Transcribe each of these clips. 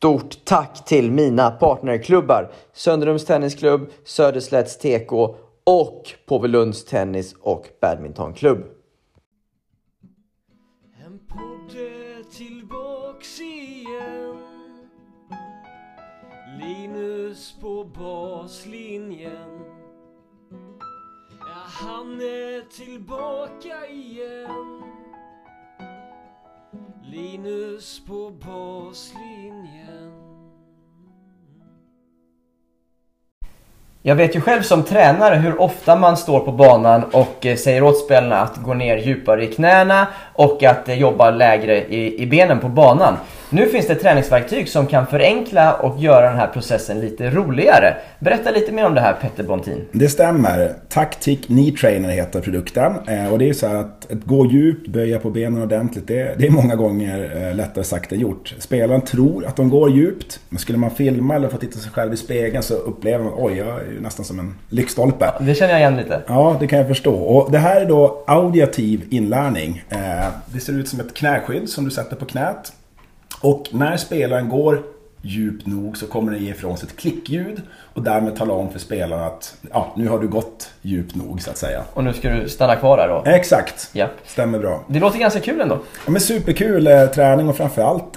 Stort tack till mina partnerklubbar Söderums Tennisklubb, Söderslätts TK och Povelunds Tennis- och Badmintonklubb. En podd tillbaks igen, Linus på baslinjen. Ja, han är tillbaka igen, Linus på baslinjen. Jag vet ju själv som tränare hur ofta man står på banan och säger åt spelarna att gå ner djupare i knäna och att jobba lägre i benen på banan. Nu finns det träningsverktyg som kan förenkla och göra den här processen lite roligare. Berätta lite mer om det här, Petter Bontin. Det stämmer. Taktik knee trainer heter produkten. Och det är så här att gå djupt, böja på benen ordentligt, det är många gånger lättare sagt än gjort. Spelaren tror att de går djupt, men skulle man filma eller få titta sig själv i spegeln så upplever man, oj, jag är nästan som en lyktstolpe. Ja, det känner jag igen lite. Ja, det kan jag förstå. Och det här är då auditiv inlärning. Det ser ut som ett knäskydd som du sätter på knät. Och när spelaren går djupt nog så kommer den ge ifrån sig ett klickljud och därmed tala om för spelaren att ja, nu har du gått djupt nog så att säga. Och nu ska du stanna kvar där då? Exakt, yep. Stämmer bra. Det låter ganska kul ändå. Ja, men superkul träning och framförallt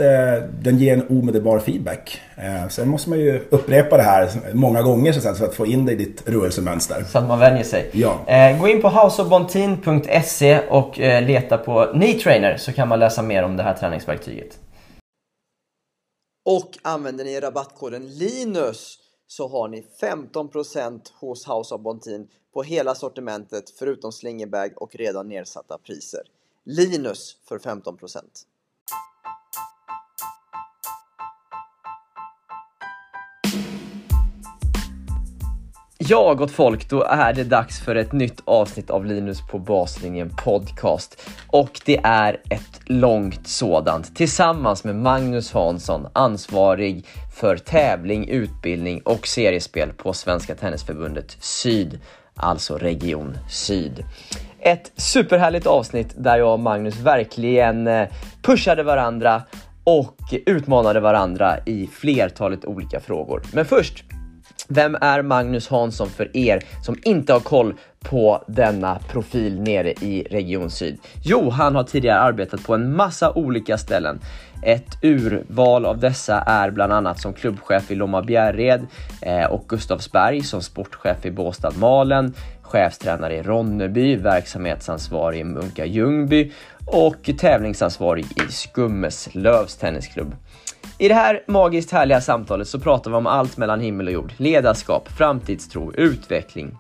den ger en omedelbar feedback. Sen måste man ju upprepa det här många gånger så att få in det i ditt rörelsemönster. Så att man vänjer sig. Ja. Gå in på houseofbontin.se och leta på knee trainer så kan man läsa mer om det här träningsverktyget. Och använder ni rabattkoden LINUS så har ni 15% hos House of Bontin på hela sortimentet förutom Slingenberg och redan nedsatta priser. LINUS för 15%. Ja, gott folk, då är det dags för ett nytt avsnitt av Linus på baslinjen podcast. Och det är ett långt sådant. Tillsammans med Magnus Hansson, ansvarig för tävling, utbildning och seriespel på Svenska Tennisförbundet Syd, alltså Region Syd. Ett superhärligt avsnitt där jag och Magnus verkligen pushade varandra och utmanade varandra i flertalet olika frågor. Men först, vem är Magnus Hansson för er som inte har koll på denna profil nere i Region Syd? Jo, han har tidigare arbetat på en massa olika ställen. Ett urval av dessa är bland annat som klubbchef i Lomma Bjärred och Gustavsberg, som sportchef i Båstad Malen, chefstränare i Ronneby, verksamhetsansvarig i Munka-Ljungby och tävlingsansvarig i Skummeslövs tennisklubb. I det här magiskt härliga samtalet så pratar vi om allt mellan himmel och jord. Ledarskap, framtidstro, utveckling,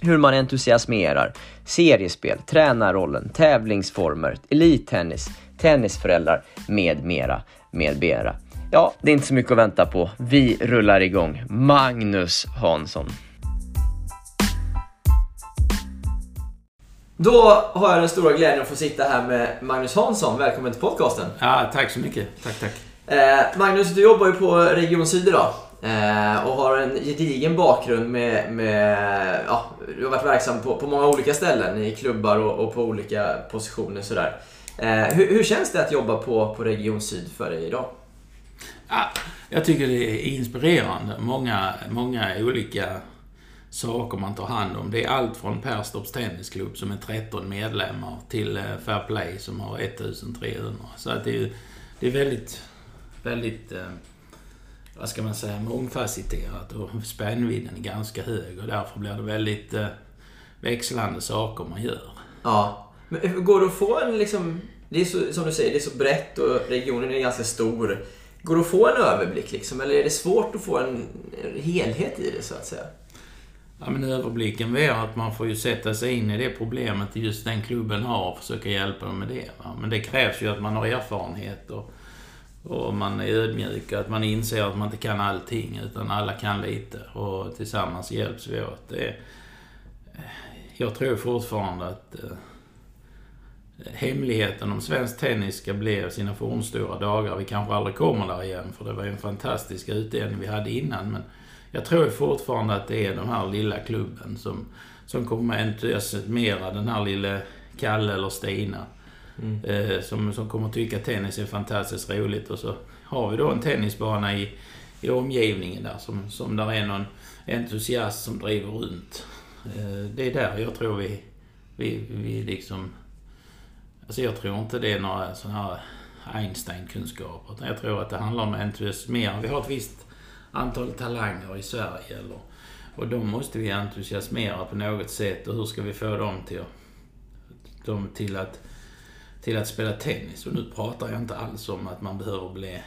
hur man entusiasmerar, seriespel, tränarrollen, tävlingsformer, elittennis, tennisföräldrar med mera. Ja, det är inte så mycket att vänta på. Vi rullar igång. Magnus Hansson. Då har jag den stora glädjen att få sitta här med Magnus Hansson. Välkommen till podcasten. Ja, tack så mycket. Tack. Magnus, du jobbar ju på Region Syd idag och har en gedigen bakgrund med du har varit verksam på många olika ställen, i klubbar och på olika positioner sådär. Hur känns det att jobba på Region Syd för dig idag? Jag tycker det är inspirerande. Många olika saker man tar hand om. Det är allt från Perstorps Tennisklubb som är 13 medlemmar till Fair Play som har 1300. Så att det är väldigt, vad ska man säga, mångfacetterat, och spännvidden är ganska hög och därför blir det väldigt växlande saker man gör. Ja, men går det att få en liksom, det är så, som du säger, det är så brett och regionen är ganska stor. Går det att få en överblick liksom, eller är det svårt att få en helhet i det så att säga? Ja, men överblicken är att man får ju sätta sig in i det problemet just den klubben har och försöka hjälpa dem med det. Va? Men det krävs ju att man har erfarenhet och man är ödmjuk, att man inser att man inte kan allting utan alla kan lite och tillsammans hjälps vi åt. Jag tror fortfarande att hemligheten om svensk tennis ska bli sina formstora dagar. Vi kanske aldrig kommer där igen, för det var ju en fantastisk utdelning vi hade innan, men jag tror fortfarande att det är den här lilla klubben som kommer entusiasmera den här lilla Kalle eller Stina. Som kommer tycka tennis är fantastiskt roligt, och så har vi då en tennisbana i omgivningen där som där är någon entusiast som driver runt. Det är där jag tror vi liksom... Alltså jag tror inte det är några sådana här Einstein-kunskaper. Jag tror att det handlar om entusiasmering. Vi har ett visst antal talanger i Sverige. Och de måste vi entusiasmera på något sätt. Och hur ska vi få dem till att spela tennis? Och nu pratar jag inte alls om att man behöver bli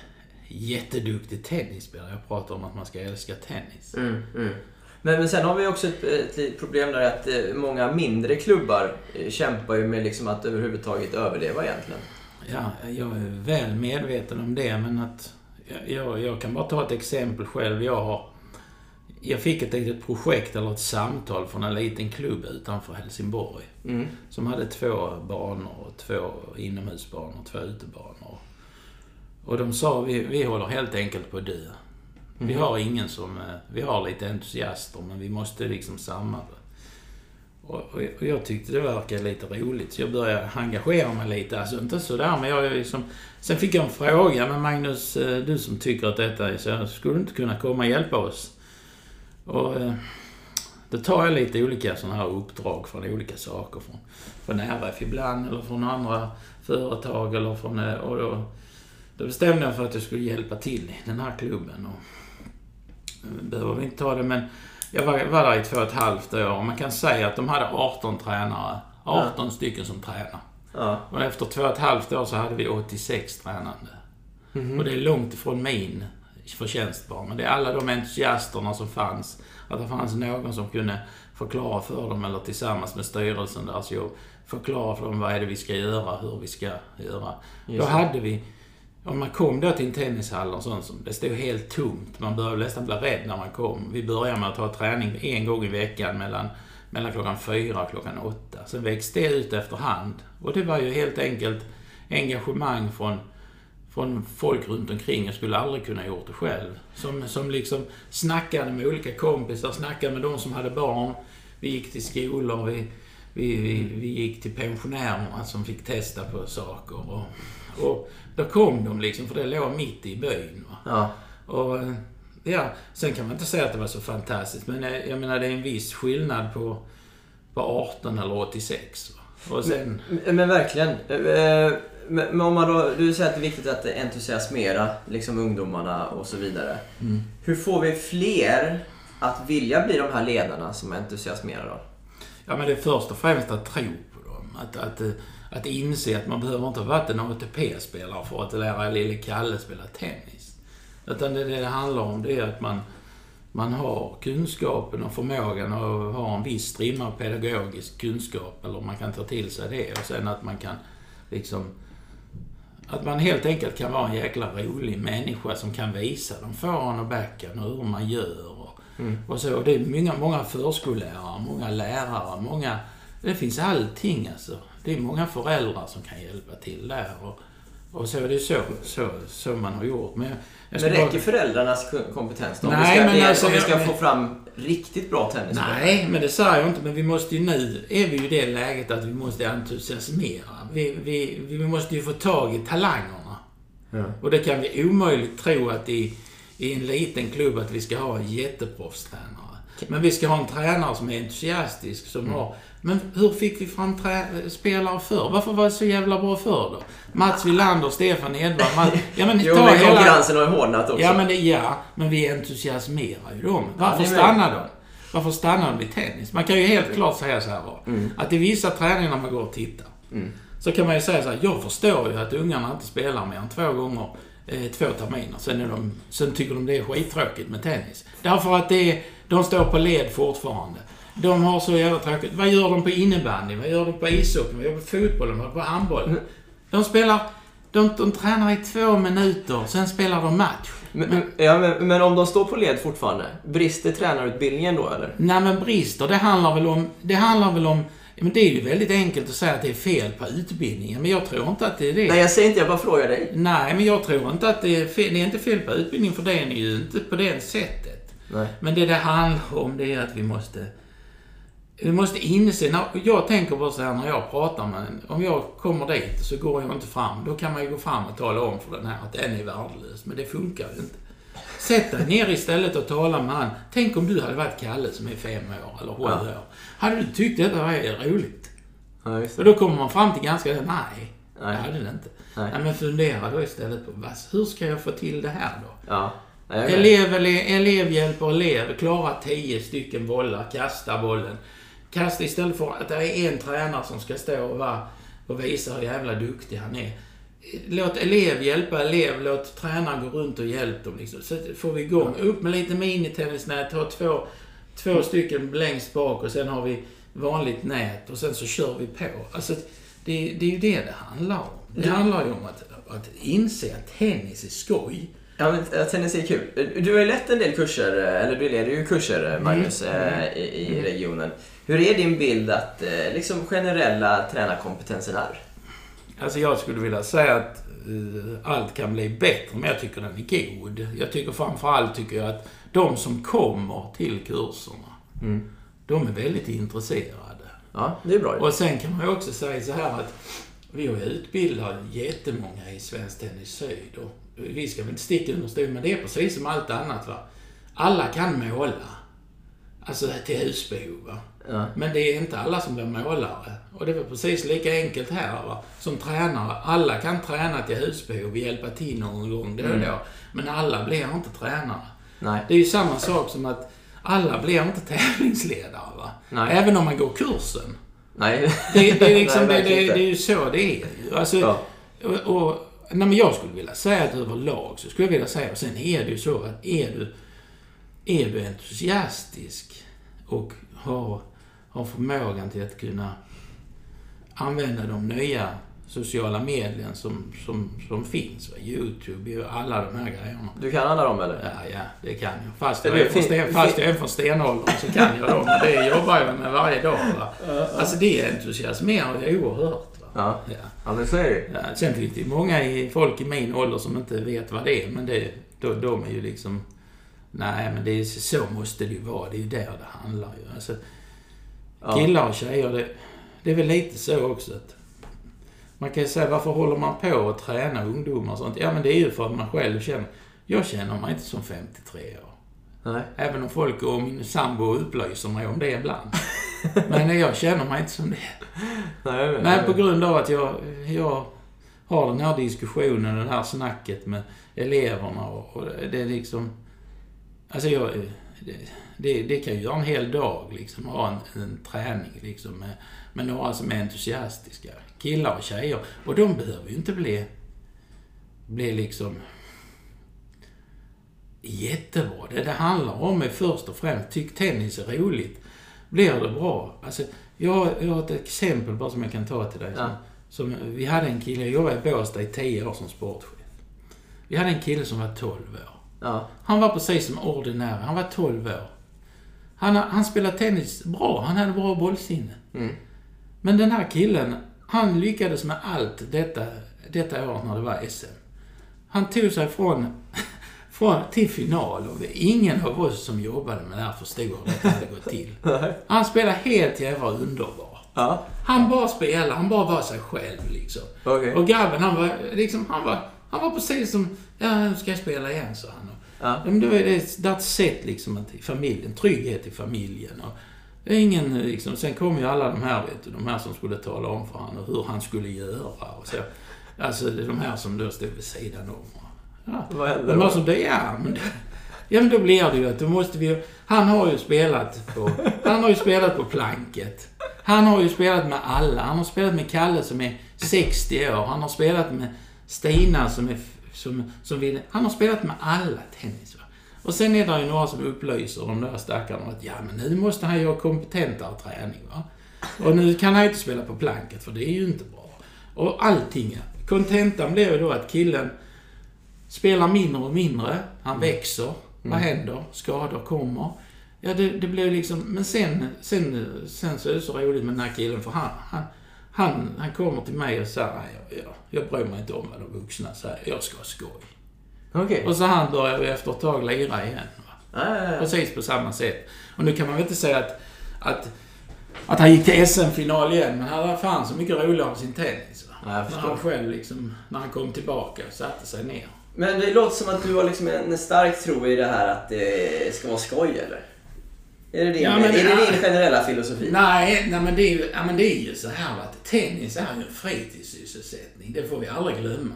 jätteduktig tennisspelare. Jag pratar om att man ska älska tennis. Men sen har vi också ett problem där att många mindre klubbar kämpar ju med liksom att överhuvudtaget överleva egentligen. Ja, jag är väl medveten om det, men att jag kan bara ta ett exempel själv. Jag fick ett litet projekt eller ett samtal från en liten klubb utanför Helsingborg som hade 2 banor, 2 inomhusbanor, 2 utebanor. Och de sa, vi håller helt enkelt på att dö. Vi har ingen som... Vi har lite entusiaster, men vi måste liksom samla. Och jag tyckte det verkade lite roligt, så jag började engagera mig lite. Alltså inte sådär, men jag liksom... Sen fick jag en fråga, men Magnus, du som tycker att detta är så... Skulle du inte kunna komma och hjälpa oss? Och då tar jag lite olika sådana här uppdrag från olika saker. Från NRF ibland, eller från andra företag, eller från... Och då bestämde jag för att jag skulle hjälpa till i den här klubben. Och behöver vi inte ta det, men jag var där i 2,5 år, och man kan säga att de hade 18 tränare, 18 stycken som tränar. Ja. Och efter 2,5 år så hade vi 86 tränande. Och det är långt ifrån min förtjänstbar, men det är alla de entusiasterna som fanns, att det fanns någon som kunde förklara för dem, eller tillsammans med styrelsen där, så förklara för dem vad är det vi ska göra, hur vi ska göra. Då hade vi... Om man kom då till en tennishall och sånt, som det stod helt tomt. Man började nästan bli rädd när man kom. Vi började med att ha träning en gång i veckan mellan 4:00 och 8:00. Sen växte det ut efterhand. Och det var ju helt enkelt engagemang från folk runt omkring. Jag skulle aldrig kunna gjort det själv. Som liksom snackade med olika kompisar, snackade med de som hade barn. Vi gick till skolor, vi gick till pensionärerna som fick testa på saker och då kom de liksom, för det låg mitt i byn. Ja. Och ja, sen kan man inte säga att det var så fantastiskt, men jag menar det är en viss skillnad på 18 eller 86. Och sen... men verkligen, men om man då, du säger att det är viktigt att entusiasmera liksom ungdomarna och så vidare. Hur får vi fler att vilja bli de här ledarna som entusiasmerar då? Ja, men det är först och främst att tro på dem. Att inse att man behöver inte ha varit en ATP-spelare för att lära lille Kalle spela tennis. Utan det handlar om det är att man har kunskapen och förmågan och har en viss strimma pedagogisk kunskap, eller man kan ta till sig det. Och sen att man kan liksom... Att man helt enkelt kan vara en jäkla rolig människa som kan visa de föran och backen och hur man gör. Och så, och det är många förskollärare, många lärare, många... Det finns allting alltså. Det är många föräldrar som kan hjälpa till där och så är det så man har gjort. Men räcker föräldrarnas kompetens då? Om vi ska få fram riktigt bra tennis? Nej, men det säger jag inte. Men vi måste ju nu, är vi ju i det läget att vi måste entusiasmera. Vi måste ju få tag i talangerna. Ja. Och det kan vi omöjligt tro att i en liten klubb att vi ska ha en jätteproffstränare. Men vi ska ha en tränare som är entusiastisk, som har... Men hur fick vi fram spelare för? Varför var det så jävla bra för då? Mats Wilander, Stefan Edvard... men konkurrensen har hårdnat också. Men vi entusiasmerar ju dem. Varför stannar de vid tennis? Man kan ju helt klart säga så här att i vissa träningar när man går och tittar så kan man ju säga så här, jag förstår ju att ungarna inte spelar mer än 2 gånger 2 terminer. Sen tycker de det är skittråkigt med tennis. Därför att de står på led fortfarande. De har så jävla tråkigt. Vad gör de på innebandy? Vad gör de på ishockey? Vad gör de på fotbollen? Vad gör de på handbollen? De tränar i 2 minuter, sen spelar de match. Men om de står på led fortfarande, brister tränarutbildningen då eller? Nej, men brister, det handlar väl om... Men det är ju väldigt enkelt att säga att det är fel på utbildningen, men jag tror inte att det är det. Nej, jag säger inte, jag bara frågar dig. Nej, men jag tror inte att det är fel. Det är inte fel på utbildningen, för det är ju inte på det sättet. Nej. Men det handlar om det är att vi måste Du måste inse, jag tänker bara så här när jag pratar med en, om jag kommer dit så går jag inte fram, då kan man ju gå fram och tala om för den här att den är värdelös, men det funkar ju inte. Sätt dig ner istället och tala med han. Tänk om du hade varit Kalle som är 5 år eller 7 år. Hade du tyckt detta var roligt? Ja, just det. Och då kommer man fram till ganska, nej. Det hade det inte. Nej, men fundera då istället på, hur ska jag få till det här då? Ja. Elevhjälp och elev, klara 10 stycken bollar, kasta bollen. Kasta istället för att det är en tränare som ska stå och visa hur jävla duktig han är. Låt elev hjälpa elev, låt tränaren gå runt och hjälpa dem liksom. Så får vi igång. Upp med lite minitennisnät, ha två stycken längst bak och sen har vi vanligt nät och sen så kör vi på. Alltså det är ju det handlar om. Det handlar ju om att inse att tennis är skoj. Ja, men tennis är kul. Du har ju lett en del kurser, eller du leder ju kurser, Magnus, i regionen. Hur är din bild att liksom generella tränarkompetensen är? Alltså jag skulle vilja säga att allt kan bli bättre, men jag tycker den är god. Jag tycker framförallt att de som kommer till kurserna, de är väldigt intresserade. Ja, det är bra. Och sen kan man ju också säga så här att vi har utbildat jättemånga i Svenska Tennisförbundet Syd och vi ska väl inte sticka under stol, men det är precis som allt annat, va. Alla kan måla. Alltså till husbehov, va. Ja. Men det är inte alla som blir målare. Och det var precis lika enkelt här, va? Som tränare. Alla kan träna till husbehov och hjälpa till någon gång då. Men alla blir inte tränare. Nej. Det är ju samma sak som att alla blir inte tävlingsledare, va? Nej. Även om man går kursen. Nej. Det är liksom, nej, det är ju så det är. Alltså, ja. Men jag skulle vilja säga att överlag så skulle jag vilja säga, och sen är det ju så att är du entusiastisk och har förmågan till att kunna använda de nya sociala medien som finns, va? YouTube och alla de här grejerna. Du kan alla dem, eller? Ja, det kan jag. Fast jag är från stenåldern så kan jag dem. Det jobbar jag med varje dag, va? Alltså det är entusiasmerande oerhört. Ja, alltså så är det. Ja, sen finns det många folk i min ålder som inte vet vad det är, men de är ju liksom, nej, men det är, så måste det ju vara, det är ju där det handlar ju. Alltså, killar och tjejer, det är väl lite så också att man kan ju säga, varför håller man på att träna ungdomar och sånt? Ja, men det är ju för att man själv känner, jag känner mig inte som 53 år. Nej. Även om folk och min sambo upplyser mig om det ibland. Men jag känner mig inte som det. Nej, på grund av att jag har den här diskussionen, den här snacket med eleverna och det är liksom, alltså det kan ju göra en hel dag liksom, ha en träning liksom med några som är entusiastiska, killar och tjejer, och de behöver ju inte bli liksom jättebra. Det handlar om är först och främst, tyck tennis är roligt. Blir det bra? Alltså, jag har ett exempel bara som jag kan ta till dig. Ja. Vi hade en kille, jag var i Båstad i 10 år som sportchef. Vi hade en kille som var 12 år. Ja. Han var precis som ordinär, han var 12 år. Han spelade tennis bra, han hade bra bollsinne. Men den här killen, han lyckades med allt detta år när det var SM. Han tog sig till final, och ingen av oss som jobbade med det här förstod att det hade gått till. Han spelade helt jävla underbart. Ja. Han bara spelade, han bara var sig själv liksom. Okay. Och grabben, han var precis som, ska jag spela igen, så han. Ja. Men då är det ett sätt liksom att familjen, trygghet i familjen, och det är ingen liksom, sen kom ju alla de här, vet du, de här som skulle tala om för han och hur han skulle göra och så. Alltså de här som då stod vid sidan om. Ja, men vad som det är, men då blir det ju att då måste vi, han har ju spelat på planket. Han har ju spelat med alla. Han har spelat med Kalle som är 60 år. Han har spelat med Stina som vill. Han har spelat med alla tennis, va? Och sen är det ju några som upplyser de där stackarna att ja, men nu måste han göra kompetentare träning, va? Och nu kan han inte spela på planket för det är ju inte bra. Och allting. Kontentan blir ju då att killen spelar mindre och mindre, han växer, vad händer? Skador kommer. Ja, det blir liksom, men sen så är det så roligt med den här killen, för han kommer till mig och säger, jag bryr mig inte om vad de vuxna säger, jag ska ha skoj. Okay. Och så han börjar efter ett tag lira igen. Va? Precis på samma sätt. Och nu kan man väl inte säga att att han gick till SM-final igen, men han hade fan så mycket roligare om sin tennis. Ja, när han själv liksom, när han kom tillbaka och satte sig ner. Men det låter som att du har liksom en stark tro i det här att det ska vara skoj, eller? Är det din, ja, men, är det din generella filosofi? Nej, men det är ju så här att tennis är ju en fritidssysselsättning. Det får vi aldrig glömma.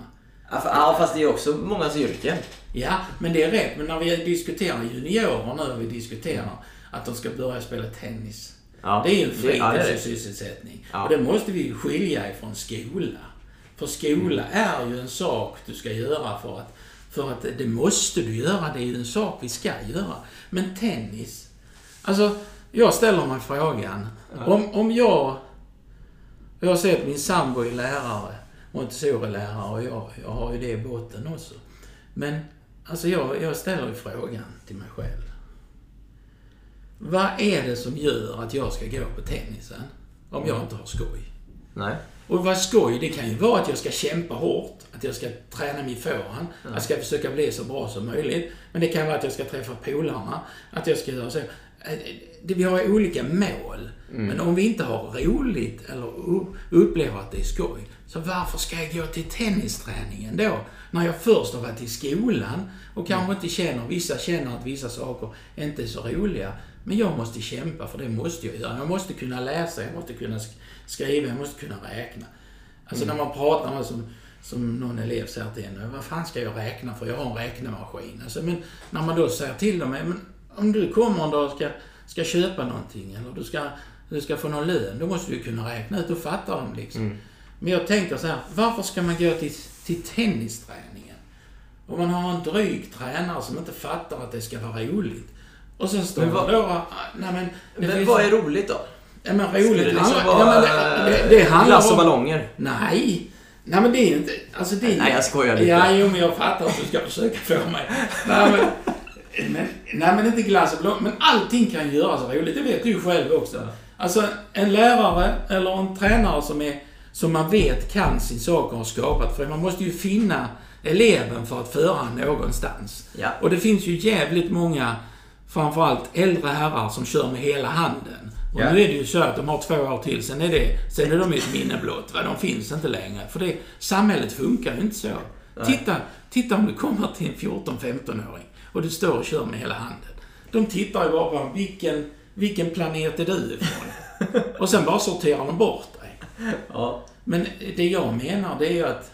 Ja, fast det är också många yrken. Ja, men det är rätt. Men när vi diskuterar juniorer nu, vi diskuterar att de ska börja spela tennis. Ja, det är ju en fritidssysselsättning. Ja. Och det måste vi skilja ifrån skola. För skola är ju en sak du ska göra för att det måste du göra. Det är ju en sak vi ska göra. Men tennis, alltså jag ställer mig frågan. Ja. Om jag har sett min sambo är lärare, Montessori-lärare, och jag har ju det i botten också. Men alltså jag ställer ju frågan till mig själv. Vad är det som gör att jag ska gå på tennisen om jag inte har skoj? Nej. Och vad skoj, det kan ju vara att jag ska kämpa hårt, att jag ska träna min förhand, att jag ska försöka bli så bra som möjligt. Men det kan vara att jag ska träffa polarna, att jag ska göra så. Vi har olika mål. Mm. Men om vi inte har roligt eller upplever att det är skoj, så varför ska jag gå till tennisträningen då? När jag först har varit i skolan och kanske inte känner att vissa saker inte är så roliga. Men jag måste kämpa, för det måste jag göra. Jag måste kunna läsa, jag måste kunna skriva, jag måste kunna räkna. Alltså när man pratar med som någon elev säger till en, vad fan ska jag räkna för? Jag har en räknemaskin. Alltså, men när man då säger till dem, men om du kommer en dag och ska köpa någonting eller du ska få någon lön, då måste du kunna räkna ut och fatta dem liksom. Mm. Men jag tänker så här, varför ska man gå till tennisträningen? Om man har en dryg tränare som inte fattar att det ska vara roligt. Och sen står man då... Nej, men vad är roligt då? Ja, men roligt det liksom vara... Det handlar glass och ballonger. Nej, men det är inte... Alltså det är... Nej, jag skojar lite. Ja, jo, men jag fattar att du ska försöka för mig. Nej, men inte glass och ballonger. Men allting kan göras roligt, det vet du själv också. Alltså, en lärare eller en tränare som man vet kan sin sak och har skapat. För man måste ju finna eleven för att föra någonstans. Ja. Och det finns ju jävligt många... framförallt äldre herrar som kör med hela handen. Och nu är det ju så att de har 2 år till, sen är de ett minneblott. Va? De finns inte längre. För det, samhället funkar ju inte så. Titta om du kommer till en 14-15-åring och du står och kör med hela handen. De tittar ju bara på vilken planet är du ifrån? Och sen bara sorterar de bort dig. Ja. Men det jag menar, det är ju att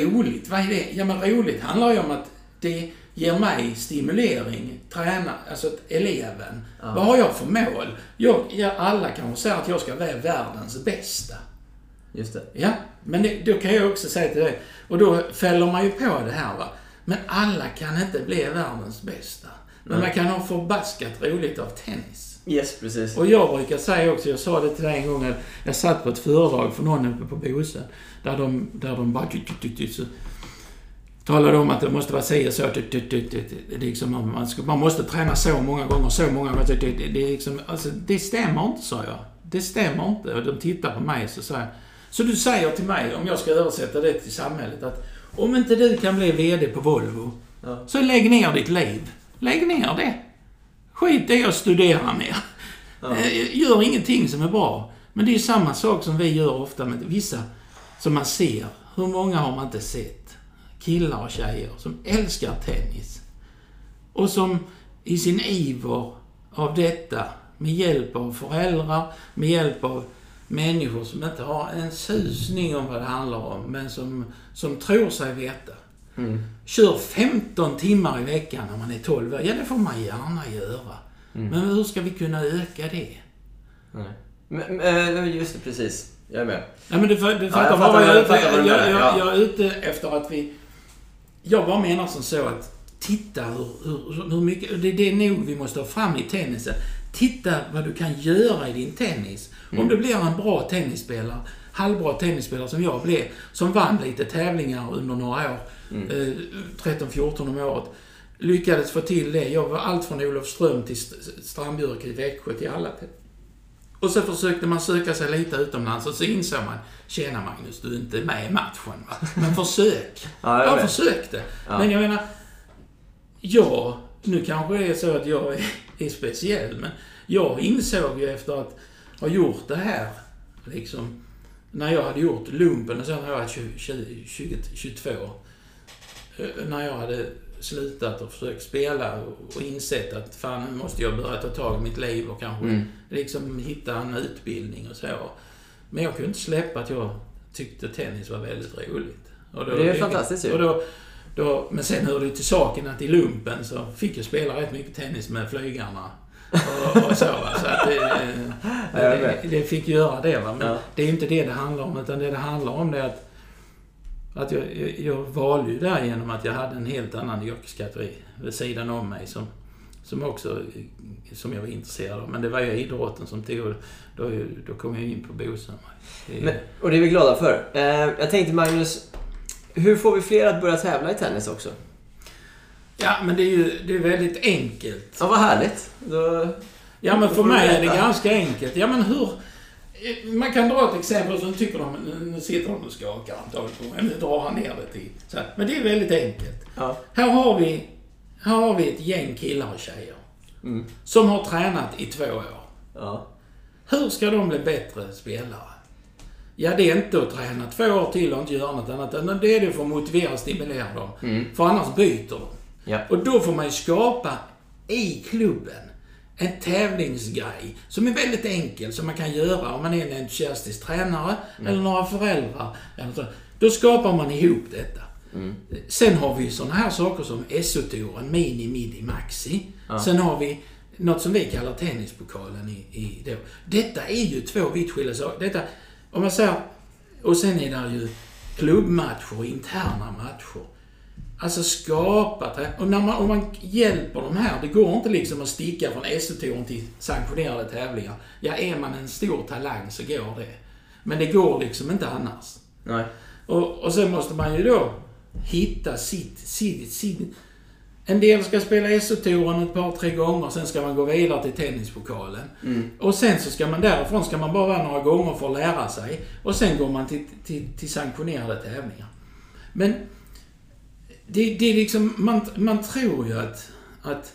roligt, vad är det? Ja, men roligt handlar ju om att det ger mig stimulering, träna, alltså eleven. Ja. Vad har jag för mål? Alla kan säga att jag ska vara världens bästa. Just det. Ja, men då kan jag också säga till dig, och då fäller man ju på det här, va. Men alla kan inte bli världens bästa. Men man kan ha förbaskat roligt av tennis. Yes, precis. Och jag brukar säga också, jag sa det till dig en gång, jag satt på ett föredrag för någon uppe på Bosön, där de bara... talade om att det måste vara så liksom, man måste träna så många gånger. Det är liksom, alltså, det stämmer inte, sa jag. Det stämmer inte. Och de tittar på mig så säger, så du säger till mig, om jag ska översätta det till samhället, att om inte du kan bli vd på Volvo, så lägg ner ditt liv. Lägg ner det. Skit det jag studerar med. Ja. Gör ingenting som är bra. Men det är samma sak som vi gör ofta med vissa som man ser. Hur många har man inte sett? Killar och tjejer som älskar tennis och som i sin iver av detta, med hjälp av föräldrar, med hjälp av människor som inte har en susning om vad det handlar om, men som tror sig veta. Kör 15 timmar i veckan när man är 12 år. Ja, det får man gärna göra. Men hur ska vi kunna öka det? Men just det, precis. Jag är med. Ja, men du fattar vad jag är ute efter. Jag är ute efter att vi... Jag bara menar som så att titta hur mycket, det är nog vi måste ha fram i tennisen. Titta vad du kan göra i din tennis. Om du blir en bra tennisspelare, halvbra tennisspelare som jag blev, som vann lite tävlingar under några år, 13-14 om året, lyckades få till det. Jag var allt från Olof Ström till Strandbjörk i Växjö till alla. Och så försökte man söka sig lite utomlands och så insåg man, tjena Magnus, du är inte med i matchen, va? Men försök. Ja, jag försökte. Ja. Men jag menar, nu kanske det är så att jag är speciell. Men jag insåg ju efter att ha gjort det här, liksom, när jag hade gjort lumpen och sen när jag var 22, när jag hade slutat och försökt spela och insett att fan, nu måste jag börja ta tag i mitt liv och kanske liksom hitta en utbildning och så. Men jag kunde inte släppa att jag tyckte tennis var väldigt roligt. Och då, det är fantastiskt ju. Men sen hörde det till saken att i lumpen så fick jag spela rätt mycket tennis med flygarna och så. Så att det fick göra det. Va? Men det är inte det det handlar om, utan det handlar om det att jag valde ju där genom att jag hade en helt annan yrkeskategori vid sidan om mig som jag var intresserad av. Men det var ju idrotten som tog, då kom jag in på Bosön. Och det är vi glada för. Jag tänkte, Magnus, hur får vi fler att börja tävla i tennis också? Ja, men det är väldigt enkelt. Ja, vad härligt. Ja, men för mig är det ganska enkelt. Ja, men hur... Man kan dra ett exempel som tycker de, nu sitter de och skakar antagligen, eller drar han ner det till. Så, men det är väldigt enkelt. Ja. Här har vi ett gäng killar och tjejer som har tränat i 2 år. Ja. Hur ska de bli bättre spelare? Ja, det är inte att träna 2 år till och inte göra något annat. Det är det för att motivera och stimulera dem. För annars byter de. Ja. Och då får man ju skapa i klubben en tävlingsgrej som är väldigt enkel, som man kan göra om man är en entusiastisk tränare eller några föräldrar. Då skapar man ihop detta. Sen har vi sådana här saker som SO-touren, mini, midi, maxi. Ja. Sen har vi något som vi kallar tennispokalen. Detta är ju 2 vitt skilda saker. Detta, om man säger, och sen är det ju klubbmatcher och interna matcher. Alltså skapat, och om man hjälper de här, det går inte liksom att sticka från STL till sanktionerade tävlingar. Ja, är man en stor talang så går det. Men det går liksom inte annars. Nej. Och sen måste man ju då hitta sitt. En del ska spela SO-touren ett par, 3 gånger, sen ska man gå vidare till tennispokalen. Och sen så ska man därifrån, ska man bara vara några gånger för att lära sig. Och sen går man till sanktionerade tävlingar. Men det är liksom, man tror ju att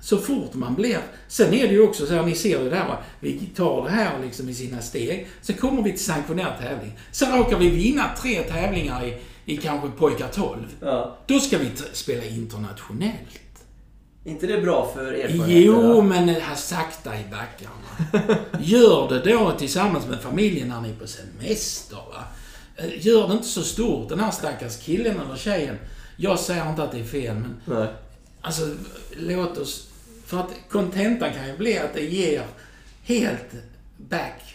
så fort man blir... Sen är det ju också så här, ni ser det där, va? Vi tar det här liksom i sina steg, så kommer vi till sanktionerad tävling. Sen råkar vi vinna 3 tävlingar i kanske pojkar 12. Ja. Då ska vi spela internationellt. Inte det bra för erfarenhet? Jo, men det här sakta i backarna. Gör det då tillsammans med familjen när ni är på semester, va? Gör det inte så stort, den här stackars killen eller tjejen. Jag säger inte att det är fel, men... Nej. Alltså, låt oss... För att kontentan kan ju bli att det ger helt back.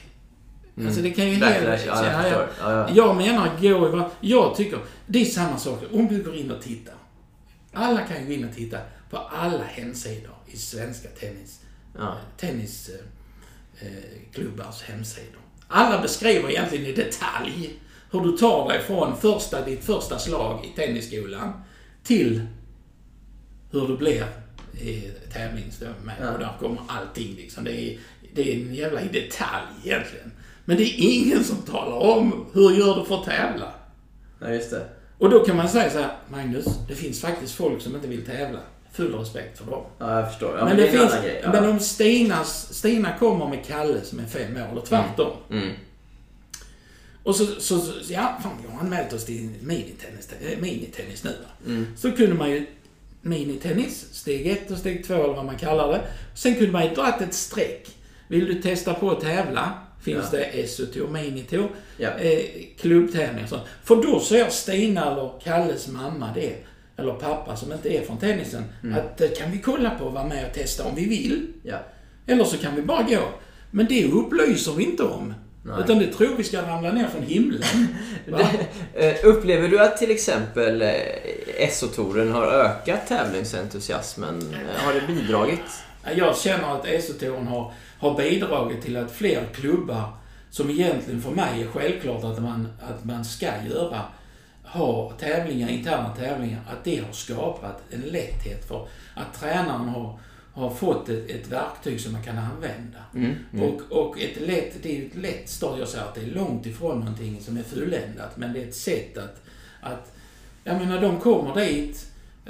Alltså det kan ju helt... Jag menar, jag tycker... Det är samma sak, om du går in och tittar. Alla kan ju gå in och titta på alla hemsidor i svenska tennisklubbars hemsidor. Alla beskriver egentligen i detalj hur du tar dig från ditt första slag i tennisskolan till hur du blir i tävlingsdömen. Ja. Och där kommer allting liksom. Det är en jävla i detalj egentligen. Men det är ingen som talar om hur gör du för att tävla. Ja, just det. Och då kan man säga så här, Magnus, det finns faktiskt folk som inte vill tävla. Full respekt för dem. Ja, jag förstår. Ja, men det finns, grej, ja. Men om Stina kommer med Kalle som är 5 år och tvärtom. Mm. Och så ja, fan, jag har anmält oss till minitennis nu. Så kunde man ju minitennis, steg 1 och steg 2 eller vad man kallar det. Sen kunde man ju dra ett streck. Vill du testa på att tävla? Finns det SO-tour, mini-tour, klubbtävling och sånt. För då ser Stina eller Kalles mamma det, eller pappa som inte är från tennisen, att kan vi kolla på och vara med och testa om vi vill. Ja. Eller så kan vi bara gå. Men det upplyser vi inte om. Nej. Utan det tror vi ska ramla ner från himlen. Upplever du att till exempel SO-touren har ökat tävlingsentusiasmen? Har det bidragit? Jag känner att SO-touren har bidragit till att fler klubbar, som egentligen för mig är självklart att man ska göra, har tävlingar, interna tävlingar, att det har skapat en lätthet för att tränaren har fått ett verktyg som man kan använda. Och det är ett lätt stadie, att det är långt ifrån någonting som är fulländat, men det är ett sätt att jag menar, de kommer dit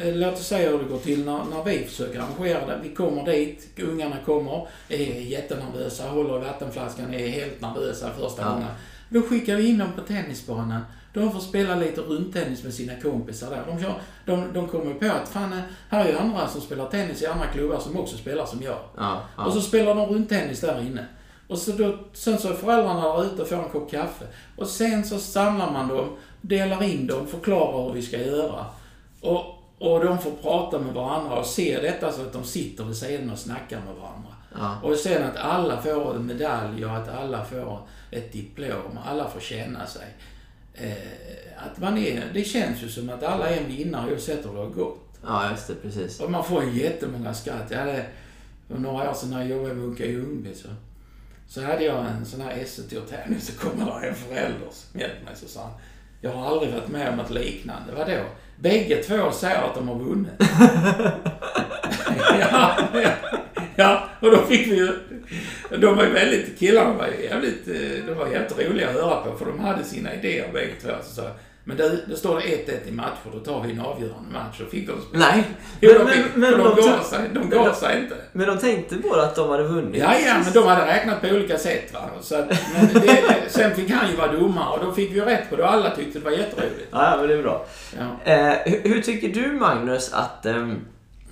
låt oss säga hur det går till när vi försöker arrangera det. Vi kommer dit, ungarna kommer, är jättenervösa, håller vattenflaskan, är helt nervösa första gången. Då skickar vi in dem på tennisbanan. De får spela lite rundtennis med sina kompisar där. De kommer på att fan, här är andra som spelar tennis i andra klubbar som också spelar som jag. Ja. Och så spelar de rundtennis där inne. Och så då, sen så är föräldrarna där ute och får en kopp kaffe. Och sen så samlar man dem, delar in dem, förklarar hur vi ska göra. Och de får prata med varandra och se detta så att de sitter vid sidan och snackar med varandra. Ja. Och sen att alla får en medalj och att alla får ett diplom, alla får känna sig. Att man är, det känns ju som att alla är en vinnare oavsett hur det har gått. Ja, just det, precis. Och man får jättemånga skratt. Jag hade, för några år sedan när jag jobbade i Munka-Ljungby så hade jag en sån här STL-tävling så kommer där en förälder som hjälpte mig så sa han, jag har aldrig varit med om ett liknande. Vadå? Bägge två säger att de har vunnit. Ja, och då fick vi ju... De var väldigt... Killarna var jävligt... De var jätteroliga att höra på för de hade sina idéer bägge två. Så, men det står det 1-1 i matcher, då tar vi en avgörande match och fick de spela. Nej, jo, de gav sig inte. Men de tänkte bara att de hade vunnit. Ja, men de hade räknat på olika sätt, va. Så att, men sen fick han ju vara domare och då fick vi ju rätt på det och alla tyckte det var jätteroligt. Ja, men det är bra. Ja. Hur tycker du, Magnus, att...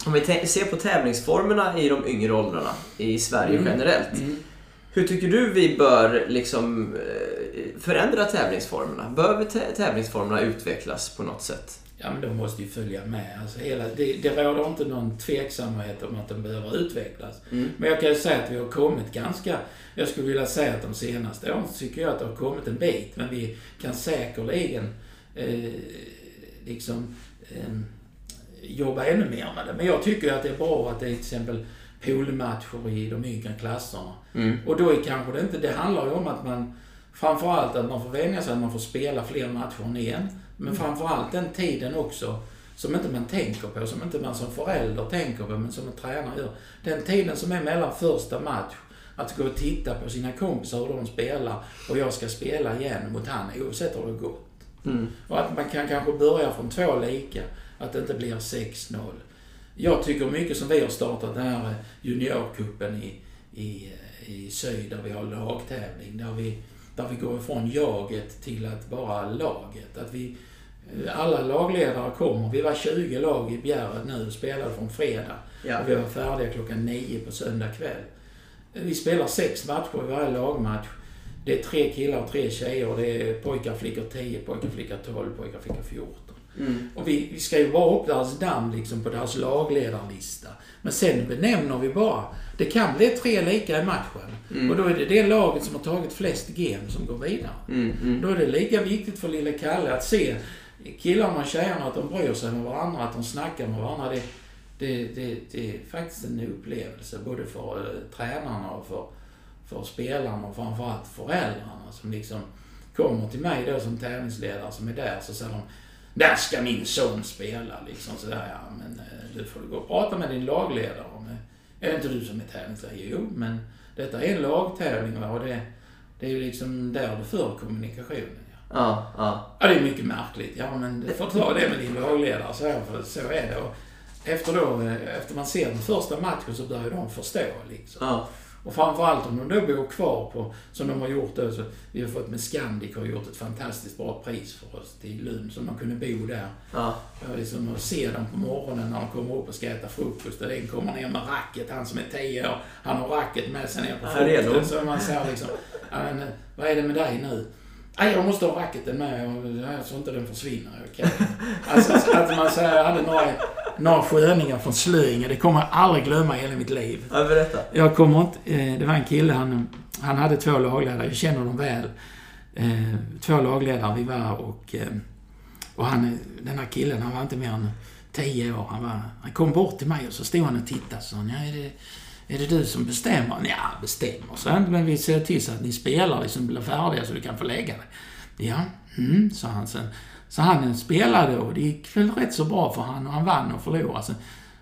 om vi ser på tävlingsformerna i de yngre åldrarna i Sverige generellt. Hur tycker du vi bör liksom förändra tävlingsformerna? Bör tävlingsformerna utvecklas på något sätt? Ja, men de måste ju följa med. Alltså det råder inte någon tveksamhet om att de behöver utvecklas. Men jag kan ju säga att vi har kommit ganska... Jag skulle vilja säga att de senaste åren tycker jag att det har kommit en bit. Men vi kan säkerligen jobba ännu mer med det. Men jag tycker att det är bra att det är till exempel poolmatcher i de yngre klasserna. Och då är kanske det inte... Det handlar ju om att man... Framförallt att man får vänja sig att man får spela fler matcher än en. Men framförallt den tiden också som inte man tänker på. Som inte man som förälder tänker på men som en tränare gör. Den tiden som är mellan första match. Att gå och titta på sina kompisar hur de spelar. Och jag ska spela igen mot han oavsett hur det går. Och att man kan kanske börja från två lika. Att det inte blir 6-0. Jag tycker mycket som vi har startat den här juniorkuppen i Syd där vi har lagtävling. Där vi går ifrån jaget till att bara laget. Att vi, alla lagledare kommer. Vi var 20 lag i Bjärred nu och spelade från fredag. Ja. Och vi var färdiga klockan 9 på söndag kväll. Vi spelar 6 matcher i varje lagmatch. Det är 3 killar och 3 tjejer. Det är pojkar, flickor 10, pojkar, flickor 12, pojkar, flickor 14. Och vi ska ju vara upp deras damm liksom på deras lagledarlista. Men sen benämner vi bara. Det kan bli 3 lika i matchen. Och då är det laget som har tagit flest game som går vidare. Då är det lika viktigt för lilla Kalle att se killarna och tjejerna att de bryr sig med varandra, att de snackar med varandra. Det är faktiskt en upplevelse både för tränarna och för spelarna och framförallt föräldrarna som liksom kommer till mig då som tävlingsledare som är där så säger de där ska min son spela liksom sådär, ja men du får gå och prata med din lagledare om är det inte du som är tävlingsledare? Jo, men detta är en lagtävling och det är ju liksom där du för kommunikationen. Ja, det är mycket märkligt. Ja, men du får ta det med din lagledare så här, för så är det. Och efter man ser den första matchen så börjar de förstå liksom. Och framförallt om de då bor kvar på, som de har gjort då, så vi har fått med Scandic och gjort ett fantastiskt bra pris för oss till Lund som man kunde bo där. Liksom, och se dem på morgonen när de kommer upp och ska äta frukost. Och den kommer ner med racket, han som är 10 år, han har racket med sig ner på frukosten. Så man säger liksom, vad är det med dig nu? Nej, jag måste ha racketen med och så inte den försvinner. Okay. Alltså att man säger, jag hade några sköningar från Slöingen. Det kommer jag aldrig glömma hela mitt liv. Ja, berätta. Jag kommer inte, det var en kille, han hade 2 lagledare. Jag känner dem väl. 2 lagledare vi var och han, den här killen, han var inte mer än 10 år. Han kom bort till mig och så stod han och tittade så. Är det du som bestämmer? Ja, bestämmer. Så, men vi ser till så att ni spelar liksom blir färdiga så du kan få lägga dig. Ja, sa han sen. Så han spelade och det gick väl rätt så bra för han och han vann och förlorade.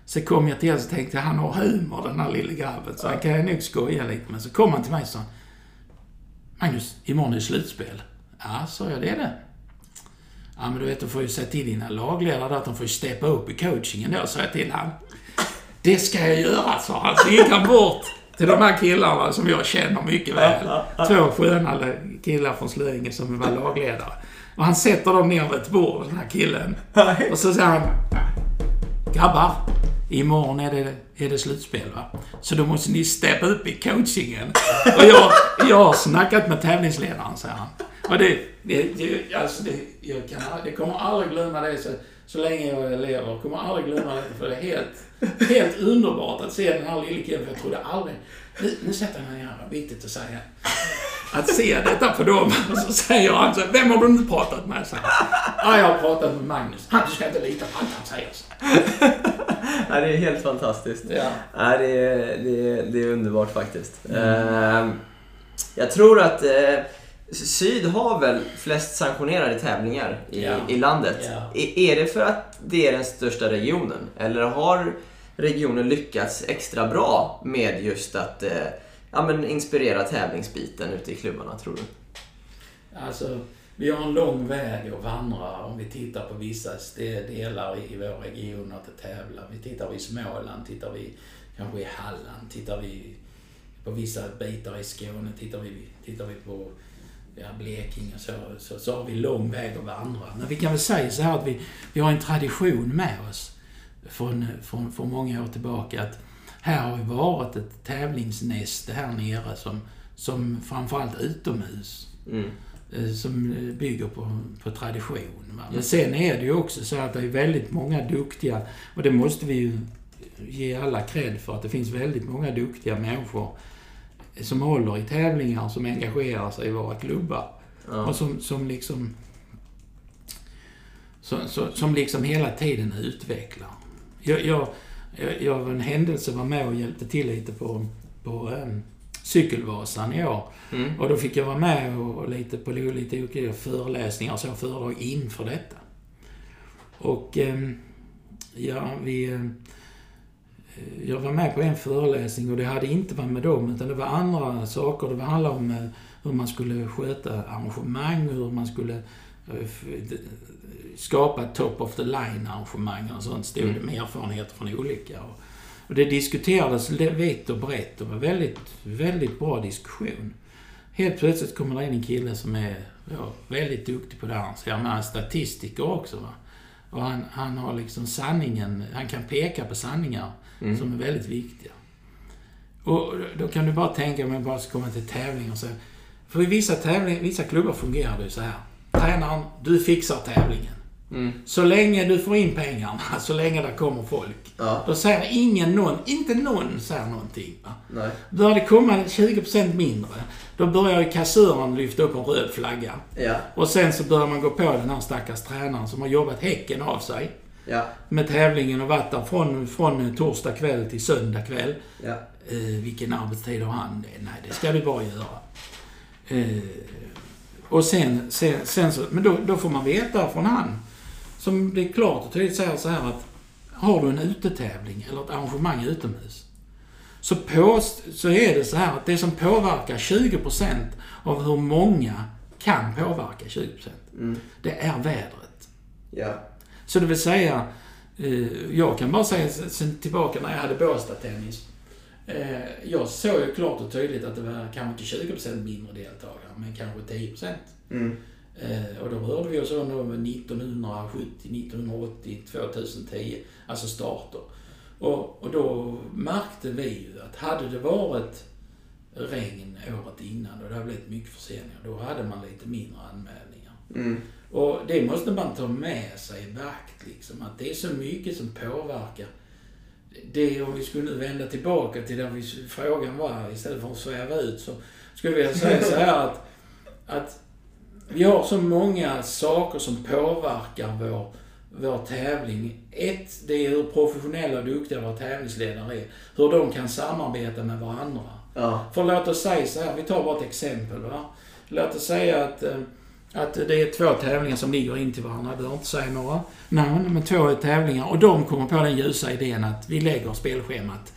Så kom jag till och tänkte han har humor den här lilla grabben så han kan jag nog skoja lite. Men så kom han till mig och sa Magnus, imorgon är slutspel. Ja, sa jag det. Ja, men du vet, de får ju säga till dina lagledare att de får steppa upp i coachingen då, sa jag till han. Det ska jag göra, sa han. Så gick han bort till de här killarna som jag känner mycket väl. Två sköna killar från Slöingen som var lagledare. Och han sätter dem ner vid ett bord, den här killen. Och så säger han, grabbar, imorgon är det slutspel, va? Så då måste ni steppa upp i coachingen. Och jag har snackat med tävlingsledaren, säger han. Och det kommer aldrig glömma det så länge jag lever. Kommer aldrig glömma det, för det är helt underbart att se den här lille killen. För jag trodde aldrig... Nu sätter han här, vad viktigt att säga. Att se detta för dem. Och så säger han så, vem har du nu pratat med? Så jag har pratat med Magnus. Han ska inte lita på allt han säger. Så. Ja, det är helt fantastiskt. Ja. Ja, det är underbart faktiskt. Mm. Jag tror att... Syd har väl flest sanktionerade tävlingar i landet. Ja. Är det för att det är den största regionen? Eller har regionen lyckats extra bra med just att inspirera tävlingsbiten ute i klubbarna, tror du? Alltså, vi har en lång väg att vandra om vi tittar på vissa delar i vår region att tävla. Vi tittar i Småland, tittar vi kanske i Halland, tittar vi på vissa bitar i Skåne, tittar vi på Blekinge och så har vi lång väg att vandra. Men vi kan väl säga så här att vi har en tradition med oss från många år tillbaka, att här har vi varit ett tävlingsnäste här nere som framförallt utomhus som bygger på tradition. Va? Men sen är det ju också så att det är väldigt många duktiga, och det måste vi ju ge alla cred för, att det finns väldigt många duktiga människor som håller i tävlingar, som engagerar sig i våra klubbar. Ja. Och som liksom hela tiden utvecklar. Jag var en händelse, var med och hjälpte till lite på Cykelvasan i år. Mm. Och då fick jag vara med och lite på lite föreläsningar och så föredrag inför detta. Och jag var med på en föreläsning och det hade inte varit med dem, utan det var andra saker. Det handlade om hur man skulle sköta arrangemang, hur man skulle skapa top of the line arrangemang och sånt, stod det med erfarenheter från olika. Och det diskuterades vitt och brett och var väldigt, väldigt bra diskussion. Helt plötsligt kommer det in en kille som är väldigt duktig på det här, så jag menar statistiker också, va? Och han har liksom sanningen, han kan peka på sanningar som är väldigt viktiga. Och då kan du bara tänka, om jag bara ska komma till tävlingar och så. För i vissa klubbar fungerar det så här. Tränaren, du fixar tävlingen. Mm. Så länge du får in pengarna, så länge det kommer folk. Ja. Då säger inte någon säger någonting. Nej. Börjar det komma 20% mindre, då börjar ju kassören lyfta upp en röd flagga. Ja. Och sen så börjar man gå på den här stackars tränaren som har jobbat häcken av sig. Ja. Med tävlingen och vatten från torsdag kväll till söndag kväll. Ja. Vilken arbetstid har han? Nej, det ska du bara göra. Och sen så, men då får man veta från han, som det är klart och tydligt säger så här, att har du en utetävling eller ett arrangemang utomhus, så är det så här att det som påverkar 20% av hur många kan påverka 20%, det är vädret. Ja. Så det vill säga, jag kan bara säga sen tillbaka när jag hade Båstad tennis, jag såg ju klart och tydligt att det var kanske inte 20% mindre deltagare, men kanske 10%. Mm. Och då rörde vi oss under 1970, 1980, 2010, alltså starter. Och då märkte vi ju att hade det varit regn året innan och det hade blivit mycket förseningar, då hade man lite mindre anmälningar. Mm. Och det måste man ta med sig i vakt, liksom, att det är så mycket som påverkar. Det, om vi skulle vända tillbaka till där frågan var, istället för att sväva ut, så skulle vi säga så här att vi har så många saker som påverkar vår tävling. Ett, det är hur professionella och duktiga våra tävlingsledare är, hur de kan samarbeta med varandra. Ja. För låt oss säga så här, vi tar bara ett exempel, va? Låt oss säga att det är två tävlingar som ligger in till varandra, det behöver inte säga några. Nej, men två tävlingar, och de kommer på den ljusa idén att vi lägger spelschemat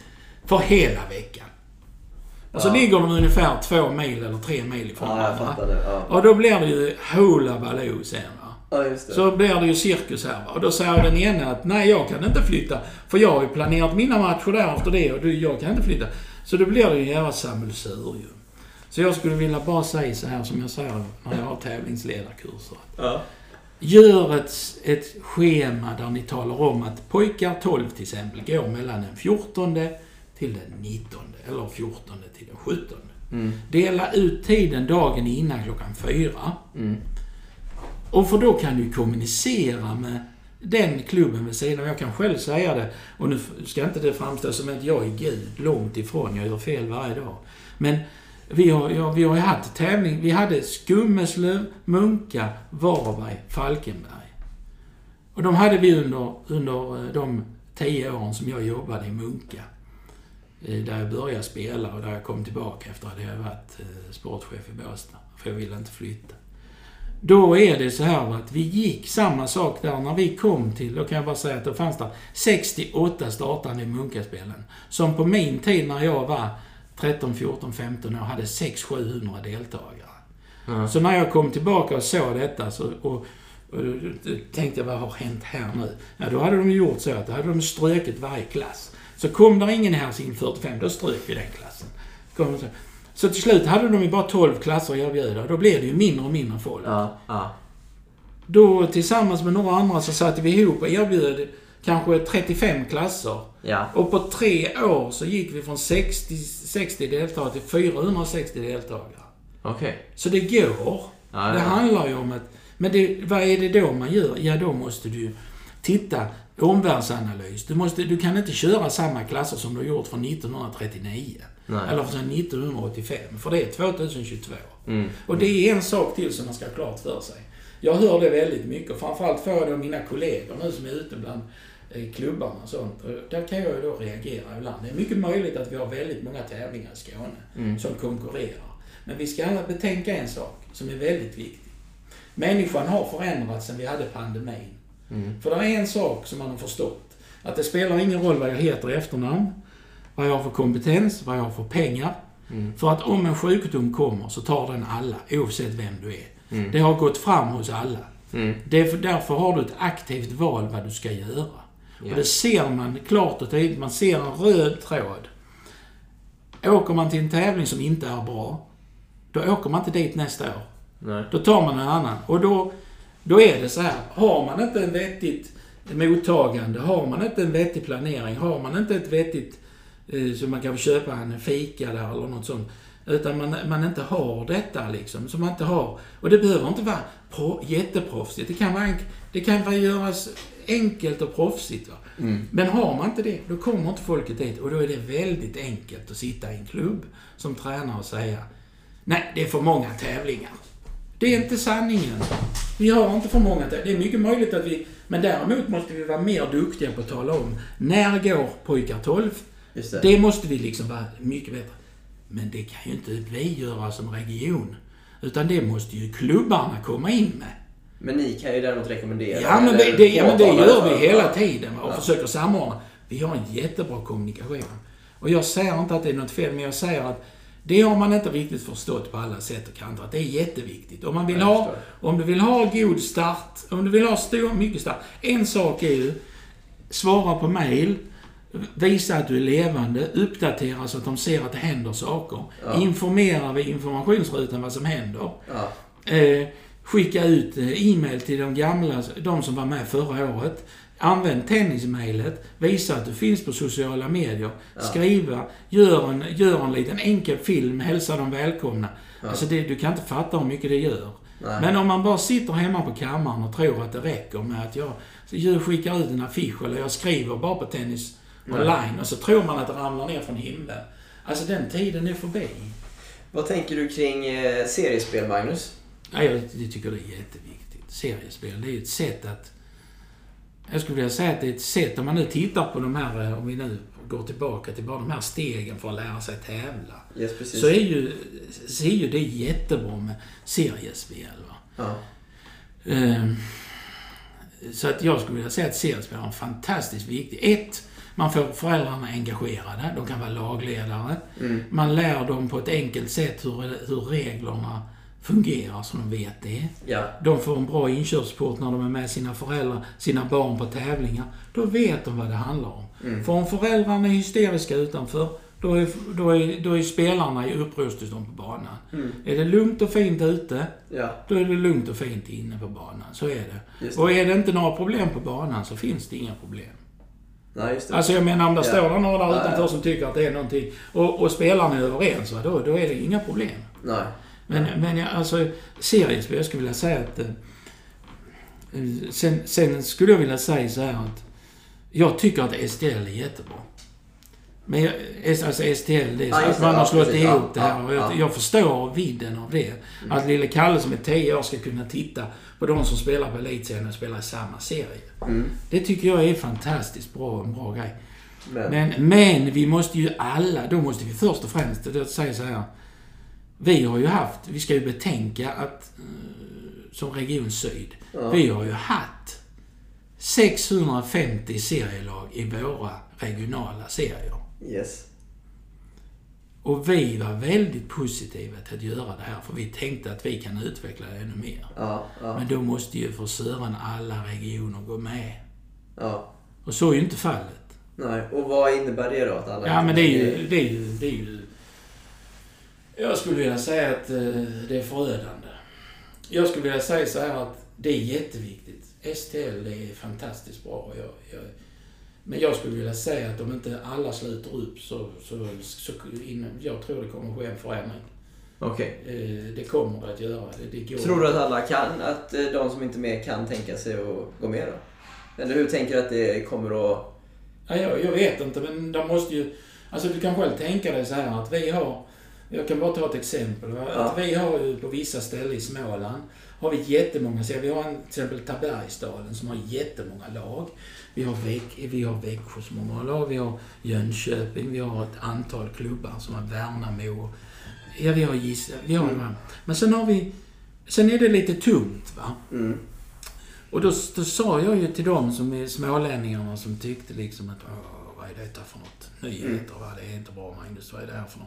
för hela veckan. Ja. Och så ligger de ungefär 2 mil eller 3 mil ifrån varandra. Ja, och då blir det ju hula baloo sen, va? Ja, just det. Så blir det ju cirkus här. Och då säger den ena att nej, jag kan inte flytta. För jag har ju planerat mina matcher där efter det och jag kan inte flytta. Så då blir det ju en jävla sammelsur ju. Så jag skulle vilja bara säga så här som jag säger när jag har tävlingsledarkurser. Ja. Gör ett schema där ni talar om att pojkar 12 till exempel går mellan den 14 till den 19 eller 14 till den 17. Mm. Dela ut tiden dagen innan klockan 4. Mm. Och för då kan du kommunicera med den klubben vid sidan. Jag kan själv säga det. Och nu ska inte det framstå som att jag är gud långt ifrån. Jag gör fel varje dag. Men vi har haft tävling. Vi hade Skummeslöv, Munka, Varberg, Falkenberg. Och de hade vi under de 10 åren som jag jobbade i Munka. Där jag började spela och där jag kom tillbaka efter att jag varit sportchef i Båstad. För jag ville inte flytta. Då är det så här att vi gick samma sak där när vi kom till, då kan jag bara säga att det fanns där 68 startande i Munkaspelen. Som på min tid när jag var 13, 14, 15 år hade 600-700 deltagare. Mm. Så när jag kom tillbaka och såg detta så, och tänkte jag, vad har hänt här nu? Ja, då hade de gjort så att då hade de ströket varje klass. Så kom där ingen här sin 45, då strök vi den klassen. Så till slut hade de ju bara 12 klasser att erbjuda. Då blev det ju mindre och mindre folk. Ja, ja. Då tillsammans med några andra så satte vi ihop och erbjöd kanske 35 klasser. Ja. Och på 3 år så gick vi från 60 deltagare till 460 deltagare. Okay. Så det går. Ja, ja. Det handlar ju om att... Men vad är det då man gör? Ja, då måste du titta... Omvärldsanalys. Du kan inte köra samma klasser som du gjort från 1939. Nej. Eller från 1985. För det är 2022. Mm. Och det är en sak till som man ska ha klart för sig. Jag hör det väldigt mycket. Och framförallt får jag mina kollegor nu som är ute bland klubbarna och sånt. Och där kan jag ju då reagera ibland. Det är mycket möjligt att vi har väldigt många tävlingar i Skåne som konkurrerar. Men vi ska alla betänka en sak som är väldigt viktig. Människan har förändrats sedan vi hade pandemin. Mm. För det är en sak som man har förstått. Att det spelar ingen roll vad jag heter i efternamn, vad jag har för kompetens, vad jag har för pengar. Mm. För att om en sjukdom kommer så tar den alla, oavsett vem du är. Mm. Det har gått fram hos alla. Mm. Därför har du ett aktivt val vad du ska göra. Yeah. Och det ser man klart och tydligt. Man ser en röd tråd. Åker man till en tävling som inte är bra, då åker man inte dit nästa år. Nej. Då tar man en annan. Och då är det så här, har man inte en vettigt mottagande, har man inte en vettig planering, har man inte ett vettigt så man kan köpa en fika där eller något sånt, utan man inte har detta liksom, som man inte har, och det behöver inte vara jätteproffsigt, det kan vara göras enkelt och proffsigt, va? Mm. Men har man inte det, då kommer inte folket dit, och då är det väldigt enkelt att sitta i en klubb som tränare och säga nej, det är för många tävlingar. Det är inte sanningen. Vi har inte för många. Det är mycket möjligt att vi... Men däremot måste vi vara mer duktiga på att tala om när går pojkar 12. Just det. Det måste vi liksom vara mycket bättre. Men det kan ju inte vi göra som region. Utan det måste ju klubbarna komma in med. Men ni kan ju däremot rekommendera... Ja, men det gör vi hela tiden och försöker samordna. Vi har en jättebra kommunikation. Och jag säger inte att det är något fel, men jag säger att det har man inte riktigt förstått på alla sätt och kanter. Det är jätteviktigt. Om du vill ha god start, om du vill ha mycket start. En sak är ju, svara på mejl, visa att du är levande, uppdatera så att de ser att det händer saker. Ja. Informera vid informationsrutan vad som händer. Ja. Skicka ut e-mail till de gamla, de som var med förra året. Använd tennismailet, visa att du finns på sociala medier, skriva, gör en liten enkel film, hälsa dem välkomna. Ja. Alltså du kan inte fatta hur mycket det gör. Nej. Men om man bara sitter hemma på kammaren och tror att det räcker med att jag skickar ut en affisch eller jag skriver bara på tennis online och så tror man att det ramlar ner från himlen. Alltså den tiden är förbi. Vad tänker du kring seriespel, Magnus? Ja, jag tycker det är jätteviktigt. Seriespel, det är ju ett sätt att... Jag skulle vilja säga att det är ett sätt, om man nu tittar på de här, om vi nu går tillbaka till bara de här stegen för att lära sig tävla. Yes, precis. Så är ju det jättebra med seriespel. Va? Ja. Så att jag skulle vilja säga att seriespel är en fantastiskt viktig. Man får föräldrarna engagerade, de kan vara lagledare. Mm. Man lär dem på ett enkelt sätt hur reglerna fungerar som de vet det. Ja. De får en bra inkörsport när de är med sina föräldrar, sina barn på tävlingar. Då vet de vad det handlar om. Mm. För om föräldrarna är hysteriska utanför, då är spelarna i upprustningsstånd på banan. Mm. Är det lugnt och fint ute, ja, då är det lugnt och fint inne på banan. Så är det. Just det. Och är det inte några problem på banan så finns det inga problem. Nej, just det. Alltså jag menar om det står några där utanför som tycker att det är någonting och spelarna är överens, då är det inga problem. Nej. Men jag, alltså seriöst, jag skulle vilja säga att sen skulle jag vilja säga så här att jag tycker att STL är jättebra. Men alltså STL, det är så att man har slått ihop det här och jag förstår vidden av det. Mm. Att lille Kalle som är 10 år ska kunna titta på de som spelar på elitserien och spelar i samma serie. Mm. Det tycker jag är fantastiskt bra, en bra grej. Men vi måste ju alla, då måste vi först och främst säga så här. Vi ska ju betänka att som Region Syd, vi har ju haft 650 serielag i våra regionala serier. Yes. Och vi var väldigt positiva till att göra det här, för vi tänkte att vi kan utveckla det ännu mer. Ja. Men då måste ju för Sören alla regioner gå med. Ja. Och så är ju inte fallet. Nej, och vad innebär det då? Att alla men det är ju jag skulle vilja säga att det är förödande. Jag skulle vilja säga så här att det är jätteviktigt. STL är fantastiskt bra. Men jag skulle vilja säga att om inte alla sluter upp jag tror det kommer ske en förändring. Okej. Det kommer det att göra. Det går. Tror du att alla kan? Att de som inte mer kan tänka sig att gå med då? Eller hur tänker du att det kommer att... Ja, jag vet inte, men de måste ju... Alltså du kan själv tänka dig så här att jag kan bara ta ett exempel. Att vi har ju på vissa ställen i Småland har vi jättemånga. Så vi har till exempel Tabergstaden som har jättemånga lag. Vi har Växjö som har många lag. Vi har Jönköping. Vi har ett antal klubbar som har Värnamo. Ja, vi har Gissa. Men sen är det lite tungt, va? Mm. Och då sa jag ju till dem som är smålänningarna som tyckte liksom att vad är detta för något? Nyheter, va? Det är inte bra, Magnus, vad är det här för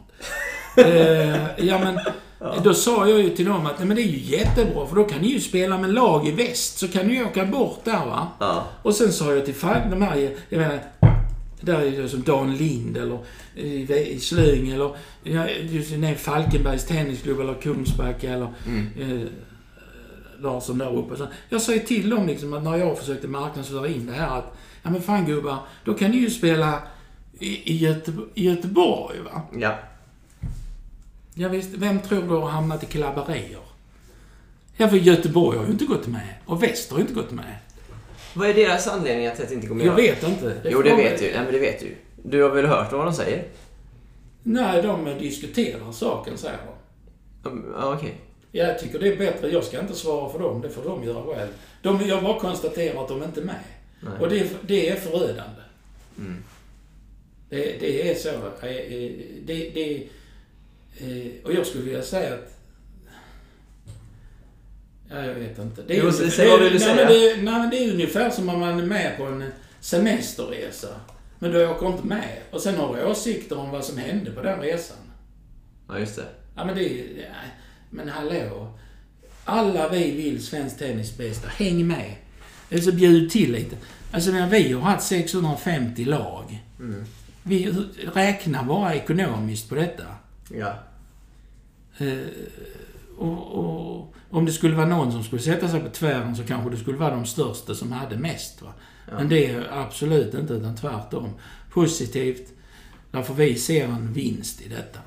något? Då sa jag ju till dem att nej, men det är ju jättebra, för då kan ni ju spela med lag i väst, så kan ni ju åka bort där, va? Ja. Och sen sa jag till de här, jag menar, där är det som Dan Lind eller i Slöingen eller Falkenbergs Tennisklubb eller Kungsbacka eller Larsson där uppe. Så jag sa ju till dem liksom att när jag försökte marknadsföra in det här att ja men fan gubbar, då kan ni ju spela i Göteborg, va? Ja. Ja visst, vem tror du har hamnat i klabberier? Ja, för Göteborg har ju inte gått med. Och Väst har ju inte gått med. Vad är deras anledning att det inte går med? Jag vet inte. Det vet du. Du har väl hört vad de säger? Nej, de diskuterar saken, säger de. Okej. Jag tycker det är bättre. Jag ska inte svara för dem. Det får de göra själv. Jag bara konstaterar att de inte är med. Nej. Och det är förödande. Mm. Det är så. Och jag skulle vilja säga att... Ja, jag vet inte. Det är ungefär som om man är med på en semesterresa. Men du åker inte med. Och sen har du åsikter om vad som hände på den resan. Ja, just det. Ja, men men hallå. Alla vi vill svensk tennis bästa. Häng med. Alltså bjud till lite. Alltså när vi har haft 650 lag. Mm. Vi räknar bara ekonomiskt på detta. Ja. Och om det skulle vara någon som skulle sätta sig på tvären så kanske det skulle vara de största som hade mest, va? Ja. Men det är absolut inte, utan tvärtom positivt, därför vi ser en vinst i detta.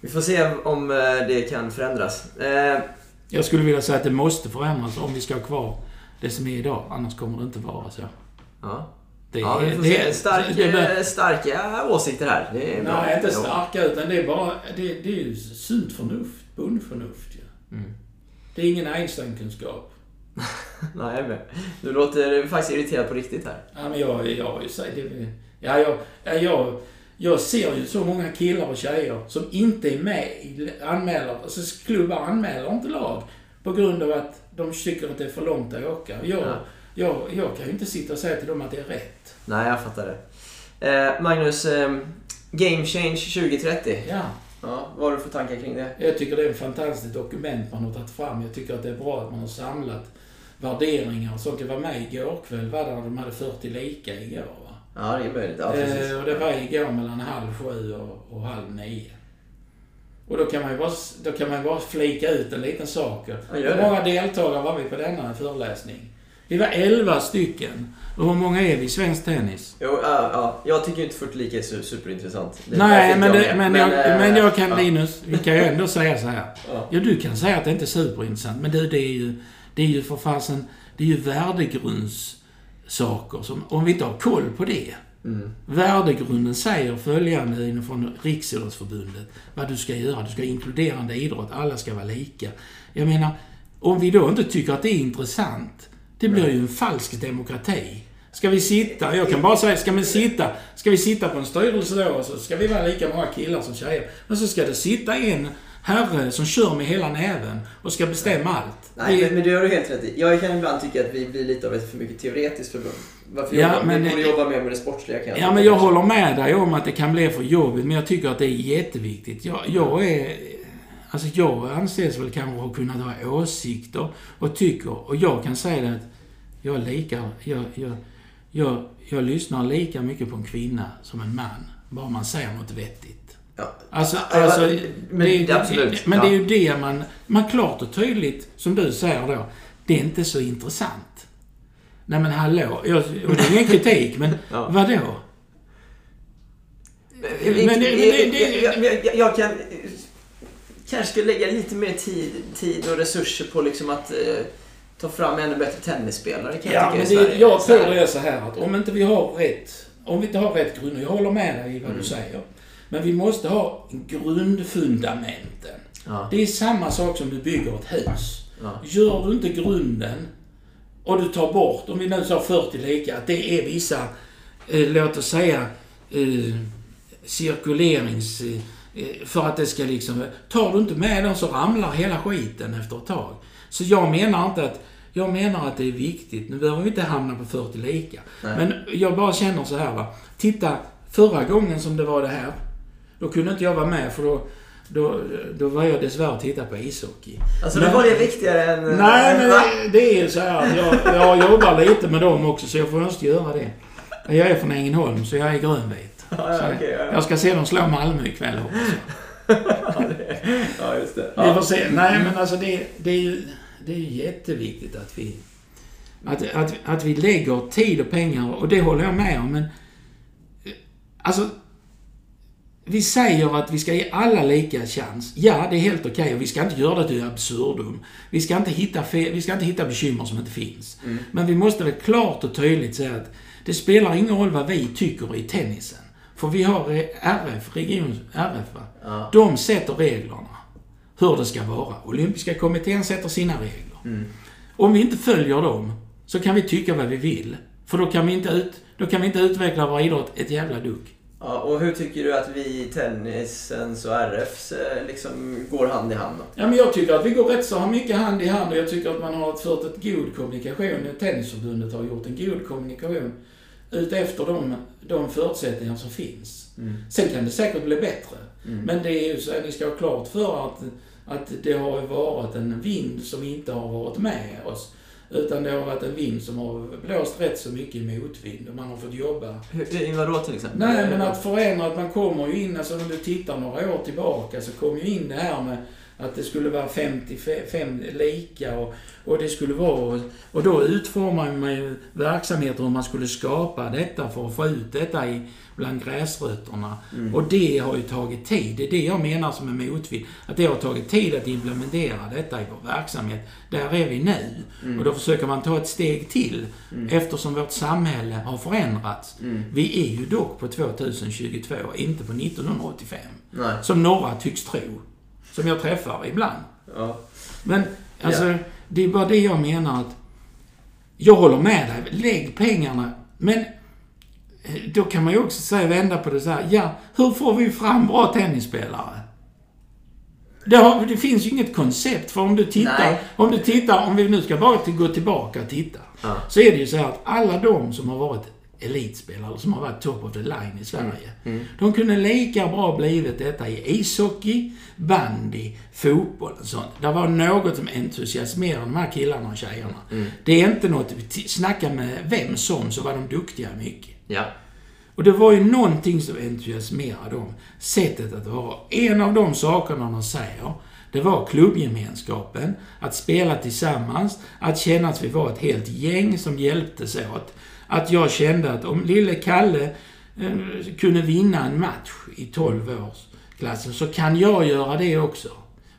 Vi får se om det kan förändras. Jag skulle vilja säga att det måste förändras om vi ska ha kvar det som är idag, annars kommer det inte vara så. Ja. Starka åsikter här. Det är inte starka, utan det är bara det är ju sunt förnuft, bondförnuft. Ja. Mm. Det är ingen Einstein-kunskap. Nej, men du låter faktiskt irriterad på riktigt här. Ja, men jag ser ju så många killar och tjejer som inte är med anmäler, alltså klubbar anmäler inte lag på grund av att de tycker att det är för långt att åka. Jag kan ju inte sitta och säga till dem att det är rätt. Nej, jag fattar det. Magnus, Game Change 2030. Ja. Ja, vad har du för tankar kring det? Jag tycker det är ett fantastiskt dokument man har tagit fram. Jag tycker att det är bra att man har samlat värderingar. Så det var mig igår kväll, var där de hade 40 lika igår, va? Ja, det är möjligt. Ja, och det var igår mellan 6:30 och 8:30. Och då kan man bara flika ut en liten sak. Hur många deltagare var vi på denna föreläsning? Vi var 11 stycken. Och hur många är vi i svensk tennis? Jo, ja. Jag tycker inte 40 lika är superintressant. Nej, men jag kan, ja. Linus, vi kan ju ändå säga så här. Ja. Ja, du kan säga att det inte är superintressant. Men du, det är ju för fasen, det är ju värdegrundssaker. Som, om vi inte har koll på det. Mm. Värdegrunden säger följande inifrån Riksidrottsförbundet. Vad du ska göra, du ska inkluderande idrott, alla ska vara lika. Jag menar, om vi då inte tycker att det är intressant, det blir ju en falsk demokrati. Ska vi sitta, jag kan bara säga, ska vi sitta på en styrelse då, så ska vi vara lika många killar som tjejer. Men så ska det sitta en herre som kör med hela näven och ska bestämma allt. Nej, men det gör du helt rätt i. Jag kan ibland tycka att vi blir lite av ett för mycket teoretiskt förbund. Varför jobbar mer med det sportsliga? Kan jag men jag håller med dig om att det kan bli för jobbigt, men jag tycker att det är jätteviktigt. Jag anses väl kanske ha kunnat ha åsikter och tycker, och jag kan säga det att jag lyssnar lika mycket på en kvinna som en man, bara man säger något vettigt. Ja. Det är ju det man klart och tydligt, som du säger då, det är inte så intressant. Nej men hallå, och det är ingen kritik, men ja. Vadå? Jag kan kanske lägga lite mer tid och resurser på liksom att ta fram ännu bättre tennisspelare. Jag tror det är så här att om vi inte har rätt grund, jag håller med dig i vad du säger, men vi måste ha grundfundamenten. Ja. Det är samma sak som du bygger ett hus. Ja. Gör du inte grunden och du tar bort, om vi nu sa 40 lika, att det är vissa, låt oss säga, cirkulerings... för att det ska liksom... Tar du inte med dem så ramlar hela skiten efter ett tag. Så jag menar att det är viktigt. Nu behöver vi inte hamna på 40 lika. Nej. Men jag bara känner så här, va. Titta, förra gången som det var det här, då kunde inte jag vara med, för då var jag dessvärre att titta på ishockey. Alltså då var det viktigare än... Nej, men det är ju så här. Jag jobbar lite med dem också, så jag får inte göra det. Jag är från Ängelholm, så jag är grönvit. Ja. Jag ska se dem slå Malmö ikväll också. Ja, just det. Ja. Vi får se. Nej, men alltså det är ju jätteviktigt att vi lägger tid och pengar, och det håller jag med om, men alltså vi säger att vi ska ge alla lika chans. Ja, det är helt okej, och vi ska inte göra det till absurdum. Vi ska inte hitta bekymmer som inte finns. Mm. Men vi måste väl klart och tydligt säga att det spelar ingen roll vad vi tycker i tennisen. För vi har RF, ja. De sätter reglerna. Hur det ska vara. Olympiska kommittén sätter sina regler. Mm. Om vi inte följer dem så kan vi tycka vad vi vill. För då kan vi inte utveckla vår idrott ett jävla dugg. Ja, och hur tycker du att vi i tennisens och RFs liksom går hand i hand då? Ja, men jag tycker att vi går rätt så mycket hand i hand, och jag tycker att man har fört ett god kommunikation. Tennisförbundet har gjort en god kommunikation utefter de förutsättningar som finns. Mm. Sen kan det säkert bli bättre. Mm. Men det är ju så att ni ska ha klart för att det har varit en vind som inte har varit med oss. Utan det har varit en vind som har blåst rätt så mycket i motvind, och man har fått jobba. Vadå till exempel? Nej, men att förändra, att man kommer ju in, alltså om du tittar några år tillbaka så kom ju in det här med att det skulle vara 55 lika och det skulle vara, och då utformar man ju verksamheter hur man skulle skapa detta för att få ut detta bland gräsrötterna. Mm. Och det har ju tagit tid. Det är det jag menar som en motvind. Att det har tagit tid att implementera detta i vår verksamhet. Där är vi nu. Mm. Och då försöker man ta ett steg till eftersom vårt samhälle har förändrats. Mm. Vi är ju dock på 2022, inte på 1985. Nej. Som några tycks tro. Som jag träffar ibland. Ja. Men alltså, det är bara det jag menar, att jag håller med dig. Lägg pengarna. Men då kan man ju också säga, vända på det så här. Ja, hur får vi fram bra tennisspelare? Det finns ju inget koncept. För om vi nu ska bara gå tillbaka och titta. Ja. Så är det ju så här att alla de som har varit elitspelare som har varit top of the line i Sverige. Mm. Mm. De kunde lika bra blivit detta i ishockey, bandy, fotboll och sånt. Det var något som entusiasmerade de här killarna och tjejerna. Mm. Det är inte något, snacka med vem som, så var de duktiga mycket. Ja. Och det var ju någonting som entusiasmerade dem. Sättet att vara. En av de sakerna de säger, det var klubbgemenskapen, att spela tillsammans, att känna att vi var ett helt gäng som hjälptes åt. Att jag kände att om lille Kalle kunde vinna en match i 12-årsklassen så kan jag göra det också.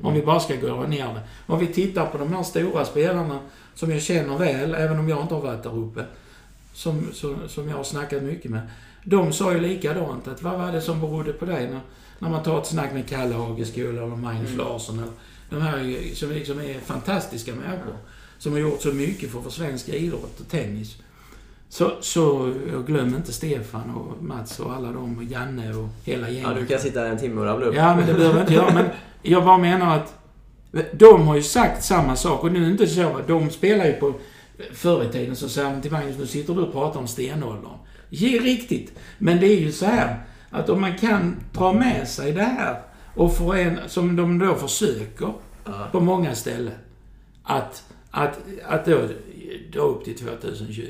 Om vi bara ska gå ner det. Om vi tittar på de här stora spelarna som jag känner väl, även om jag inte har varit där uppe, som jag har snackat mycket med. De sa ju likadant, att vad var det som berodde på dig när man tar ett snack med Kalle Hageskola eller Magnus Larsson, eller de här som liksom är fantastiska människor som har gjort så mycket för svensk idrott och tennis. Så jag glömmer inte Stefan och Mats och alla dem och Janne och hela gänget. Ja, du kan sitta en timme och rabbla upp. Ja, men det behöver inte jag. Men jag bara menar att de har ju sagt samma sak. Och nu är det inte så att de spelar ju på förr i tiden så säger de till Magnus, nu sitter du och pratar om stenåldern. Ge riktigt. Men det är ju så här att om man kan dra med sig det här och få en, som de då försöker på många ställen, att då upp till 2020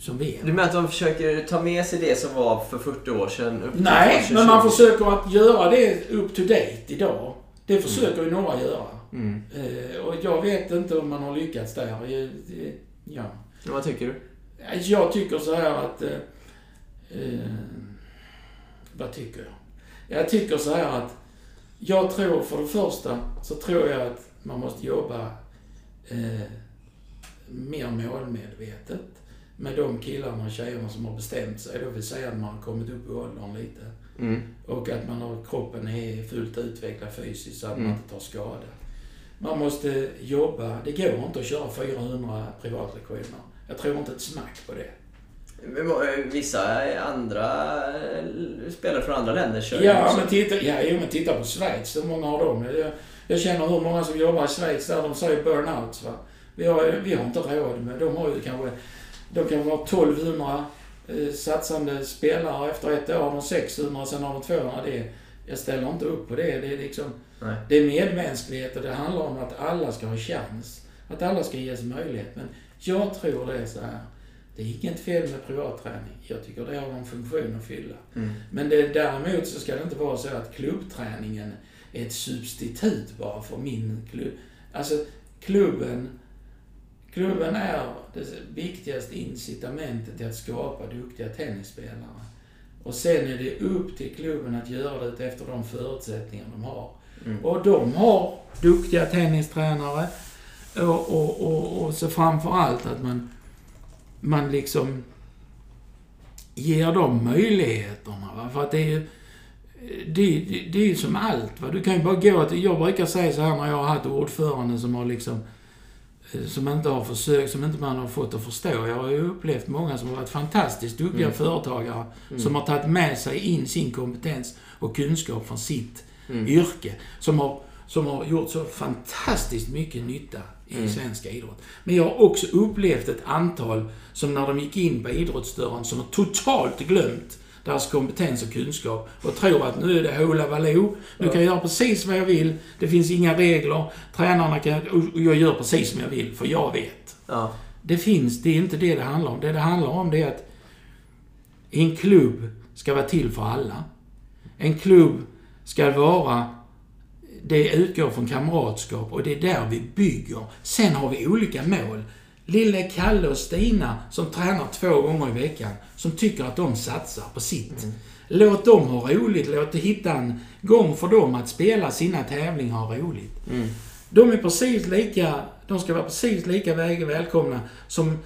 som vi är. Du menar att de försöker ta med sig det som var för 40 år sedan? Nej, men man försöker att göra det up to date idag. Det försöker ju några göra. Mm. Och jag vet inte om man har lyckats där. Ja. Vad tycker du? Jag tycker så här att... vad tycker jag? Jag tycker så här att... Jag tror, för det första, så tror jag att man måste jobba mer målmedvetet med de killarna och tjejerna som har bestämt sig. Det vill säga att man har kommit upp i åldern lite. Mm. Och att man har, kroppen är fullt utvecklad fysiskt så att man inte tar skada. Man måste jobba. Det går inte att köra 400 privatlektioner. Jag tror inte ett snack på det. Vissa andra spelare från andra länder kör också. Men titta på Schweiz. Hur många har de? Jag känner hur många som jobbar i Schweiz där. De säger burnout. Va? Vi har inte råd med. De har ju kanske... De kan vara 1200 satsande spelare efter ett år, de 600, sen har de 200. Jag ställer inte upp på det. Det är, liksom, det är medmänsklighet och det handlar om att alla ska ha chans. Att alla ska ges möjlighet. Men jag tror det är så här. Det är inget fel med privatträning. Jag tycker det har en funktion att fylla. Mm. Men däremot så ska det inte vara så att klubbträningen är ett substitut bara för min klubb. Alltså Klubben är det viktigaste incitamentet till att skapa duktiga tennisspelare. Och sen är det upp till klubben att göra det efter de förutsättningar de har. Mm. Och de har duktiga tennistränare. Och så framförallt att man liksom ger dem möjligheterna. Va? För att det är ju det är som allt. Va? Du kan ju bara gå... Jag brukar säga så här när jag har haft ordförande som har liksom... som inte har försökt, som inte man har fått att förstå. Jag har ju upplevt många som har varit fantastiskt duktiga företagare som har tagit med sig in sin kompetens och kunskap från sitt yrke. Som har gjort så fantastiskt mycket nytta i svenska idrott. Men jag har också upplevt ett antal som när de gick in på idrottsdörren som har totalt glömt deras kompetens och kunskap och tror att nu är det hula vallo, nu kan jag göra precis vad jag vill, det finns inga regler, tränarna kan, och jag gör precis som jag vill för jag vet. Ja. Det är inte det handlar om. Det handlar om det är att en klubb ska vara till för alla. En klubb ska vara, det utgår från kamratskap och det är där vi bygger. Sen har vi olika mål. Lille Kalle och Stina som tränar 2 gånger i veckan, som tycker att de satsar på sitt. Låt dem ha roligt, låt det hitta en gång för dem att spela sina tävlingar och ha roligt. De är precis lika, de ska vara precis lika välkomna som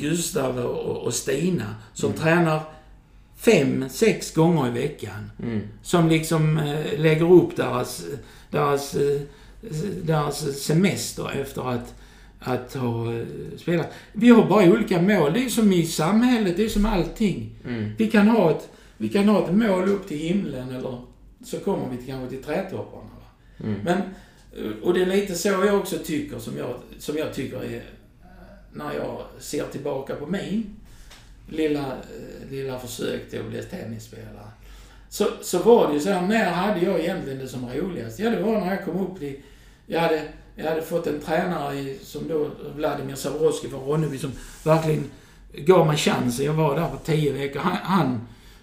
Gustav och Stina som tränar 5-6 gånger i veckan. Som liksom lägger upp deras semester efter att ha spelat. Vi har bara olika mål. Det är som i samhället, det är som allting. Vi kan ha ett mål upp till himlen eller så kommer vi kanske till trätopparna. Men och det är lite så jag också tycker som jag tycker är när jag ser tillbaka på mig lilla försök till att bli tennisspelare. Så var det ju så här, när hade jag egentligen det som roligast? Ja, det var när jag kom upp till, jag hade fått en tränare som då, Vladimir Savorowski från Ronneby, som verkligen gav mig chansen. Jag var där på 10 veckor.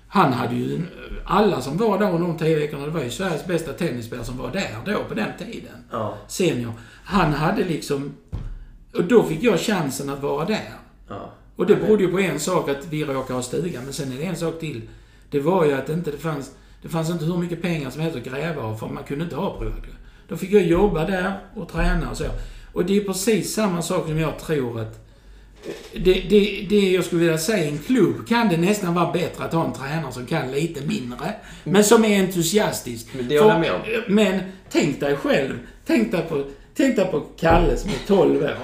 Han hade ju, alla som var där under de 10 veckorna, det var ju Sveriges bästa tennisspelare som var där då på den tiden. Ja. Senior. Han hade liksom, och då fick jag chansen att vara där. Ja. Och det berodde ju på en sak, att vi råkade ha stuga, men sen är det en sak till. Det var ju att det fanns inte hur mycket pengar som helst att gräva av, för man kunde inte ha provat. Då fick jag jobba där och träna och så. Och det är precis samma sak som jag tror att det jag skulle vilja säga, en klubb kan det nästan vara bättre att ha en tränare som kan lite mindre, men som är entusiastisk. Men det håller jag med om. Men tänk dig själv, tänk dig på Kalle som är 12 år.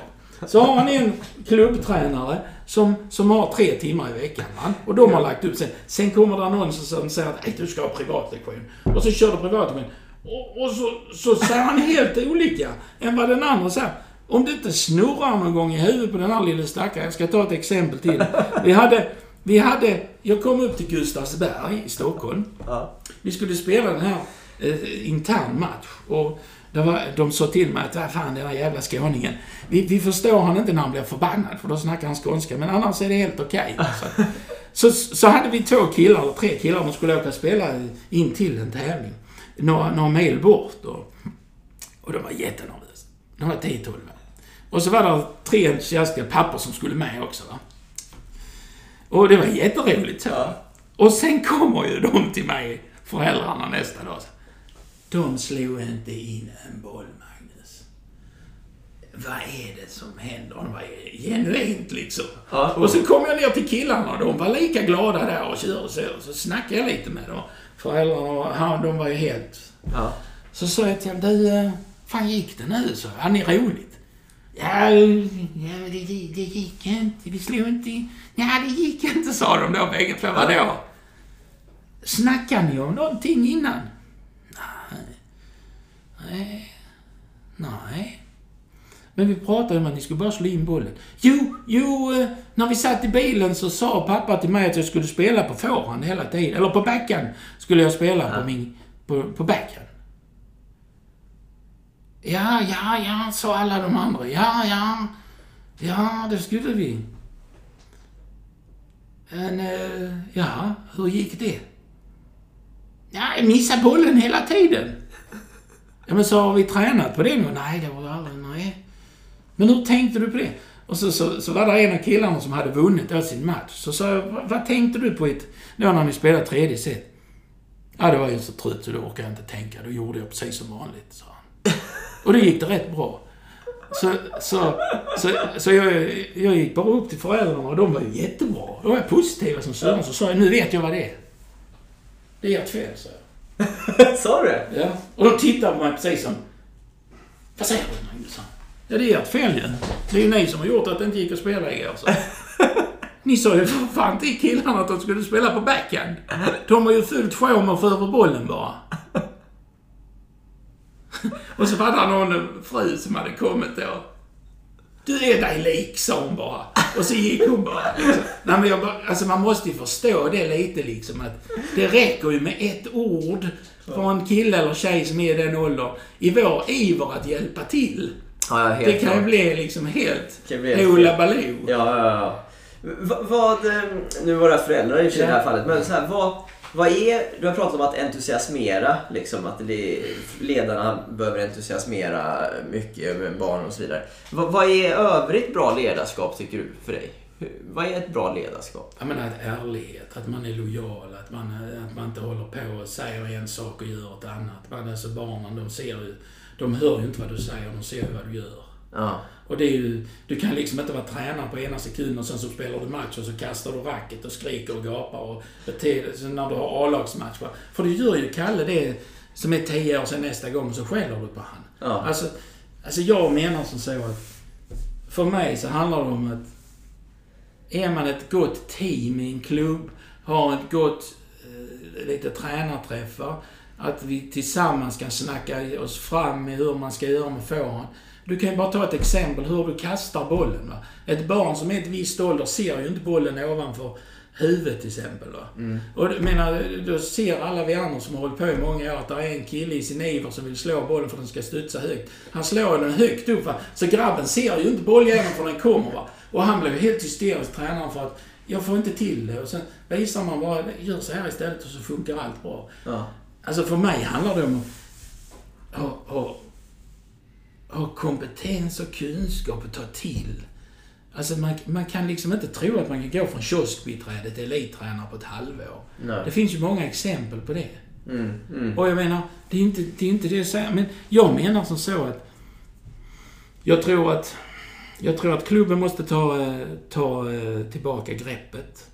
Så har han en klubbtränare som har 3 timmar i veckan, man. Och de har lagt upp sen kommer det någon som säger att du ska ha privatlektion, och så kör du privatlektion, och så säger han helt olika än vad den andra säger. Om det inte snurrar någon gång i huvudet på den här lilla stackaren. Jag ska ta ett exempel till. Jag kom upp till Gustavsberg i Stockholm. Vi skulle spela den här intern match, och de sa till mig att vad fan, den här jävla skåningen. Vi förstår han inte när han blir förbannad, för då snackar han skånska, men annars är det helt okej. Okay. Så hade vi 2 killar eller 3 killar som skulle åka spela in till en tävling. Några mil bort. Och de var jättenervösa. De var 10-12. Och så var det 3 entusiastiska pappor som skulle med också. Va? Och det var jätteroligt. Så. Och sen kommer ju de till mig, föräldrarna, nästa dag. De slog inte in en boll, Magnus. Vad är det som händer? De var genuint liksom. Ja. Och så kom jag ner till killarna, och de var lika glada där och kör och så. Så snackade jag lite med dem. Föräldrarna, de var ju helt... Ja. Så sa jag till dem, du, fan gick det nu? Så var ni roligt? Ja, det gick inte. Vi slog inte in. Nej, det gick inte, sa de då. Bägge två, vadå? Snackade ni om någonting innan? Nej. Men vi pratade om att ni skulle bara slå in bollen. Jo, när vi satt i bilen så sa pappa till mig att jag skulle spela på förhand hela tiden. Eller på backhand skulle jag spela på backhand. Ja, sa alla de andra. Ja, det skulle vi. Men, ja, hur gick det? Ja, jag missade bollen hela tiden. Ja, men så har vi tränat på det nu. Nej, det var det aldrig, nej. Men hur tänkte du på det? Och så var det en av killarna som hade vunnit all sin match. Så sa jag, vad tänkte du på då när ni spelade 3D set? Ja, det var ju så trött så då orkade jag inte tänka. Då gjorde jag precis som vanligt, sa han. Och det gick det rätt bra. Så jag gick bara upp till föräldrarna, och de var ju jättebra. De var positiva som sören. Så sa jag, nu vet jag vad det är. Det är ert fel, sa jag. Sa du? Ja. Och de tittar på mig precis som... Vad säger du, Magnus? Ja, det är ert fel ju. Det är ju ni som har gjort att det inte gick att spela i er. Så. Ni sa ju för fan till killarna att de skulle spela på backhand. De har ju fullt sjåmer för över bollen bara. Och så var det någon fru som hade kommit då. Du är dig lik, sa hon bara. Och så gick hon bara. Liksom. Nej, men alltså man måste ju förstå det lite liksom, att det räcker ju med ett ord från en kille eller tjej som är i den åldern i vår iver att hjälpa till. Ja, det kan ju bli liksom helt Ola Baloo. Ja. Vad, nu var det föräldrar i det här fallet, men så här, vad är, du har pratat om att entusiasmera liksom, att ledarna behöver entusiasmera mycket med barn och så vidare. Vad är övrigt bra ledarskap tycker du för dig? Vad är ett bra ledarskap? Jag menar att ärlighet, att man är lojal, att man inte håller på och säger en sak och gör ett annat. Man, alltså barnen, de hör ju inte vad du säger, de ser vad du gör. Ja. Och det är ju, du kan liksom inte vara tränare på ena sekunden och sen så spelar du match och så kastar du racket och skriker och gapar och beter, när du har A-lagsmatch. För du gör ju Kalle det som är 10 år sedan nästa gång, så skäller du på han. Ja. Alltså jag menar som så att för mig så handlar det om att är man ett gott team i en klubb, har ett gott lite tränarträffar, att vi tillsammans kan snacka oss fram med hur man ska göra med förhand. Du kan ju bara ta ett exempel hur du kastar bollen. Va? Ett barn som är ett visst ålder ser ju inte bollen ovanför huvudet till exempel. Va? Mm. Och menar, då ser alla vi andra som har hållit på i många år att det är en kille i sin iver som vill slå bollen för den ska studsa högt. Han slår den högt upp, va? Så grabben ser ju inte bollen för den kommer. Va? Och han blev helt hysterisk tränaren för att jag får inte till det. Och sen visar man bara, gör så här istället och så funkar allt bra. Ja. Alltså för mig handlar det om ha kompetens och kunskap att ta till. Alltså man kan liksom inte tro att man kan gå från kioskbiträde till elittränare på ett halvår. Nej. Det finns ju många exempel på det. Mm, mm. Och jag menar, det är inte det så. Men jag menar som så att jag tror att klubben måste ta tillbaka greppet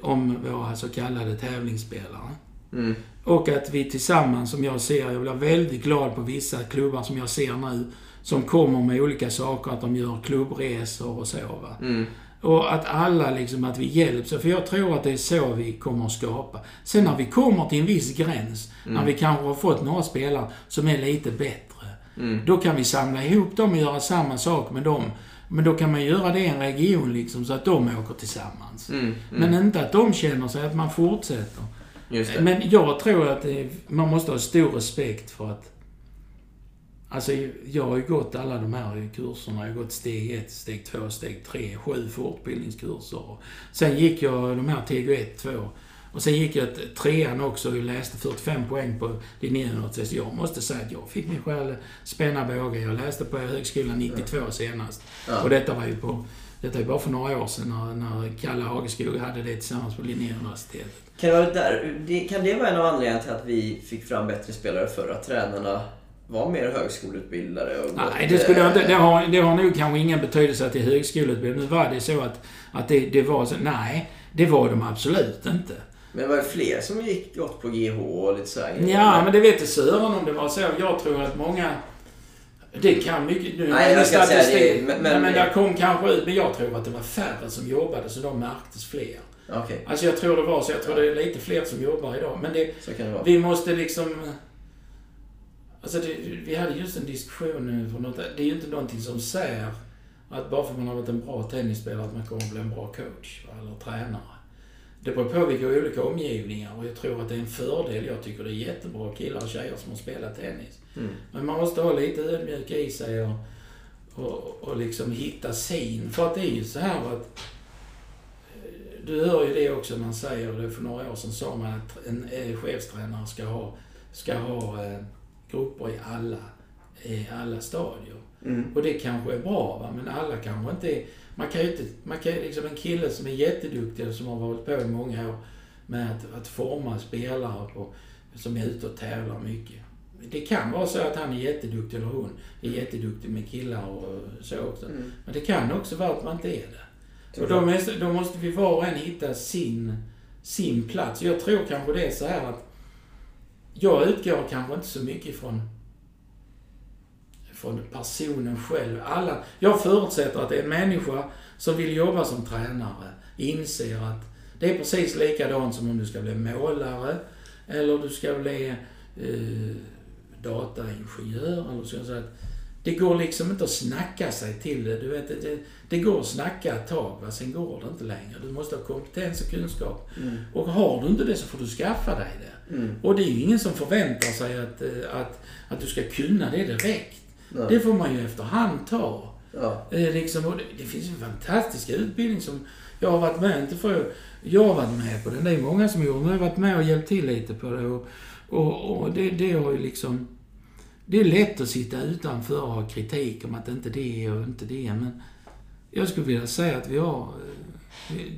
om våra så kallade tävlingsspelare. Mm. Och att vi tillsammans, som jag blir väldigt glad på vissa klubbar som jag ser nu som kommer med olika saker, att de gör klubbresor och så, va? Mm. Och att alla liksom, att vi hjälps, för jag tror att det är så vi kommer att skapa. Sen när vi kommer till en viss gräns, när vi kanske har fått några spelare som är lite bättre, då kan vi samla ihop dem och göra samma sak med dem. Men då kan man göra det i en region liksom, så att de åker tillsammans. Men inte att de känner sig att man fortsätter. Men jag tror att man måste ha stor respekt för att, alltså jag har ju gått alla de här kurserna, jag har gått steg 1, steg 2, steg 3, 7 fortbildningskurser. Sen gick jag de här TG1, 2 och sen gick jag 3an också och läste 45 poäng på linjen. Så jag måste säga att jag fick mig själv spänna bågen. Jag läste på högskolan 92 senast och detta är bara för några år sedan när Kalle Hageskog hade det tillsammans på Linnéuniversitetet. Kan det vara en av anledningarna till att vi fick fram bättre spelare för att tränarna var mer högskoleutbildade? Nej, det skulle inte. Det har nog kanske ingen betydelse att det är högskoleutbildade. Nu var det så att det var så. Nej, det var de absolut inte. Men var det fler som gick gott på GH och lite så här? Ja, men det vet inte Sören om det var så. Jag tror att många... Det kan mycket nu. Nej, jag ska säga det, men jag kom kanske ut, men jag tror att det var färre som jobbade så de märktes fler. Okay. Alltså jag tror det var så, jag tror det är lite fler som jobbar idag, men det vi måste liksom, alltså vi hade just en diskussion för något, det är ju inte någonting som säger att bara för att man har varit en bra tennisspelare att man kommer att bli en bra coach eller tränare. Det beror på vilka olika omgivningar och jag tror att det är en fördel. Jag tycker det är jättebra killar och tjejer som har spelat tennis. Mm. Men man måste ha lite ödmjuk i sig och liksom hitta sin. För att det är ju så här att du hör ju det också man säger, det för några år sedan sa man att en chefstränare ska ha grupper i alla stadier. Mm. Och det kanske är bra, va? Men alla kanske inte är. Man kan liksom en kille som är jätteduktig som har varit på i många år med att forma spelare på, som är ute och tävlar mycket. Det kan vara så att han är jätteduktig eller hon är jätteduktig med killar och så också. Mm. Men det kan också vara att man inte är det. Och då måste vi var och en hitta sin plats. Jag tror kanske det är så här att jag utgår kanske inte så mycket från personen själv. Jag förutsätter att en människa som vill jobba som tränare inser att det är precis likadant som om du ska bli målare eller du ska bli dataingenjör eller så. Det går liksom inte att snacka sig till det. Du vet, det går att snacka ett tag, va? Sen går det inte längre. Du måste ha kompetens och kunskap. Mm. Och har du inte det så får du skaffa dig det. Mm. Och det är ju ingen som förväntar sig att du ska kunna det direkt. Ja. Det får man ju efterhand ta. Ja. Liksom, och det finns en fantastisk utbildning som jag har varit med, inte för jag har varit med på den. Det är många som gjorde, men jag har varit med och hjälpt till lite på det. Och det har ju liksom, det är lätt att sitta utanför och ha kritik om att inte det och inte det. Men jag skulle vilja säga att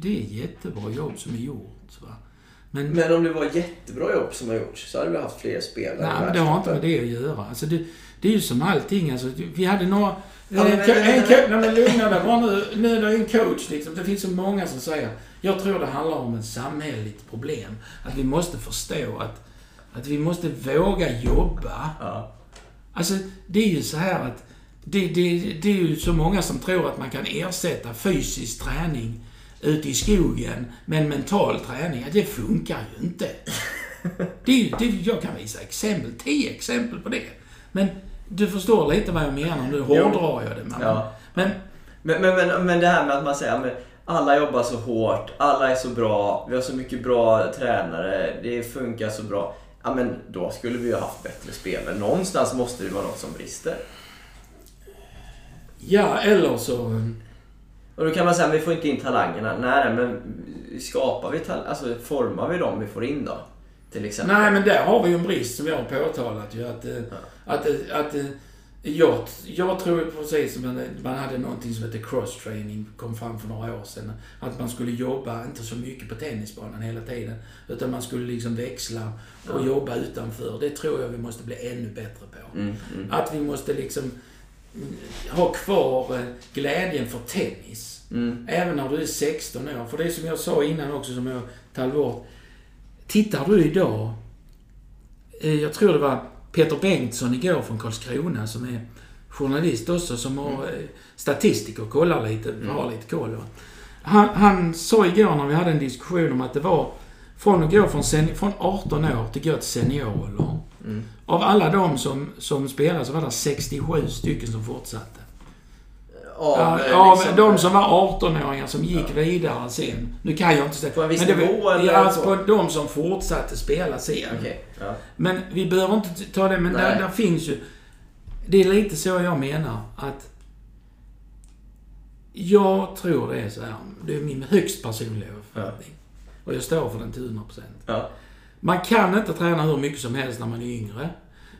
det är jättebra jobb som är gjort, va? Men om det var jättebra jobb som har gjorts så hade vi haft fler spelare. Nej, men det har inte med det att göra. Alltså det är ju som allting. Alltså, vi hade några... Nu är det en coach. Liksom. Det finns så många som säger... Jag tror det handlar om ett samhälleligt problem. Att vi måste förstå att vi måste våga jobba. Ja. Alltså, det är ju så här att... Det är ju så många som tror att man kan ersätta fysisk träning ute i skogen med mental träning. Det funkar ju inte. Jag kan visa 10 exempel på det. Men Du förstår lite vad jag menar, nu hårdrar jag det. Men det här med att man säger att alla jobbar så hårt, alla är så bra, vi har så mycket bra tränare, det funkar så bra. Ja, men då skulle vi ju haft bättre spelare. Någonstans måste det vara något som brister. Ja, eller så... Och då kan man säga att vi får inte in talangerna. Nej, men skapar vi alltså formar vi dem vi får in då? Till exempel. Nej, men där har vi ju en brist som jag har påtalat ju. Jag tror precis som man hade någonting som heter cross-training, kom fram för några år sedan. Att man skulle jobba inte så mycket på tennisbanan hela tiden, utan man skulle liksom växla och jobba utanför. Det tror jag vi måste bli ännu bättre på. Att vi måste liksom ha kvar glädjen för tennis. Även när du är 16 år. För det som jag sa innan också, som jag tar bort. Tittar du idag, jag tror det var Petter Bengtsson igår från Karlskrona som är journalist också, som har statistiker och kollar lite, har lite koll. Han sa igår när vi hade en diskussion om att det var från att gå från 18 år till gå till seniorer. Av alla de som spelade så var det 67 stycken som fortsatte. Av de som var 18-åringar som gick vidare sen. Nu kan jag inte säga. Men det var alltså på de som fortsatte spela sen. Okay. Ja. Men vi behöver inte ta det, men där finns ju... Det är lite så jag menar att... Jag tror det är så här. Det är min högst personliga uppfattning. Och jag står för den till 100%. Ja. Man kan inte träna hur mycket som helst när man är yngre.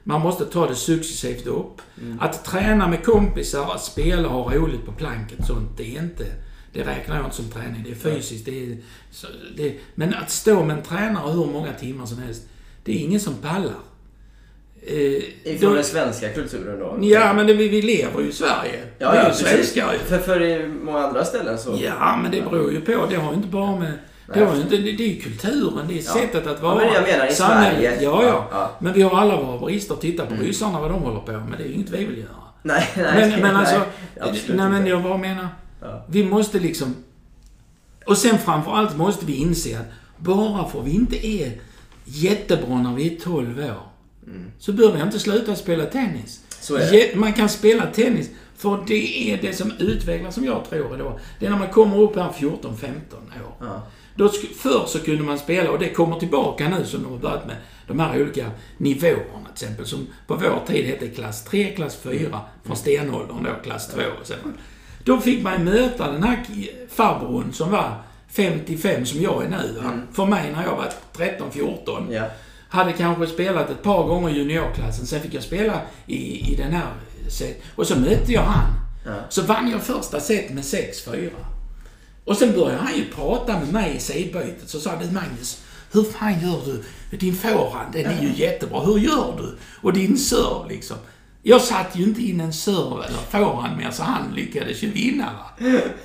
Man måste ta det successivt upp. Att träna med kompisar, att spela och ha roligt på planket, sånt, det är inte... Det räknar jag inte som träning, det är fysiskt. Men att stå med en tränare hur många timmar som helst, det är ingen som pallar. Ifrån den svenska kulturen då? Ja, men vi lever ju i Sverige. Ja, ja, svenskar ju. För i många andra ställen så... Ja, men det beror ju på. Det har ju inte bara med... Det är ju kulturen, det är sättet att vara. Men jag menar i Sverige. Men vi har alla våra brister. Titta på ryssarna, vad de håller på med. Det är ju inget vi vill göra. Vi måste liksom... Och sen framförallt måste vi inse att bara för vi inte är jättebra när vi är 12 år så bör vi inte sluta spela tennis. Man kan spela tennis för det är det som utvecklas, som jag tror idag. Det är när man kommer upp här 14-15 år. Ja. Förr så kunde man spela, och det kommer tillbaka nu som de har börjat med de här olika nivåerna till exempel, som på vår tid hette klass 3, klass 4 från stenåldern då, klass 2 och så. Då fick man möta den här farbrorn som var 55 som jag är nu. För mig när jag var 13-14 hade kanske spelat ett par gånger i juniorklassen, sen fick jag spela i den här set. Och så mötte jag han. Så vann jag första set med 6-4. Och sen började han ju prata med mig i sidbytet. Så sa han, Magnus, hur fan gör du? Din forehand, den är ju jättebra. Hur gör du? Och din serv liksom. Jag satt ju inte in en serv eller forehand med, så han lyckades ju vinna.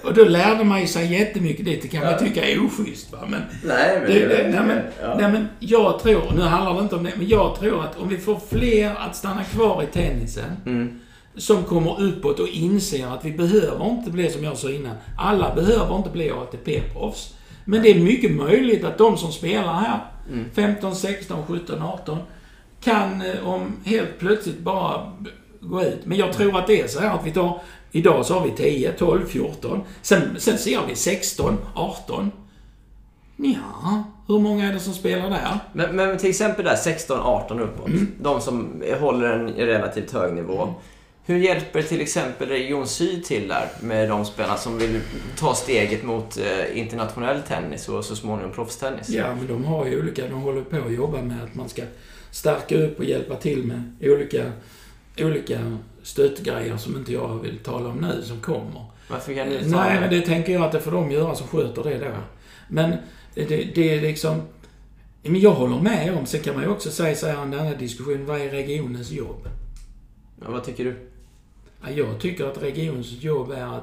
Och då lärde man ju sig jättemycket. Det kan man tycka är oschysst. Men jag tror, nu handlar det inte om det, men jag tror att om vi får fler att stanna kvar i tennisen... som kommer uppåt och inser att vi behöver inte bli, som jag sa innan, alla behöver inte bli ATP-proffs. Men det är mycket möjligt att de som spelar här, 15, 16, 17, 18, kan om helt plötsligt bara gå ut. Men jag tror att det är så här att vi tar, idag så har vi 10, 12, 14, sen ser vi 16, 18. Ja, hur många är det som spelar där? Men till exempel där 16, 18 uppåt, de som håller en relativt hög nivå. Hur hjälper till exempel Region Syd till där med de spelarna som vill ta steget mot internationell tennis och så småningom proffstennis? Ja, men de har ju olika, de håller på att jobba med att man ska stärka upp och hjälpa till med olika stöttgrejer som inte jag vill tala om nu som kommer. Varför kan ni tala? Nej, men det tänker jag att det får de göra som sköter det då. Men det är liksom... Men jag håller med om, sen kan man ju också säga så här i den här diskussionen, vad är regionens jobb? Ja, vad tycker du? Jag tycker att regionens jobb är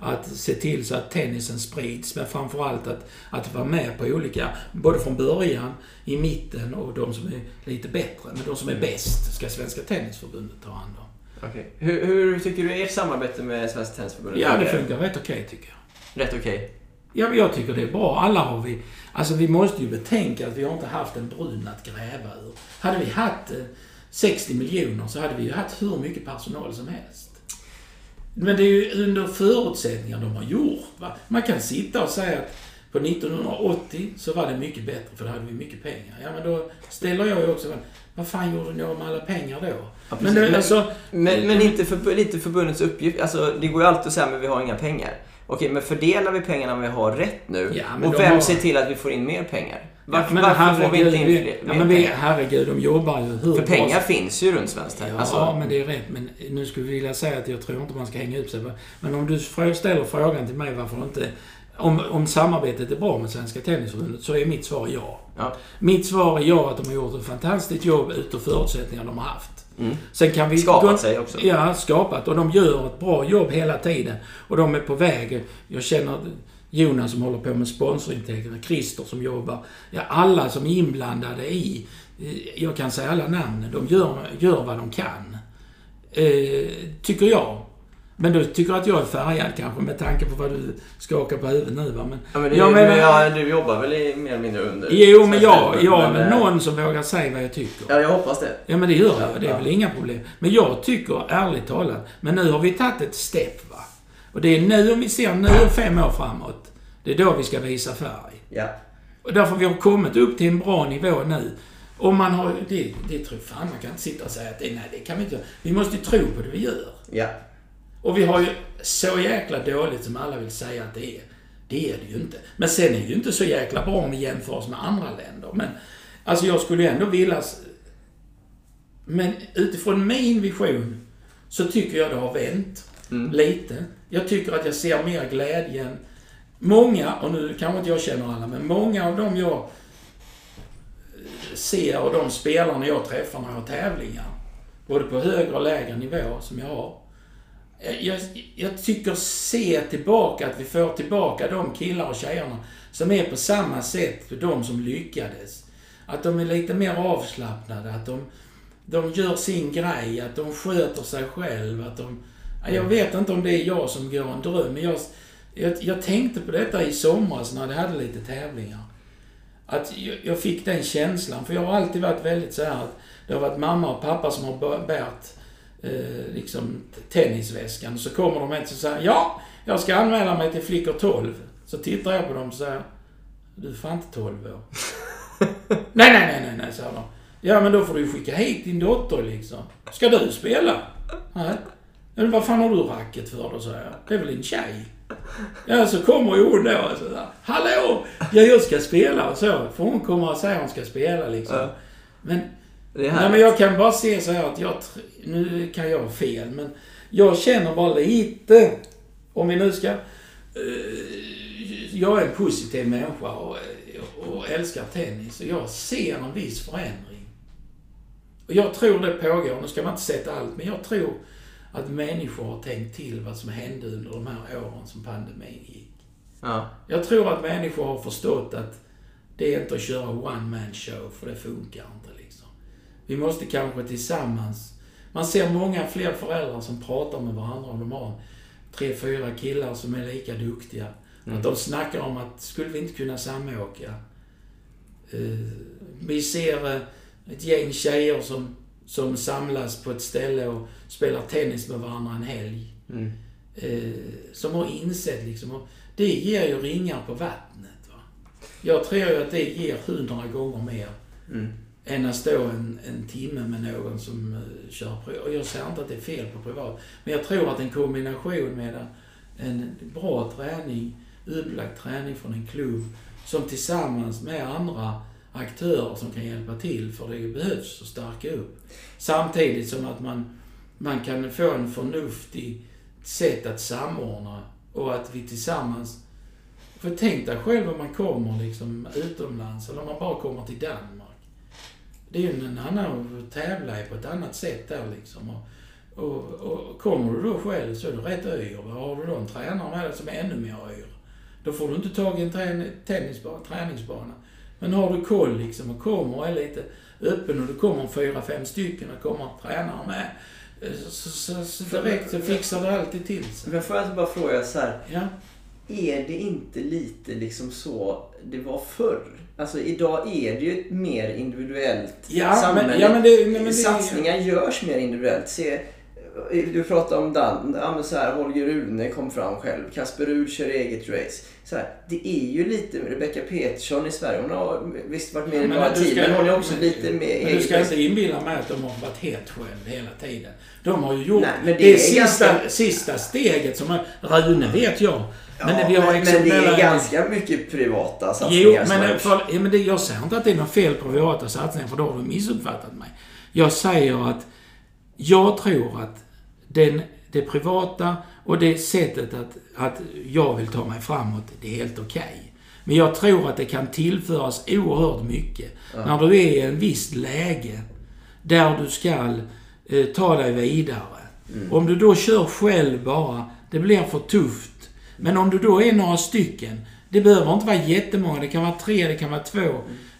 att se till så att tennisen sprids, men framförallt att vara med på olika, både från början, i mitten och de som är lite bättre. Men de som är bäst ska Svenska Tennisförbundet ta hand om. Okay. Hur tycker du ert samarbete med Svenska Tennisförbundet? Ja, det funkar rätt okej, tycker jag. Rätt okej? Ja, jag tycker det är bra. Alla har vi... Alltså vi måste ju betänka att vi har inte haft en brun att gräva ur. Hade vi haft... 60 miljoner så hade vi ju haft hur mycket personal som helst. Men det är ju under förutsättningar de har gjort. Va? Man kan sitta och säga att på 1980 så var det mycket bättre för då hade vi mycket pengar. Ja, men då ställer jag ju också, vad fan gjorde ni om alla pengar då? Ja, men, det, alltså, men inte för, lite förbundets uppgift. Alltså, det går ju alltid att säga men vi har inga pengar. Okej, men fördelar vi pengarna om vi har rätt nu? Ja, och vem ser till att vi får in mer pengar? Varför får vi inte in fler? Ja, men herregud, de jobbar ju hur. För pengar finns ju runt svenskt här. Ja, alltså. Men det är rätt. Men nu skulle jag vilja säga att jag tror inte man ska hänga upp sig. Men om du ställer frågan till mig varför inte... Om samarbetet är bra med Svenska Tennisförbundet så är mitt svar ja. Ja. Mitt svar är ja, att de har gjort ett fantastiskt jobb utifrån förutsättningar de har haft. Mm. Sen kan vi skapat sig också. Ja, skapat. Och de gör ett bra jobb hela tiden. Och de är på väg. Jag känner Jonas som håller på med sponsorintäkter, Christer som jobbar. Ja, alla som är inblandade i, jag kan säga alla namn, de gör vad de kan. Tycker jag. Men du tycker att jag är färgad kanske med tanke på vad du skakar på huvudet nu, va? Men, ja, men, du jobbar väl mer eller mindre under... Jo, men jag är någon som vågar säga vad jag tycker. Ja, jag hoppas det. Ja, men det gör jag. Det är väl inga problem. Men jag tycker, ärligt talat, men nu har vi tagit ett steg, va? Och det är nu, om vi ser nu 5 år framåt, det är då vi ska visa färg. Ja. Och därför vi har kommit upp till en bra nivå nu. Om man har... Det tror fan man kan inte sitta och säga att nej, det kan vi inte. Vi måste ju tro på det vi gör. Ja. Och vi har ju så jäkla dåligt som alla vill säga att det är. Det är det ju inte. Men sen är det ju inte så jäkla bra om vi jämför oss med andra länder. Men alltså jag skulle ändå vilja... Men utifrån min vision så tycker jag det har vänt lite. Jag tycker att jag ser mer glädjen. Många, och nu kanske inte jag känner alla, men många av dem jag ser och de spelarna jag träffar när jag har tävlingar. Både på högre och lägre nivå som jag har. Jag tycker se tillbaka att vi får tillbaka de killar och tjejerna som är på samma sätt för de som lyckades. Att de är lite mer avslappnade, att de gör sin grej, att de sköter sig själv. Att de, jag vet inte om det är jag som går en dröm, men jag tänkte på detta i somras när det hade lite tävlingar. Att jag fick den känslan, för jag har alltid varit väldigt så här att det har varit mamma och pappa som har bärt liksom tennisväskan, så kommer de inte och säger ja, jag ska anmäla mig till flickor 12, så tittar jag på dem och säger du är fan inte 12 år. nej, säger de. Ja, men då får du skicka hit din dotter liksom. Ska du spela? Nej. Men vad fan har du racket för då, säger jag. Det är väl en tjej. Ja, så kommer hon då och så där, hallå, jag ska spela och så, för hon kommer och säger hon ska spela liksom. Men nej, men jag kan bara se så här att nu kan jag ha fel, men jag känner bara lite, om vi nu ska, jag är en positiv människa och älskar tennis, och jag ser en viss förändring. Och jag tror det pågår, nu ska man inte sätta allt, men jag tror att människor har tänkt till vad som hände under de här åren som pandemin gick. Ja. Jag tror att människor har förstått att det är inte att köra one man show, för det funkar inte liksom. Vi måste kanske tillsammans... Man ser många fler föräldrar som pratar med varandra om de har 3-4 killar som är lika duktiga. Att de snackar om att skulle vi inte kunna samåka. Vi ser ett gäng tjejer som samlas på ett ställe och spelar tennis med varandra en helg. Som har insett liksom. Och det ger ju ringar på vattnet. Va? Jag tror ju att det ger 100 gånger mer. Än att stå en timme med någon som kör. Och jag säger inte att det är fel på privat. Men jag tror att en kombination med en bra träning, upplagt träning från en klubb som tillsammans med andra aktörer som kan hjälpa till, för det behövs att stärka upp. Samtidigt som att man kan få en förnuftig sätt att samordna och att vi tillsammans... För tänk dig själv om man kommer liksom utomlands eller om man bara kommer till Danmark. Det är ju en annan att tävla i på ett annat sätt där liksom. Och kommer du då själv så är du rätt yr. Har du då en tränare med dig som är ännu mer yr, då får du inte tag i en träningsbana. Men har du koll liksom och kommer och är lite öppen och du kommer 4-5 stycken och kommer tränare med, så direkt så fixar du alltid till sig. Men får jag bara fråga så här. Ja. är det inte lite liksom så det var förr? Alltså idag är det ju ett mer individuellt samhälle. Men satsningar görs mer individuellt. Se, du pratar om Holger Rune kom fram själv. Kasper Ruud kör eget race. Så här, det är ju lite Rebecca Petersson i Sverige. Hon har visst varit med i några tid, men hon är också lite med. Men du ska inte inbilla mig att de har varit helt själv hela tiden. De har ju gjort sista steget som Rune vet jag. Ja, men det är ganska mycket privata satsningar. Jag säger inte att det är någon fel privata satsningar, för då har du missuppfattat mig. Jag säger att jag tror att det privata och det sättet att jag vill ta mig framåt, det är helt okej. Men jag tror att det kan tillföras oerhört mycket. Mm. När du är i en viss läge där du ska ta dig vidare. Mm. Om du då kör själv bara, det blir för tufft. Men om du då är några stycken, det behöver inte vara jättemånga, det kan vara 3, det kan vara 2,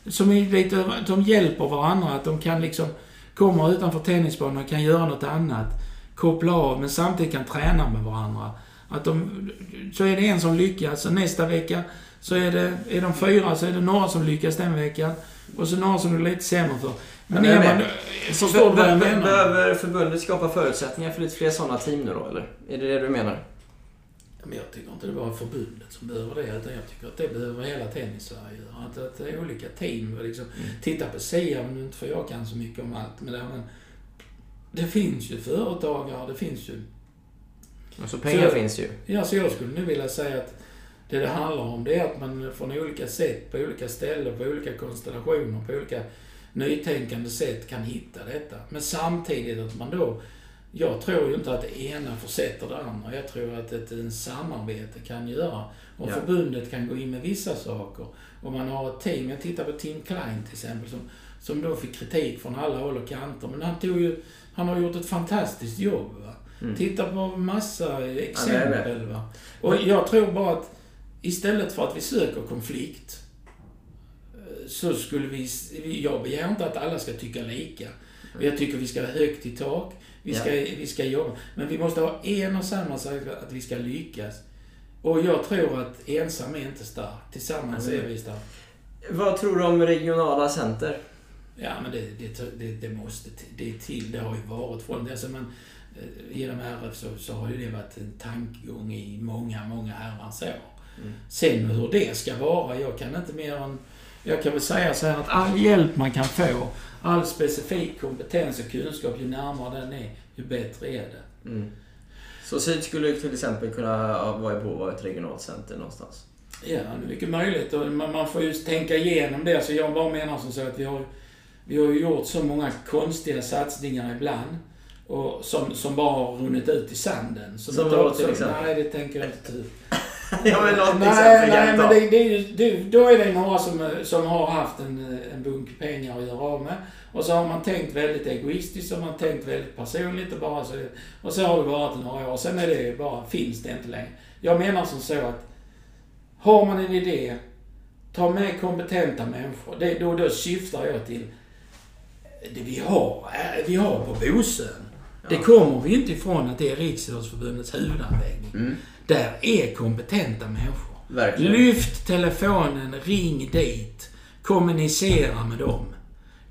som är lite, de hjälper varandra, att de kan liksom komma utanför tennisbanan och kan göra något annat, koppla av, men samtidigt kan träna med varandra. Att så är det en som lyckas, så nästa vecka så är de 4, så är det några som lyckas den veckan, och så några som är lite sämre för. Behöver förbundet skapa förutsättningar för lite fler sådana team nu då, eller? Är det det du menar? Men jag tycker inte det var förbundet som behöver det, utan jag tycker att det behöver hela tennis-Sverige. Att det är olika team. Liksom, titta på SIAM, för jag kan så mycket om allt. Men det finns ju företagare, det finns ju... Alltså pengar finns ju. Ja, så jag skulle nu vilja säga att det handlar om det är att man från olika sätt, på olika ställen, på olika konstellationer, på olika nytänkande sätt kan hitta detta. Men samtidigt att man då... Jag tror ju inte att det ena försätter det andra. Jag tror att ett samarbete kan göra. Och förbundet kan gå in med vissa saker. Om man har ett team, jag tittar på Tim Klein till exempel, som då fick kritik från alla håll och kanter. Men han har gjort ett fantastiskt jobb. Va? Mm. Titta på massa exempel. Va? Och jag tror bara att istället för att vi söker konflikt så skulle jag begär inte att alla ska tycka lika. Och jag tycker vi ska ha högt i tak. Vi ska jobba. Men vi måste ha en och samma sak att vi ska lyckas. Och jag tror att ensam är inte stark. Tillsammans är vi stark. Vad tror du om regionala center? Ja, men det måste det är till. Det har ju varit från det. Alltså man, genom RF så har ju det varit en tankegång i många herrans år. Mm. Sen hur det ska vara. Jag kan väl säga så här att all hjälp man kan få, all specifik kompetens och kunskap, ju närmare den är, ju bättre är det. Mm. Så Syd skulle till exempel kunna vara ett regionalt center någonstans? Ja, det är mycket möjligt. Och man får ju tänka igenom det. Så jag bara menar som så att vi har gjort så många konstiga satsningar ibland och som bara har runnit ut i sanden. Som då till exempel? Nej, det tänker jag inte. Då är det några som har haft en bunk pengar att göra av med. Och så har man tänkt väldigt egoistiskt och man tänkt väldigt personligt och så har det varit några år. Sen är det bara, finns det inte längre. Jag menar som så att har man en idé, ta med kompetenta människor. Då syftar jag till det vi har på Bosön. Det kommer vi inte ifrån att det är Riksidrottsförbundets huvudanläggning. Mm. Där är kompetenta människor. Verkligen. Lyft telefonen, ring dit, kommunicera med dem.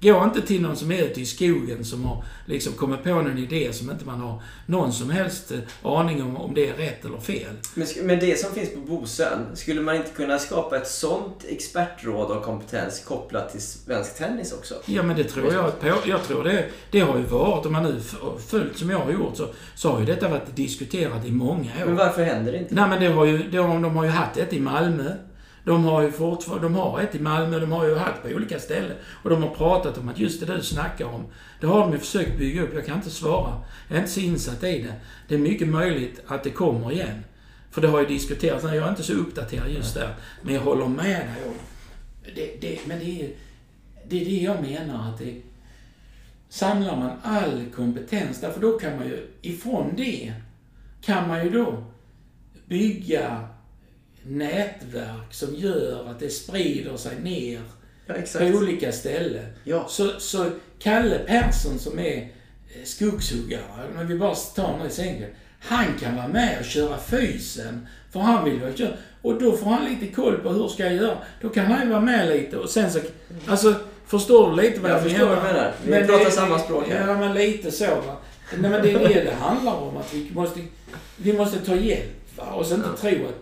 Gå inte till någon som är ute i skogen som har liksom kommit på någon idé som inte man har någon som helst aning om det är rätt eller fel. Men det som finns på Bosön, skulle man inte kunna skapa ett sånt expertråd och kompetens kopplat till svensk tennis också? Ja, men det tror jag. Jag tror det har ju varit, om man nu följt som jag har gjort så har ju detta varit diskuterat i många år. Men varför händer det inte? Nej, men de har ju haft ett i Malmö. De har ett i Malmö, de har ju haft på olika ställen. Och de har pratat om att just det du snackar om, det har de ju försökt bygga upp. Jag kan inte svara. Jag är inte så insatt i det. Det är mycket möjligt att det kommer igen. För det har ju diskuterats. Jag är inte så uppdaterad just där. Men jag håller med dig om. Det är det jag menar. Att det, samlar man all kompetens där, för då kan man ju ifrån det kan man ju då bygga nätverk som gör att det sprider sig ner på olika ställen. Ja. Så Kalle Persson som är skogshuggare, men vi bara tar honom i sängen, han kan vara med och köra fysen, för han vill ju köra. Och då får han lite koll på hur ska jag göra. Då kan han ju vara med lite och sen så, alltså, förstår du lite vad jag menar? Jag förstår vad vi pratar samma språk här. Ja, men lite så. Nej, men det är det det handlar om, att vi måste ta hjälp, va? Och sen inte tro att,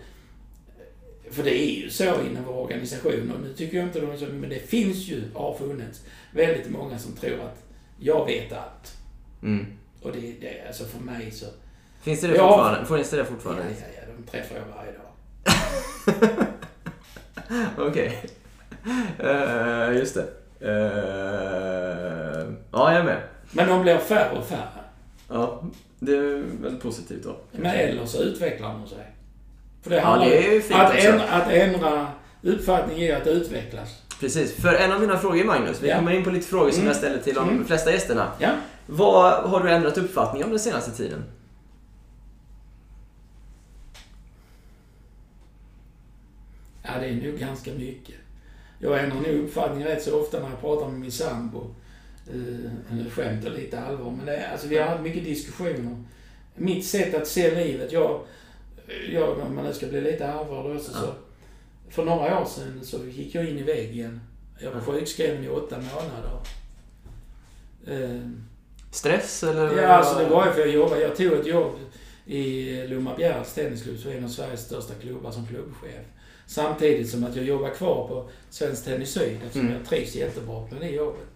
för det är ju så inom vår organisation, och nu tycker jag inte de så, men det finns ju, har funnits väldigt många som tror att jag vet allt. Mm. Och det alltså för mig så... Finns det det fortfarande? Får ni se det fortfarande? Ja, de träffar jag varje dag. Okej. Okay. Just det. Ja, jag är med. Men de blir färre och färre. Ja, det är väldigt positivt då. Men eller så utvecklar de sig. För det handlar ju att ändra uppfattning är att utvecklas. Precis, för en av mina frågor, Magnus, vi kommer in på lite frågor som jag ställer till de flesta gästerna. Ja. Vad har du ändrat uppfattning om den senaste tiden? Ja, det är nog ganska mycket. Jag ändrar nog uppfattning rätt så ofta när jag pratar med min sambo. Nu skämtar lite allvar, men det, alltså, vi har haft mycket diskussioner. Mitt sätt att se livet, jag om man ska bli lite allvarlig också, så för några år sedan så gick jag in i väggen. Jag var sjukskriven i 8 månader. Stress eller? Ja, alltså det var ju för jag jobbade. Jag tog ett jobb i Lomma Bjärreds tennisklubb, som är en av Sveriges största klubbar, som klubbchef. Samtidigt som att jag jobbar kvar på Svenska Tennisförbundet Syd, eftersom jag trivs jättebra med det jobbet.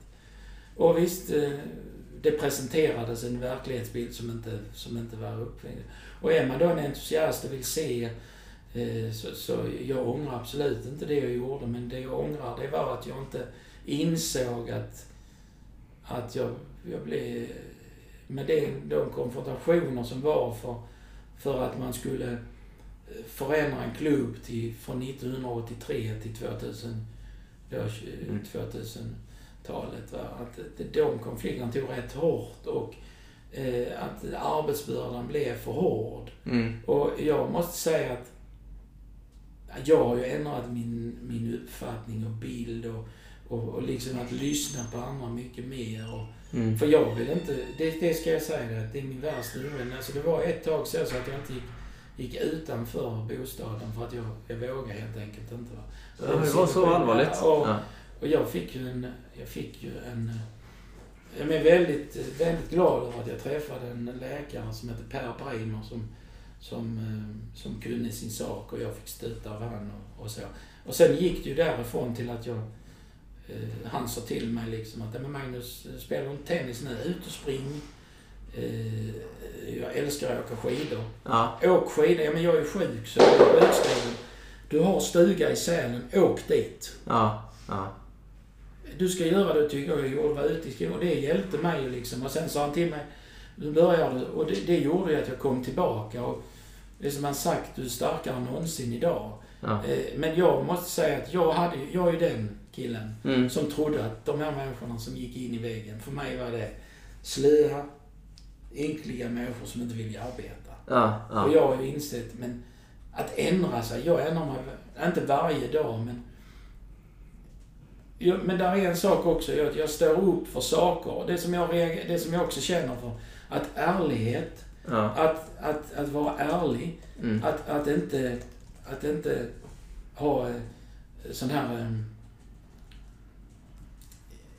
Och visst, det presenterades en verklighetsbild som inte var uppvängd. Och är man då en entusiast och vill se, så jag ångrar absolut inte det jag gjorde, men det jag ångrar, det var att jag inte insåg att jag blev med de konfrontationer som var för att man skulle förändra en klubb från 1983 till 2000-talet. Va? Att de konflikterna tog rätt hårt, och att arbetsbördan blev för hård. Mm. Och jag måste säga att jag har ju ändrat min uppfattning och bild och liksom att lyssna på andra mycket mer. För jag vill inte, det ska jag säga, att det är min värsta oro. Alltså det var ett tag så att jag inte gick utanför bostaden, för att jag vågade helt enkelt inte. Va? Ja, det var så allvarligt. Och jag fick ju en... Jag är väldigt, väldigt glad över att jag träffade en läkare som heter Per Bremer som kunde sin sak, och jag fick stötta av han och så. Och sen gick det ju därifrån till att han sa till mig liksom att men Magnus, spelar om tennis nu, ut och spring. Jag älskar att åka skidor. Ja. Åk skidor, men jag är sjuk så jag är utskriven. Du har stuga i Sälen, åk dit. Ja. Du ska göra det, tycker jag var ute i skolan, och det hjälpte mig liksom. Och sen sa han till mig, nu börjar du, och det gjorde ju att jag kom tillbaka, och det som han sagt, du är starkare än någonsin idag. Ja. Men jag måste säga att jag är den killen som trodde att de här människorna som gick in i vägen, för mig var det slöa, enkliga människor som inte vill arbeta. Ja. Och jag har ju insett, men att ändra sig, jag ändrar mig inte varje dag, men där är en sak också, jag står upp för saker, det som jag också känner för, att ärlighet, att vara ärlig, att inte ha sån här,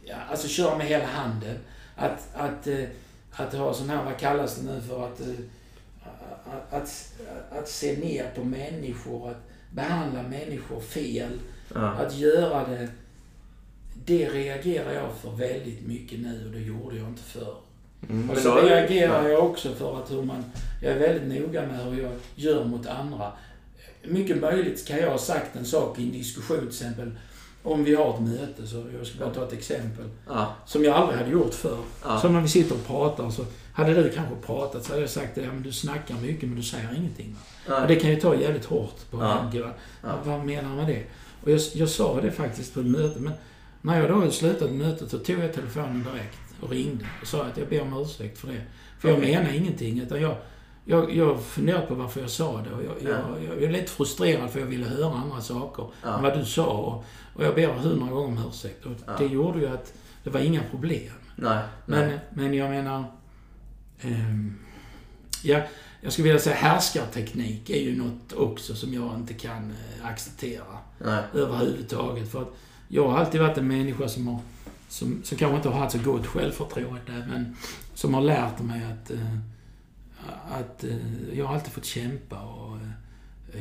ja, alltså köra med hela handen, att ha sån här, vad kallas det nu för, att se ner på människor, att behandla människor fel, att göra det. Det reagerar jag för väldigt mycket nu, och det gjorde jag inte förr. Och så reagerar jag också för att jag är väldigt noga med hur jag gör mot andra. Mycket möjligt kan jag ha sagt en sak i en diskussion, till exempel om vi har ett möte, så jag ska bara ta ett exempel som jag aldrig hade gjort förr. Som när vi sitter och pratar, så hade du kanske pratat, så hade jag sagt, ja, men du snackar mycket men du säger ingenting. Och det kan ju ta jävligt hårt på mig. Vad menar man det? Och jag sa det faktiskt på ett möte, men när jag då hade slutat mötet så tog jag telefonen direkt och ringde och sa att jag ber om ursäkt för det. För jag menar ingenting, utan jag funderar på varför jag sa det. Och jag är lite frustrerad, för jag ville höra andra saker än vad du sa. Och jag ber 100 gånger om ursäkt. Och det gjorde ju att det var inga problem. Nej. Men jag menar... jag skulle vilja säga härskarteknik är ju något också som jag inte kan acceptera överhuvudtaget. För att jag har alltid varit en människa som har, som kanske inte har haft så gott självförtroende, men som har lärt mig att jag har alltid fått kämpa, och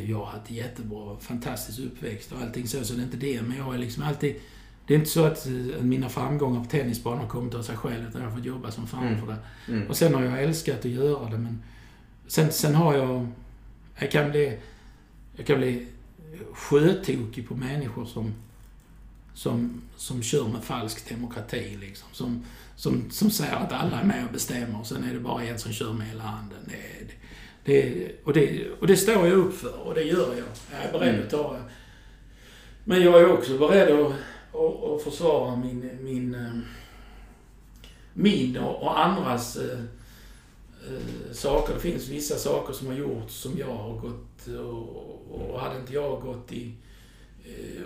jag har haft jättebra, fantastisk uppväxt och allting så det är inte det, men jag är liksom alltid, det är inte så att mina framgångar på tennisbanan har kommit av sig själv, utan jag har fått jobba som fan för det. Mm. Och sen har jag älskat att göra det, men sen har jag kan bli sjötokig på människor som kör med falsk demokrati liksom, som säger att alla är med och bestämmer och sen är det bara en som kör med hela handen. Det står jag upp för, och det gör jag. Jag är beredd att ta det. Men jag är också beredd att försvara min och andras saker. Det finns vissa saker som har gjorts som jag har gått, och hade inte jag gått i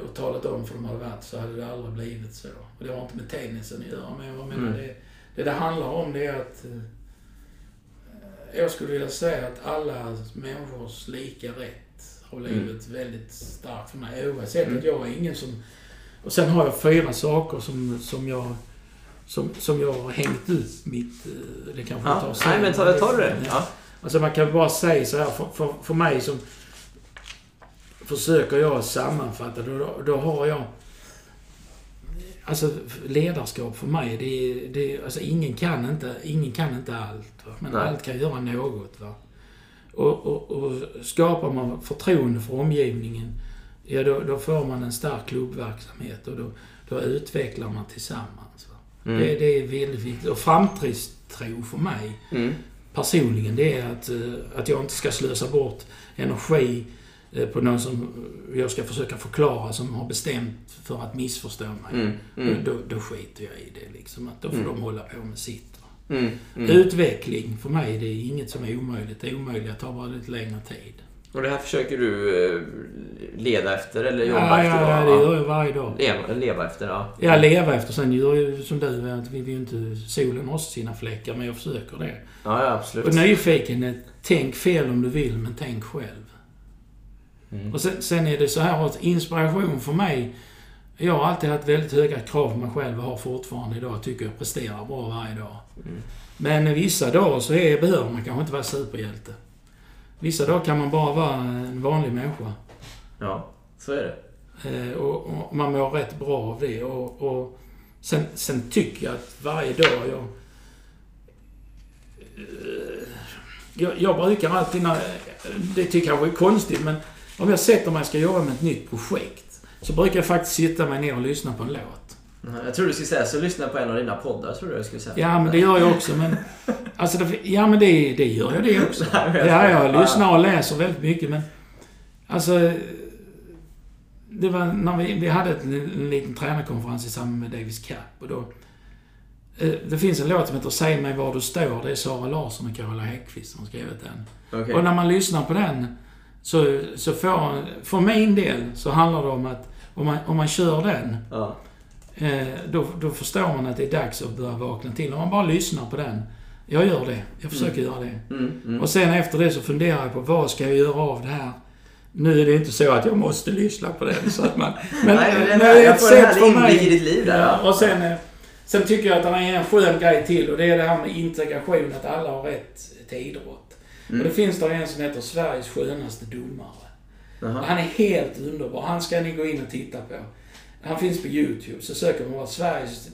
och talat om för de hade varit, så hade det aldrig blivit så. Och det har inte med tennisen att göra, men jag menar det handlar om det är att jag skulle vilja säga att alla människors lika rätt har blivit väldigt starkt för mig, oavsett att jag är ingen som... Och sen har jag 4 saker som jag har hängt ut mitt... Det kanske inte tar så. Nej, men tar du det? Ja. Alltså man kan bara säga så här, för mig som... Försöker jag sammanfatta, då har jag... Alltså ledarskap för mig, det alltså ingen kan inte allt, va? Men allt kan göra något, va? Och skapar man förtroende för omgivningen, ja, då får man en stark klubbverksamhet, och då utvecklar man tillsammans, va? Det är väldigt viktigt, och framtidstro för mig personligen, det är att jag inte ska slösa bort energi på någon som jag ska försöka förklara som har bestämt för att missförstå mig. Då skiter jag i det liksom, att då får de hålla på med sitt. Utveckling för mig, det är inget som är omöjligt. Det är omöjligt, att ta bara lite längre tid. Och det här försöker du leda efter eller jobba efter? Ja, det gör jag varje dag. Leva efter, ja. Ja, leva efter. Sen gör ju som du, att vi vill ju inte solen oss sina fläckar, men jag försöker det. Ja, absolut. Och nyfikenhet, tänk fel om du vill, men tänk själv. Och sen är det så här att inspiration för mig, jag har alltid haft väldigt höga krav på mig själv och har fortfarande idag, tycker jag presterar bra varje dag. Men vissa dagar så behöver man kanske inte vara superhjälte. Vissa dagar kan man bara vara en vanlig människa. Ja, så är det. Och man mår rätt bra av det. Och sen tycker jag att varje dag jag brukar alltid, det tycker jag är konstigt, men om jag sätter mig och ska jobba med ett nytt projekt, så brukar jag faktiskt sitta mig ner och lyssna på en låt. Jag tror du skulle säga, så lyssna på en av dina poddar, tror du jag skulle säga. Ja, men det gör jag också. Men, alltså, det gör jag det också. Ja, jag lyssnar och läser väldigt mycket, men alltså, det var när vi hade en liten tränarkonferens i samband med Davis Cup, och då det finns en låt som heter Säg mig var du står, det är Sara Larsson och Carola Häggkvist som har skrivit den. Okay. Och när man lyssnar på den, så för min del så handlar det om att om man kör den, då förstår man att det är dags att börja vakna till. Om man bara lyssnar på den, jag gör det, jag försöker göra det. Och sen efter det så funderar jag på, vad ska jag göra av det här? Nu är det inte så att jag måste lyssna på den, så att man... Men, nej, jag får en härlig inblick i ditt liv där. Ja, och sen tycker jag att det är en skön grej till, och det är det här med integration, att alla har rätt till idrott. Och det finns där en som heter Sveriges skönaste domare. Han är helt underbar. Han ska ni gå in och titta på. Han finns på YouTube. Så söker man vara Sveriges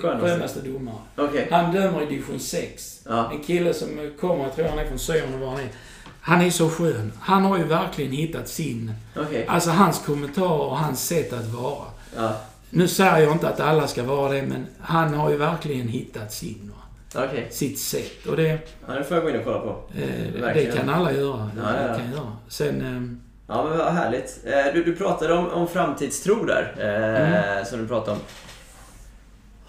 skönaste domare. Okay. Han dömer i division 6. Ja. En kille som kommer, jag tror han är från Söderns och var han är. Han är så skön. Han har ju verkligen hittat sin. Okay. Alltså hans kommentarer och hans sätt att vara. Ja. Nu säger jag inte att alla ska vara det, men han har ju verkligen hittat sin. Okay. Sitt sätt, och det... Ja, det får jag gå in och kolla på. Det kan alla göra. Ja. Kan göra. Sen, ja, men vad härligt. Du pratade om framtidstro där, som du pratade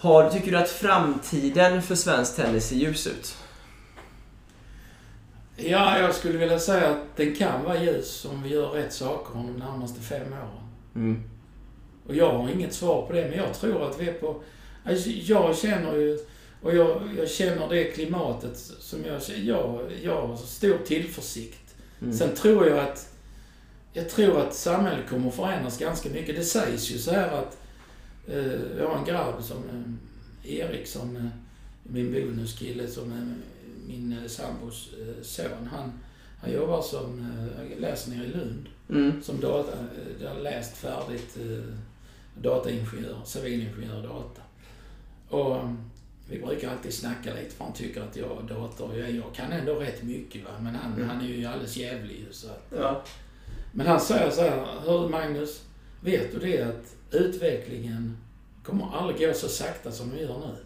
om. Tycker du att framtiden för svensk tennis ser ljus ut? Ja, jag skulle vilja säga att den kan vara ljus om vi gör rätt saker om de närmaste 5 åren. Och jag har inget svar på det, men jag tror att vi är på... Alltså, jag känner ju... Och jag känner det klimatet som jag har stor tillförsikt. Mm. Sen tror jag att samhället kommer förändras ganska mycket. Det sägs ju så här att jag har en grabb som Erik, som min bonuskille, som min sambos son. Han jobbar som läser nere i Lund, som har läst färdigt dataingenjör, civilingenjör data. Och vi brukar alltid snacka lite, för han tycker att jag är dator. Jag kan ändå rätt mycket, va? Men han är ju alldeles jävlig. Så att, ja. Men han säger så här: hör Magnus, vet du det att utvecklingen kommer aldrig gå så sakta som vi gör nu?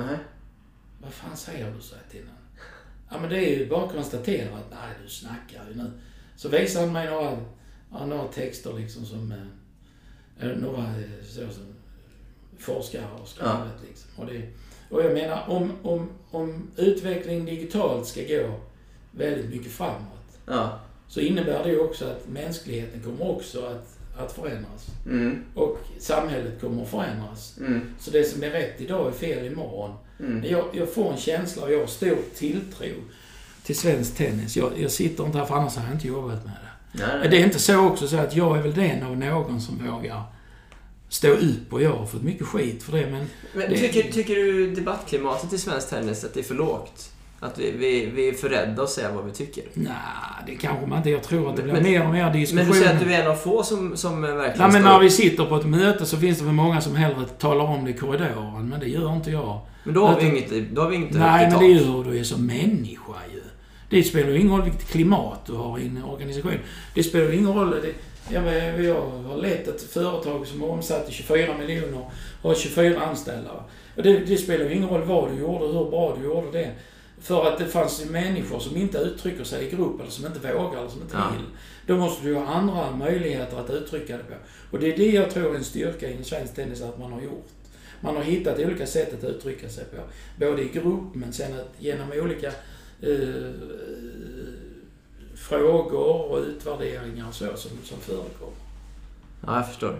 Nej. Vad fan säger du, så här till honom? Ja, men det är ju bara att konstatera att nej, du snackar ju nu. Så visar han mig några texter liksom som några så som forskare har skrivit, ja, liksom. Och jag menar, om utvecklingen digitalt ska gå väldigt mycket framåt, ja, så innebär det ju också att mänskligheten kommer också att förändras. Mm. Och samhället kommer att förändras. Mm. Så det som är rätt idag är fel imorgon. Mm. Jag får en känsla, och jag har stor tilltro till svensk tennis. Jag sitter inte här, för annars har jag inte jobbat med det. Nej. Det är inte så också så att jag är väl den av någon som vågar stå upp, och jag har fått mycket skit för det. Men tycker du debattklimatet i svensk tennis att det är för lågt? Att vi är för rädda att säga vad vi tycker? Nej, det kanske man inte. Jag tror att det blir mer och mer diskussion. Men du säger att du är en av få som verkligen... Nej, men när vi sitter på ett möte så finns det väl många som hellre talar om det i korridoren. Men det gör inte jag. Men då har vi inget... Nej, men det gör du är som människa ju. Det spelar ju ingen roll vilket klimat du har i en organisation. Det spelar ju ingen roll... Jag har lett ett företag som omsatte 24 miljoner och har 24 anställda. Och det spelar ju ingen roll vad du gjorde och hur bra du gjorde det. För att det fanns ju människor som inte uttrycker sig i grupp, eller som inte vågar, eller som inte vill. Då måste du ha andra möjligheter att uttrycka det på. Och det är det jag tror är en styrka i svensk tennis, att man har gjort. Man har hittat olika sätt att uttrycka sig på. Både i grupp, men sen genom olika frågor och utvärderingar och så som förekommer. Ja, jag förstår.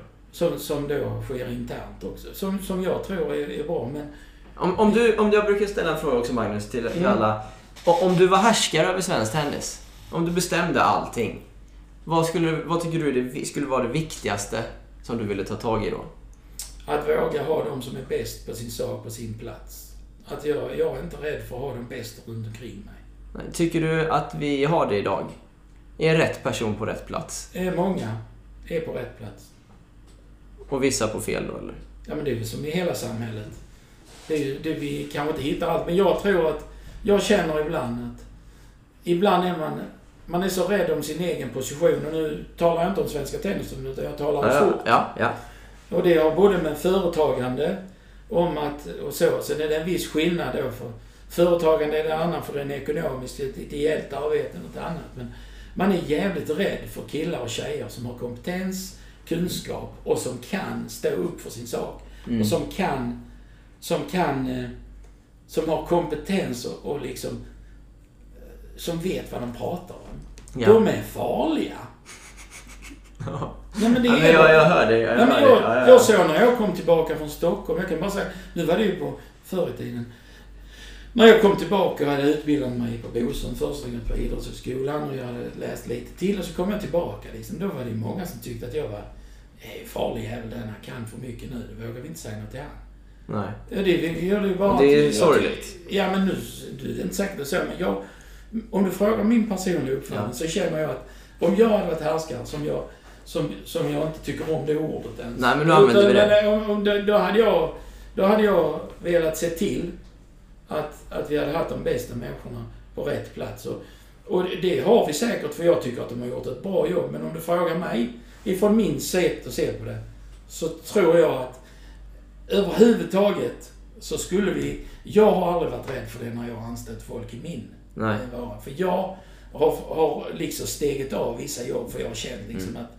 Som då sker internt också. Som jag tror är bra, men... Om jag brukar ställa en fråga också, Magnus, till alla. Om du var härskare över svensk tennis, om du bestämde allting, vad tycker du skulle vara det viktigaste som du ville ta tag i då? Att våga ha dem som är bäst på sin sak, på sin plats. Att jag är inte rädd för att ha de bästa runt omkring mig. Tycker du att vi har det idag? Är rätt person på rätt plats? Många är på rätt plats. Och vissa på fel då, eller? Ja, men det är väl som i hela samhället. Det vi kanske inte hittar allt, men jag tror att jag känner ibland är man är så rädd om sin egen position, och nu talar jag inte om svenska tennisen utan jag talar om fotboll. Ja. Och det har både med företagande om att, och så är det en viss skillnad då, för företagande är det annat, för den är ekonomiskt ett ideellt arbete och något annat, men man är jävligt rädd för killar och tjejer som har kompetens, kunskap och som kan stå upp för sin sak, och som har kompetens och liksom som vet vad de pratar om. Ja. De är farliga. Nej, men det är... Men jag hör dig. Jag såg när jag kom tillbaka från Stockholm, jag kan bara säga, nu var det ju på förr i tiden. När jag kom tillbaka och hade utbildat mig på Bosön, först på idrottshögskolan, och jag hade läst lite till, och så kom jag tillbaka liksom. Då var det många som tyckte att jag var farlig jävel, den här kan för mycket nu, det vågar vi inte säga något till han. Nej. Det är sorgligt. Ja, men nu, du är inte säkert så, men om du frågar min personliga uppfattning, så känner jag att om jag hade varit härskare, som jag inte tycker om det ordet ens. Nej, men nu använder vi det. Då hade jag velat se till att vi hade haft de bästa människorna på rätt plats. Och det har vi säkert, för jag tycker att de har gjort ett bra jobb. Men om du frågar mig, ifrån min sätt att se på det, så tror jag att överhuvudtaget så skulle vi... Jag har aldrig varit rädd för det när jag har anställt folk i min vara. För jag har liksom steget av vissa jobb, för jag har känt liksom att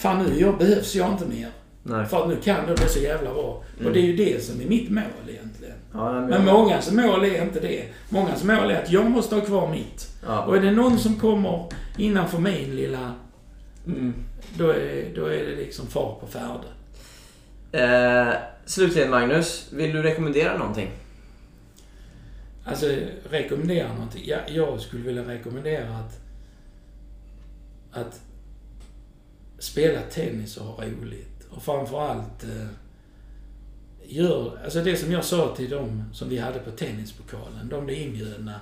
fan, nu behövs jag inte mer. Nej. För att nu kan det så jävla bra. Och det är ju det som är mitt mål egentligen. Ja, men många som mål är inte det. Många som mål är att jag måste ha kvar mitt. Ja. Och är det någon som kommer innanför min lilla... Då är det liksom far på färde. Slutligen, Magnus, vill du rekommendera någonting? Alltså, rekommendera någonting. Jag skulle vilja rekommendera att spela tennis och ha roligt. Och framförallt alltså det som jag sa till dem som vi hade på tennispokalen, de blev inbjudna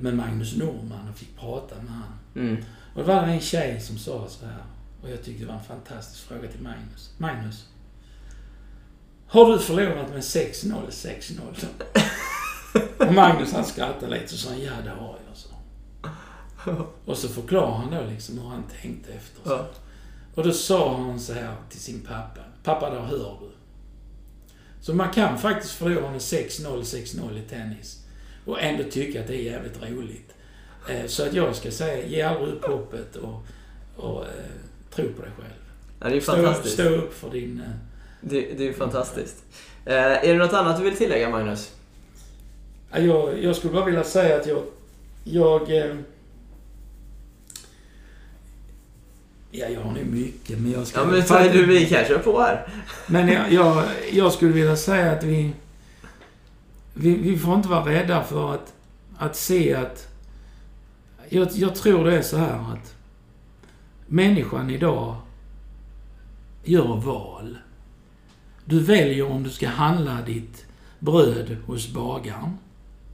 med Magnus Norman och fick prata med han. Mm. Och det var en tjej som sa så här, och jag tyckte det var en fantastisk fråga till Magnus. Magnus, har du förlorat med 6-0? Och Magnus han skrattade lite och sa, ja det har jag, så. Och så förklarade han då liksom hur han tänkte efter. Så. Ja. Och då sa han så här till sin pappa, pappa då hör du. Så man kan faktiskt förlora med 6-0 i tennis och ändå tycka att det är jävligt roligt. Så att jag ska säga, ge aldrig upp hoppet och tro på dig själv. Ja, det är fantastiskt. Stå upp för din... Det är ju fantastiskt. Är det något annat du vill tillägga, Magnus? Jag skulle bara vilja säga att jag har nu mycket, men jag ska... Ja, men vi kan köra på här. Men jag skulle vilja säga att vi får inte vara rädda för att se att... Jag tror det är så här att människan idag gör val. Du väljer om du ska handla ditt bröd hos bagaren.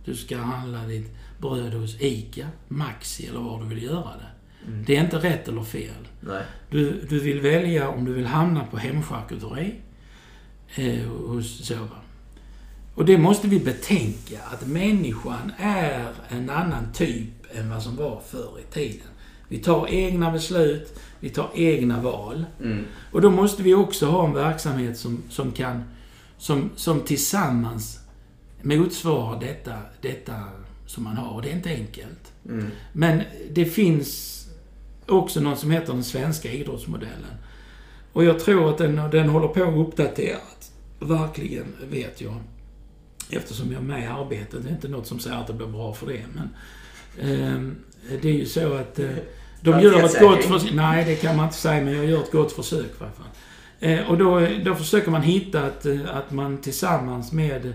Du ska handla ditt bröd hos Ica, Maxi eller vad du vill göra det. Mm. Det är inte rätt eller fel. Nej. Du vill välja om du vill hamna på hemschakutori hos Sova. Och det måste vi betänka, att människan är en annan typ än vad som var förr i tiden. Vi tar egna beslut, vi tar egna val. Mm. Och då måste vi också ha en verksamhet som tillsammans motsvarar detta som man har. Och det är inte enkelt. Mm. Men det finns också någon som heter den svenska idrottsmodellen. Och jag tror att den håller på att uppdateras. Verkligen, vet jag. Eftersom jag är med i arbetet, det är inte något som säger att det blir bra för det, men det är ju så att de gör ett gott försök. Nej, det kan man inte säga, men jag gör ett gott försök i alla fall. Och då försöker man hitta att man tillsammans med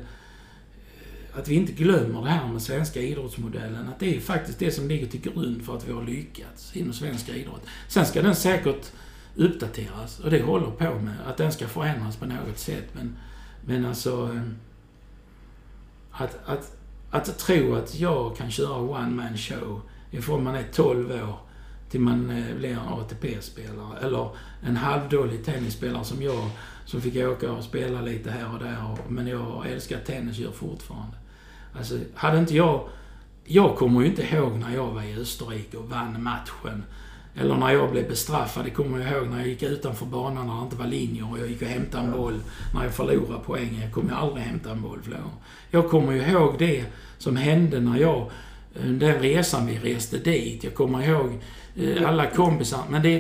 att vi inte glömmer det här med svenska idrottsmodellen, att det är faktiskt det som ligger till grund för att vi har lyckats inom svenska idrott. Sen ska den säkert uppdateras, och det håller på med att den ska förändras på något sätt, men alltså att tro att jag kan köra one man show ifrån man är 12 år till man blir en ATP-spelare eller en halvdålig tennisspelare som jag, som fick åka och spela lite här och där, men jag älskar tennis, gör fortfarande. Alltså, hade inte jag kommer ju inte ihåg när jag var i Österrike och vann matchen, eller när jag blev bestraffad. Det kommer jag ihåg när jag gick utanför banan när det inte var linjer och jag gick och hämtade en boll. När jag förlorade poäng, jag kommer aldrig hämta en boll. Jag kommer ihåg det som hände när jag, den resan vi reste dit. Jag kommer ihåg alla kompisar. Men det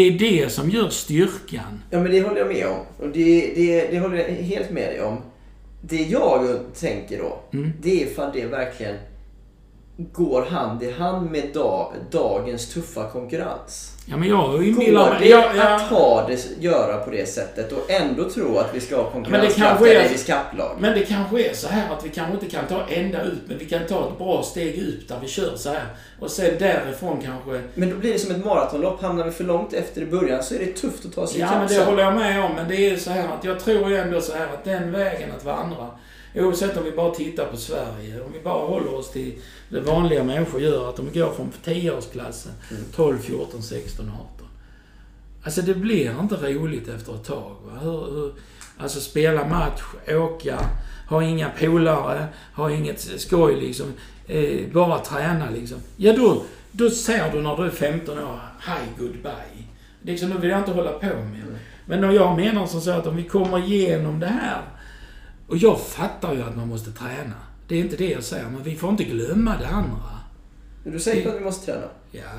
är det som gör styrkan. Ja, men det håller jag med om. Och det håller jag helt med dig om. Det jag tänker då, det är ifall det verkligen går hand i hand med dagens tuffa konkurrens. Ja, men att ha det, göra på det sättet och ändå tro att vi ska ha konkurrenskraft eller vi skapplag. Men det kanske är så här att vi kanske inte kan ta ända ut, men vi kan ta ett bra steg ut där vi kör så här och sen därifrån kanske. Men då blir det som ett maratonlopp. Hamnar vi för långt efter i början så är det tufft att ta sig i kapsen. Ja, men det håller jag med om, men det är så här att jag tror ändå så här att den vägen att vandra, oavsett om vi bara tittar på Sverige, om vi bara håller oss till det vanliga människor gör, att de går från 10-årsklassen, 12, 14, 16, 18. Alltså det blir inte roligt efter ett tag. Va? Alltså spela match, åka, ha inga polare, ha inget skoj liksom, bara träna liksom. Ja, då ser du när du är 15 år, hej, goodbye. Liksom, då vill jag inte hålla på med. Men jag menar som så att om vi kommer igenom det här, och jag fattar ju att man måste träna. Det är inte det jag säger, men vi får inte glömma det andra. Du säger att vi måste träna. Ja,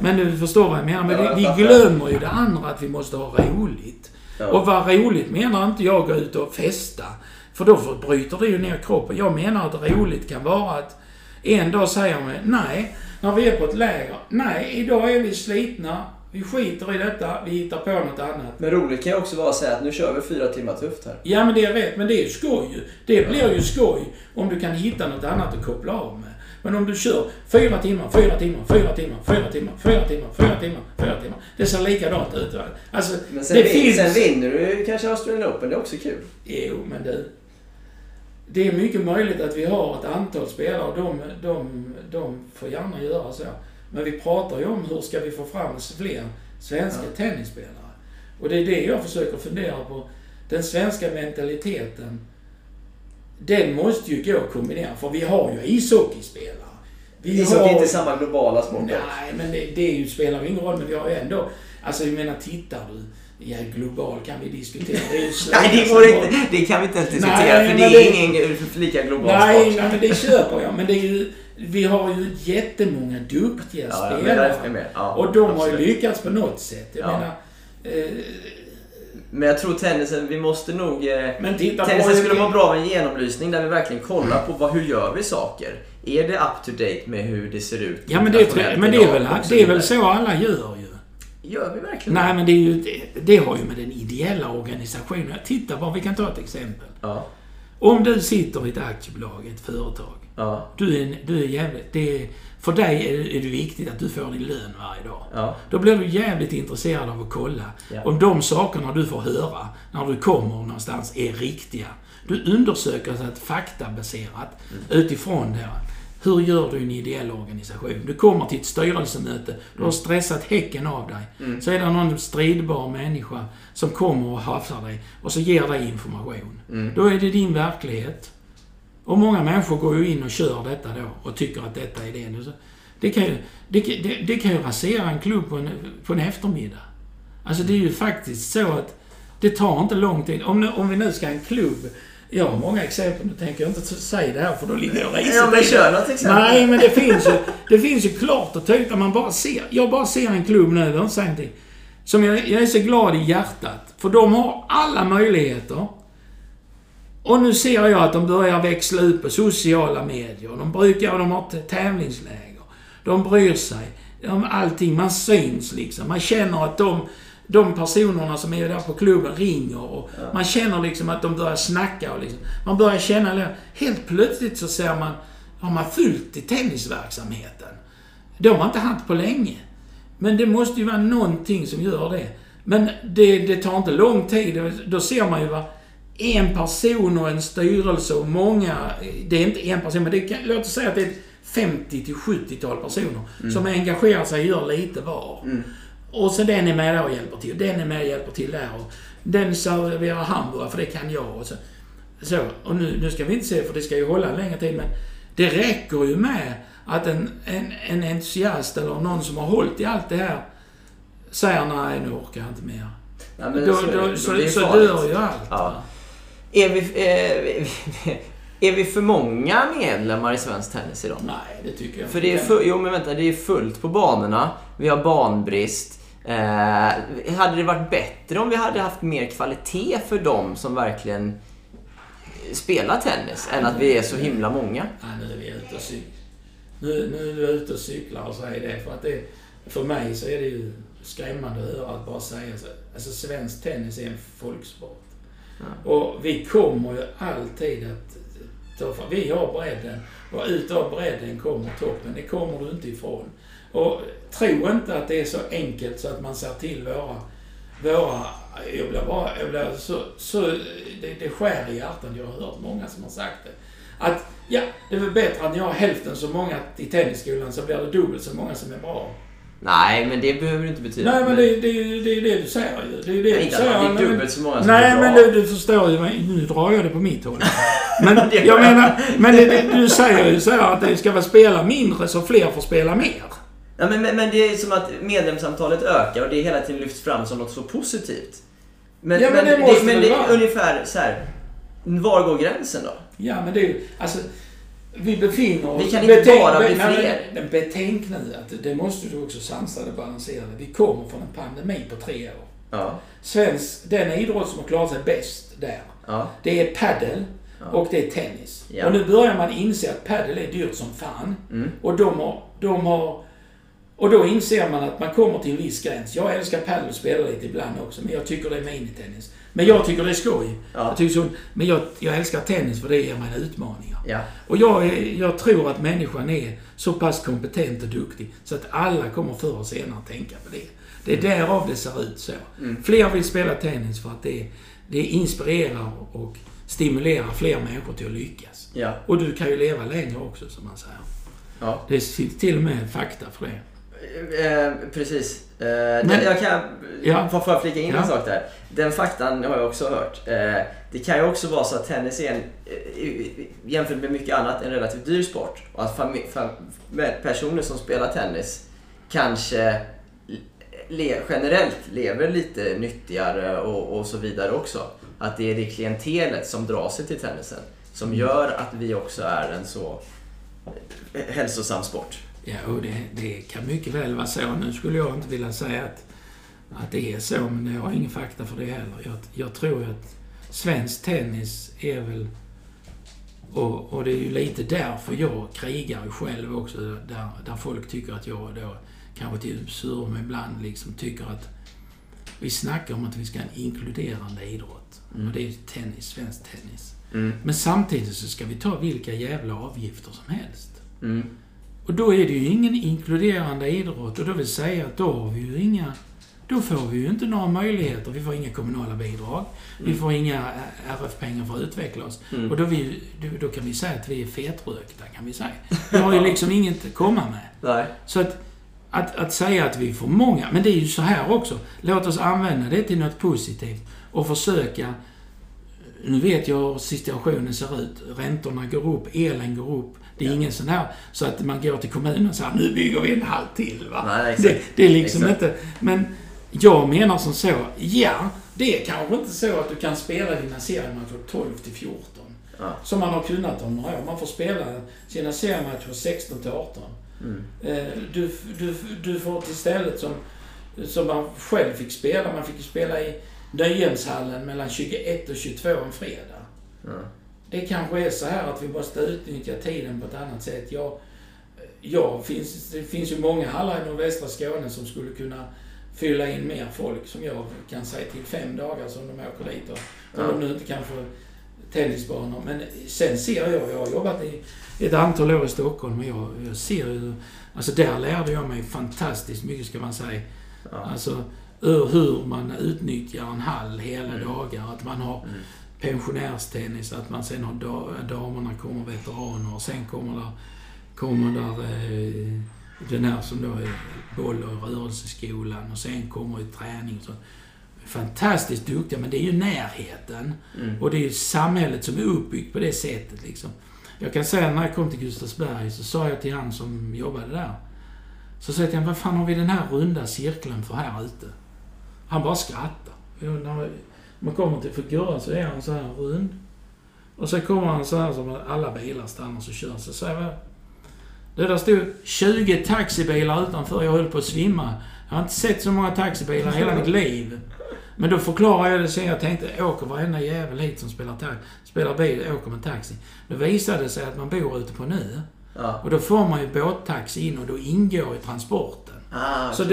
men du förstår vad jag menar. Men vi glömmer ju det andra, att vi måste ha roligt. Ja. Och vad roligt menar inte jag gå ut och festa. För då bryter det ju ner kroppen. Jag menar att roligt kan vara att en dag säger man, nej, när vi är på ett läger, nej, idag är vi slitna, vi skiter i detta, vi hittar på något annat. Men roligt kan jag också vara att säga att nu kör vi 4 timmar tufft här. Ja, men det är rätt, men det är ju skoj. Det blir ju skoj om du kan hitta något annat att koppla av med. Men om du kör 4 timmar. Det ser likadant ut. Alltså, men sen vinner du kanske Australian Open, det är också kul. Jo, men det är mycket möjligt att vi har ett antal spelare och de får gärna göra så. Men vi pratar ju om hur ska vi få fram fler svenska tennisspelare. Och det är det jag försöker fundera på. Den svenska mentaliteten, den måste ju gå att kombinera. För vi har ju ishockeyspelare. Ishockey är inte samma globala sport. Nej, men det spelar ingen roll. Men vi har ju ändå... Alltså jag menar, tittar du... Ja, global kan vi diskutera. Det kan vi inte ens diskutera. Nej, för det är ingen lika global sport. Nej, men det köper jag. Men det är ju... Vi har ju jättemånga duktiga spelare. Ja, och de har ju lyckats på något sätt. Men jag tror tennisen, vi måste nog... Tennisen skulle vara bra med en genomlysning där vi verkligen kollar på hur gör vi saker. Är det up to date med hur det ser ut? Ja, men det är väl så alla gör ju. Gör vi verkligen? Nej, men det har ju med den ideella organisationen. Titta bara, vi kan ta ett exempel. Ja. Om du sitter i ett aktiebolag, ett företag. Ja. Du är jävligt... för dig är det viktigt att du får din lön varje dag. Ja. Då blir du jävligt intresserad av att kolla om de sakerna du får höra när du kommer någonstans är riktiga. Du undersöker så att faktabaserat utifrån det. Hur gör du en ideell organisation? Du kommer till ett styrelsemöte, du har stressat häcken av dig. Mm. Så är det någon stridbar människa som kommer och hafsar dig och så ger dig information. Mm. Då är det din verklighet. Och många människor går ju in och kör detta då och tycker att detta är det. Det kan ju rasera en klubb på en eftermiddag. Alltså det är ju faktiskt så att det tar inte lång tid. Om vi nu ska en klubb... Jag har många exempel, nu tänker jag inte säga det här för då ligger jag och reser. Ja, men kör något exempel. Nej, men det finns ju klart och tydligt att man bara ser. Jag bara ser en klubb nu, de säger någonting som jag är så glad i hjärtat. För de har alla möjligheter. Och nu ser jag att de börjar växla ut på sociala medier. De har tävlingsläger. De bryr sig om allting. Man syns liksom. Man känner att de personerna som är där på klubben ringer. Och man känner liksom att de börjar snacka. Och liksom. Man börjar känna... Helt plötsligt så ser man... Har man fyllt i tennisverksamheten? De har inte haft på länge. Men det måste ju vara någonting som gör det. Men det tar inte lång tid. Då ser man ju vad... En person och en styrelse och många, det är inte en person, men låt oss säga att det är 50-70-tal personer som engagerar sig och gör lite var. Mm. Och så den är med och hjälper till, den är med och hjälper till där och den serverar hamburgare för det kan jag och så. Och nu ska vi inte se för det ska ju hålla en längre tid, men det räcker ju med att en entusiast eller någon som har hållit i allt det här säger nej, nu orkar jag inte mer. Ja, men så dör ju allt. Ja. Är vi för många medlemmar i svensk tennis idag? Nej, det tycker jag. För det är det är fullt på banorna. Vi har banbrist. Hade det varit bättre om vi hade haft mer kvalitet för dem som verkligen spelar tennis än att vi är så himla många? Ja, nu är vi ute och cyklar. Nu är vi ute och cyklar och säger det, för att det för mig så är det ju skrämmande att höra att bara säga så. Alltså svensk tennis är en folksport. Ja. Och vi kommer ju alltid att ta fram. Vi har bredden och utav bredden kommer toppen. Det kommer du inte ifrån. Och tro inte att det är så enkelt så att man ser till våra det skär i hjärtan. Jag har hört många som har sagt det. Att det är väl bättre att jag har hälften så många i tennisskolan så blir det dubbelt så många som är bra. Nej, men det behöver inte betyda. Nej, men det är det du säger ju. Det är det du säger. Det är dubbelt så många som är bra. Nej, men du förstår ju. Nu drar jag det på mitt håll. Men jag menar, men du säger ju så här att det ska vara spela mindre så fler får spela mer. Ja, men det är som att medlemsantalet ökar och det är hela tiden lyfts fram som något så positivt. Men det är ungefär så här, var går gränsen då? Ja, men det är ju... Alltså, vi kan inte bara bli fler. Men betänk nu att det måste du också sansa och balansera. Vi kommer från en pandemi på 3 år. Ja. Den idrott som har klarat sig bäst där, det är paddel och det är tennis. Ja. Och nu börjar man inse att paddel är dyrt som fan. Mm. Och de har Och då inser man att man kommer till en viss gräns. Jag älskar padel och spela lite ibland också, men jag tycker det är minitennis. Men jag tycker det är skoj. Ja. Jag älskar tennis för det ger mig utmaningar. Ja. Och jag tror att människan är så pass kompetent och duktig så att alla kommer förr och senare tänka på det. Det är därav det ser ut så. Mm. Fler vill spela tennis för att det inspirerar och stimulerar fler människor till att lyckas. Ja. Och du kan ju leva längre också, som man säger. Ja. Det är till och med fakta för det. Precis. Men, jag kan få flika in en sak där. Den faktan har jag också hört. Det kan ju också vara så att tennis är en, jämfört med mycket annat, en relativt dyr sport. Och att personer som spelar tennis kanske generellt lever lite nyttigare och så vidare också. Att det är det klientelet som drar sig till tennisen som gör att vi också är en så hälsosam sport. Ja, och det kan mycket väl vara så. Nu skulle jag inte vilja säga att det är så, men jag har ingen fakta för det heller. Jag tror att svensk tennis är väl, och det är ju lite därför jag krigar själv också, där folk tycker att jag då kanske till usur, men ibland liksom tycker att vi snackar om att vi ska ha en inkluderande idrott. Och det är tennis, svensk tennis. Men samtidigt så ska vi ta vilka jävla avgifter som helst. Och då är det ju ingen inkluderande idrott, och då vill säga att då får vi ju inte några möjligheter. Vi får inga kommunala bidrag, vi får inga RF-pengar för att utveckla oss. Och då kan vi säga att vi är fetrökta, kan vi säga. Vi har ju liksom inget att komma med. Nej. Så att säga att vi är för många, men det är ju så här också. Låt oss använda det till något positivt och försöka. Nu vet jag hur situationen ser ut. Räntorna går upp, elen går upp. Det är ingen sån här så att man går till kommunen och säger nu bygger vi en hall till, va? Nej, det är liksom inte. Men jag menar som så, det är kanske inte så att du kan spela dina seriematcher 12 till 14. Ja. Som man har kunnat om några år. Man får spela sina seriematcher 16 till 18. Du får till stället som man själv fick spela. Man fick spela i Nöjenshallen mellan 21 och 22 en fredag. Mm. Det kanske är så här att vi måste utnyttja tiden på ett annat sätt. Det finns ju många hallar i nordvästra Skåne som skulle kunna fylla in mer folk, som jag kan säga till 5 dagar som de åker dit. Om de nu inte kan få tennisbanor. Men sen ser jag har jobbat i ett antal år i Stockholm, och jag ser ju, alltså där lärde jag mig fantastiskt mycket, ska man säga. Ja. Alltså hur man utnyttjar en hall hela dagar, att man har pensionärstennis, att man sen har damerna kommer veteraner, och sen kommer där den här som då är boll- och rörelseskolan, och sen kommer ju träning. Så fantastiskt duktiga, men det är ju närheten och det är ju samhället som är uppbyggt på det sättet liksom. Jag kan säga, när jag kom till Gustavsberg så sa jag till han som jobbade där, så sa jag till han, vad fan har vi den här runda cirkeln för här ute? Han bara skrattar. När man kommer till figuren så är han så här rund. Och så kommer han så här som alla bilar stannar så kör. Så säger jag, där stod 20 taxibilar utanför. Jag höll på att svimma. Jag har inte sett så många taxibilar hela mitt liv. Men då förklarar jag det sen. Jag tänkte, åker varenda jävel hit som spelar bil, åker med taxi. Då visade det sig att man bor ute på nu. Ja. Och då får man ju båttaxi in, och då ingår i transporten. Ah, okay. Så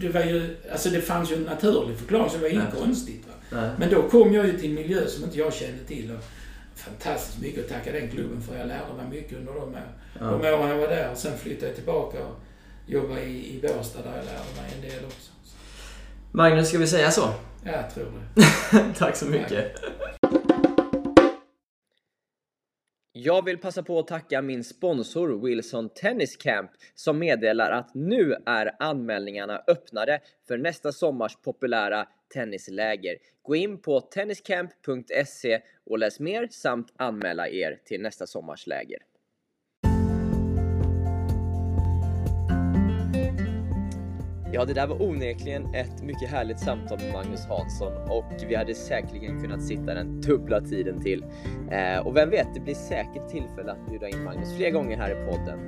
det var ju, alltså det fanns ju en naturlig förklaring, så det var inget konstigt. Va? Men då kom jag ju till en miljö som inte jag kände till. Och fantastiskt mycket att tacka den klubben för, jag lärde mig mycket under de åren. De åren jag var där, och sen flyttade jag tillbaka och jobbade i Båstad, där jag lärde mig en del också. Så. Magnus, ska vi säga så? Ja, jag tror det. Tack så mycket. Tack. Jag vill passa på att tacka min sponsor Wilson Tennis Camp, som meddelar att nu är anmälningarna öppnade för nästa sommars populära tennisläger. Gå in på tenniscamp.se och läs mer samt anmäla er till nästa sommars läger. Ja, det där var onekligen ett mycket härligt samtal med Magnus Hansson, och vi hade säkerligen kunnat sitta den dubbla tiden till. Och vem vet, det blir säkert tillfälle att bjuda in Magnus fler gånger här i podden,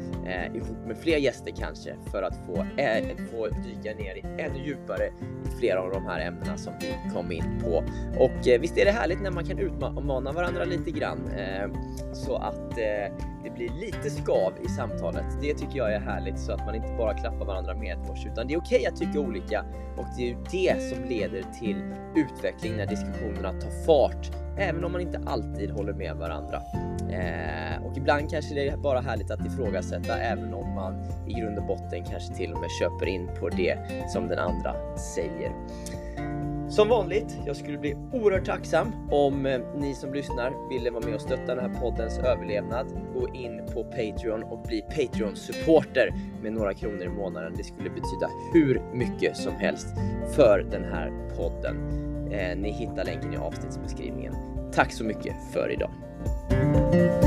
ihop med fler gäster kanske, för att få dyka ner ännu djupare i flera av de här ämnena som vi kom in på. Och visst är det härligt när man kan utmana varandra lite grann, så att det blir lite skav i samtalet. Det tycker jag är härligt, så att man inte bara klappar varandra medhårs, utan det är okej att tycka olika, och det är ju det som leder till utveckling när diskussionerna tar fart, även om man inte alltid håller med varandra. Och ibland kanske det är bara härligt att ifrågasätta, även om man i grund och botten kanske till och med köper in på det som den andra säger. Som vanligt, jag skulle bli oerhört tacksam om ni som lyssnar ville vara med och stötta den här poddens överlevnad. Gå in på Patreon och bli Patreon-supporter med några kronor i månaden. Det skulle betyda hur mycket som helst för den här podden. Ni hittar länken i avsnittsbeskrivningen. Tack så mycket för idag.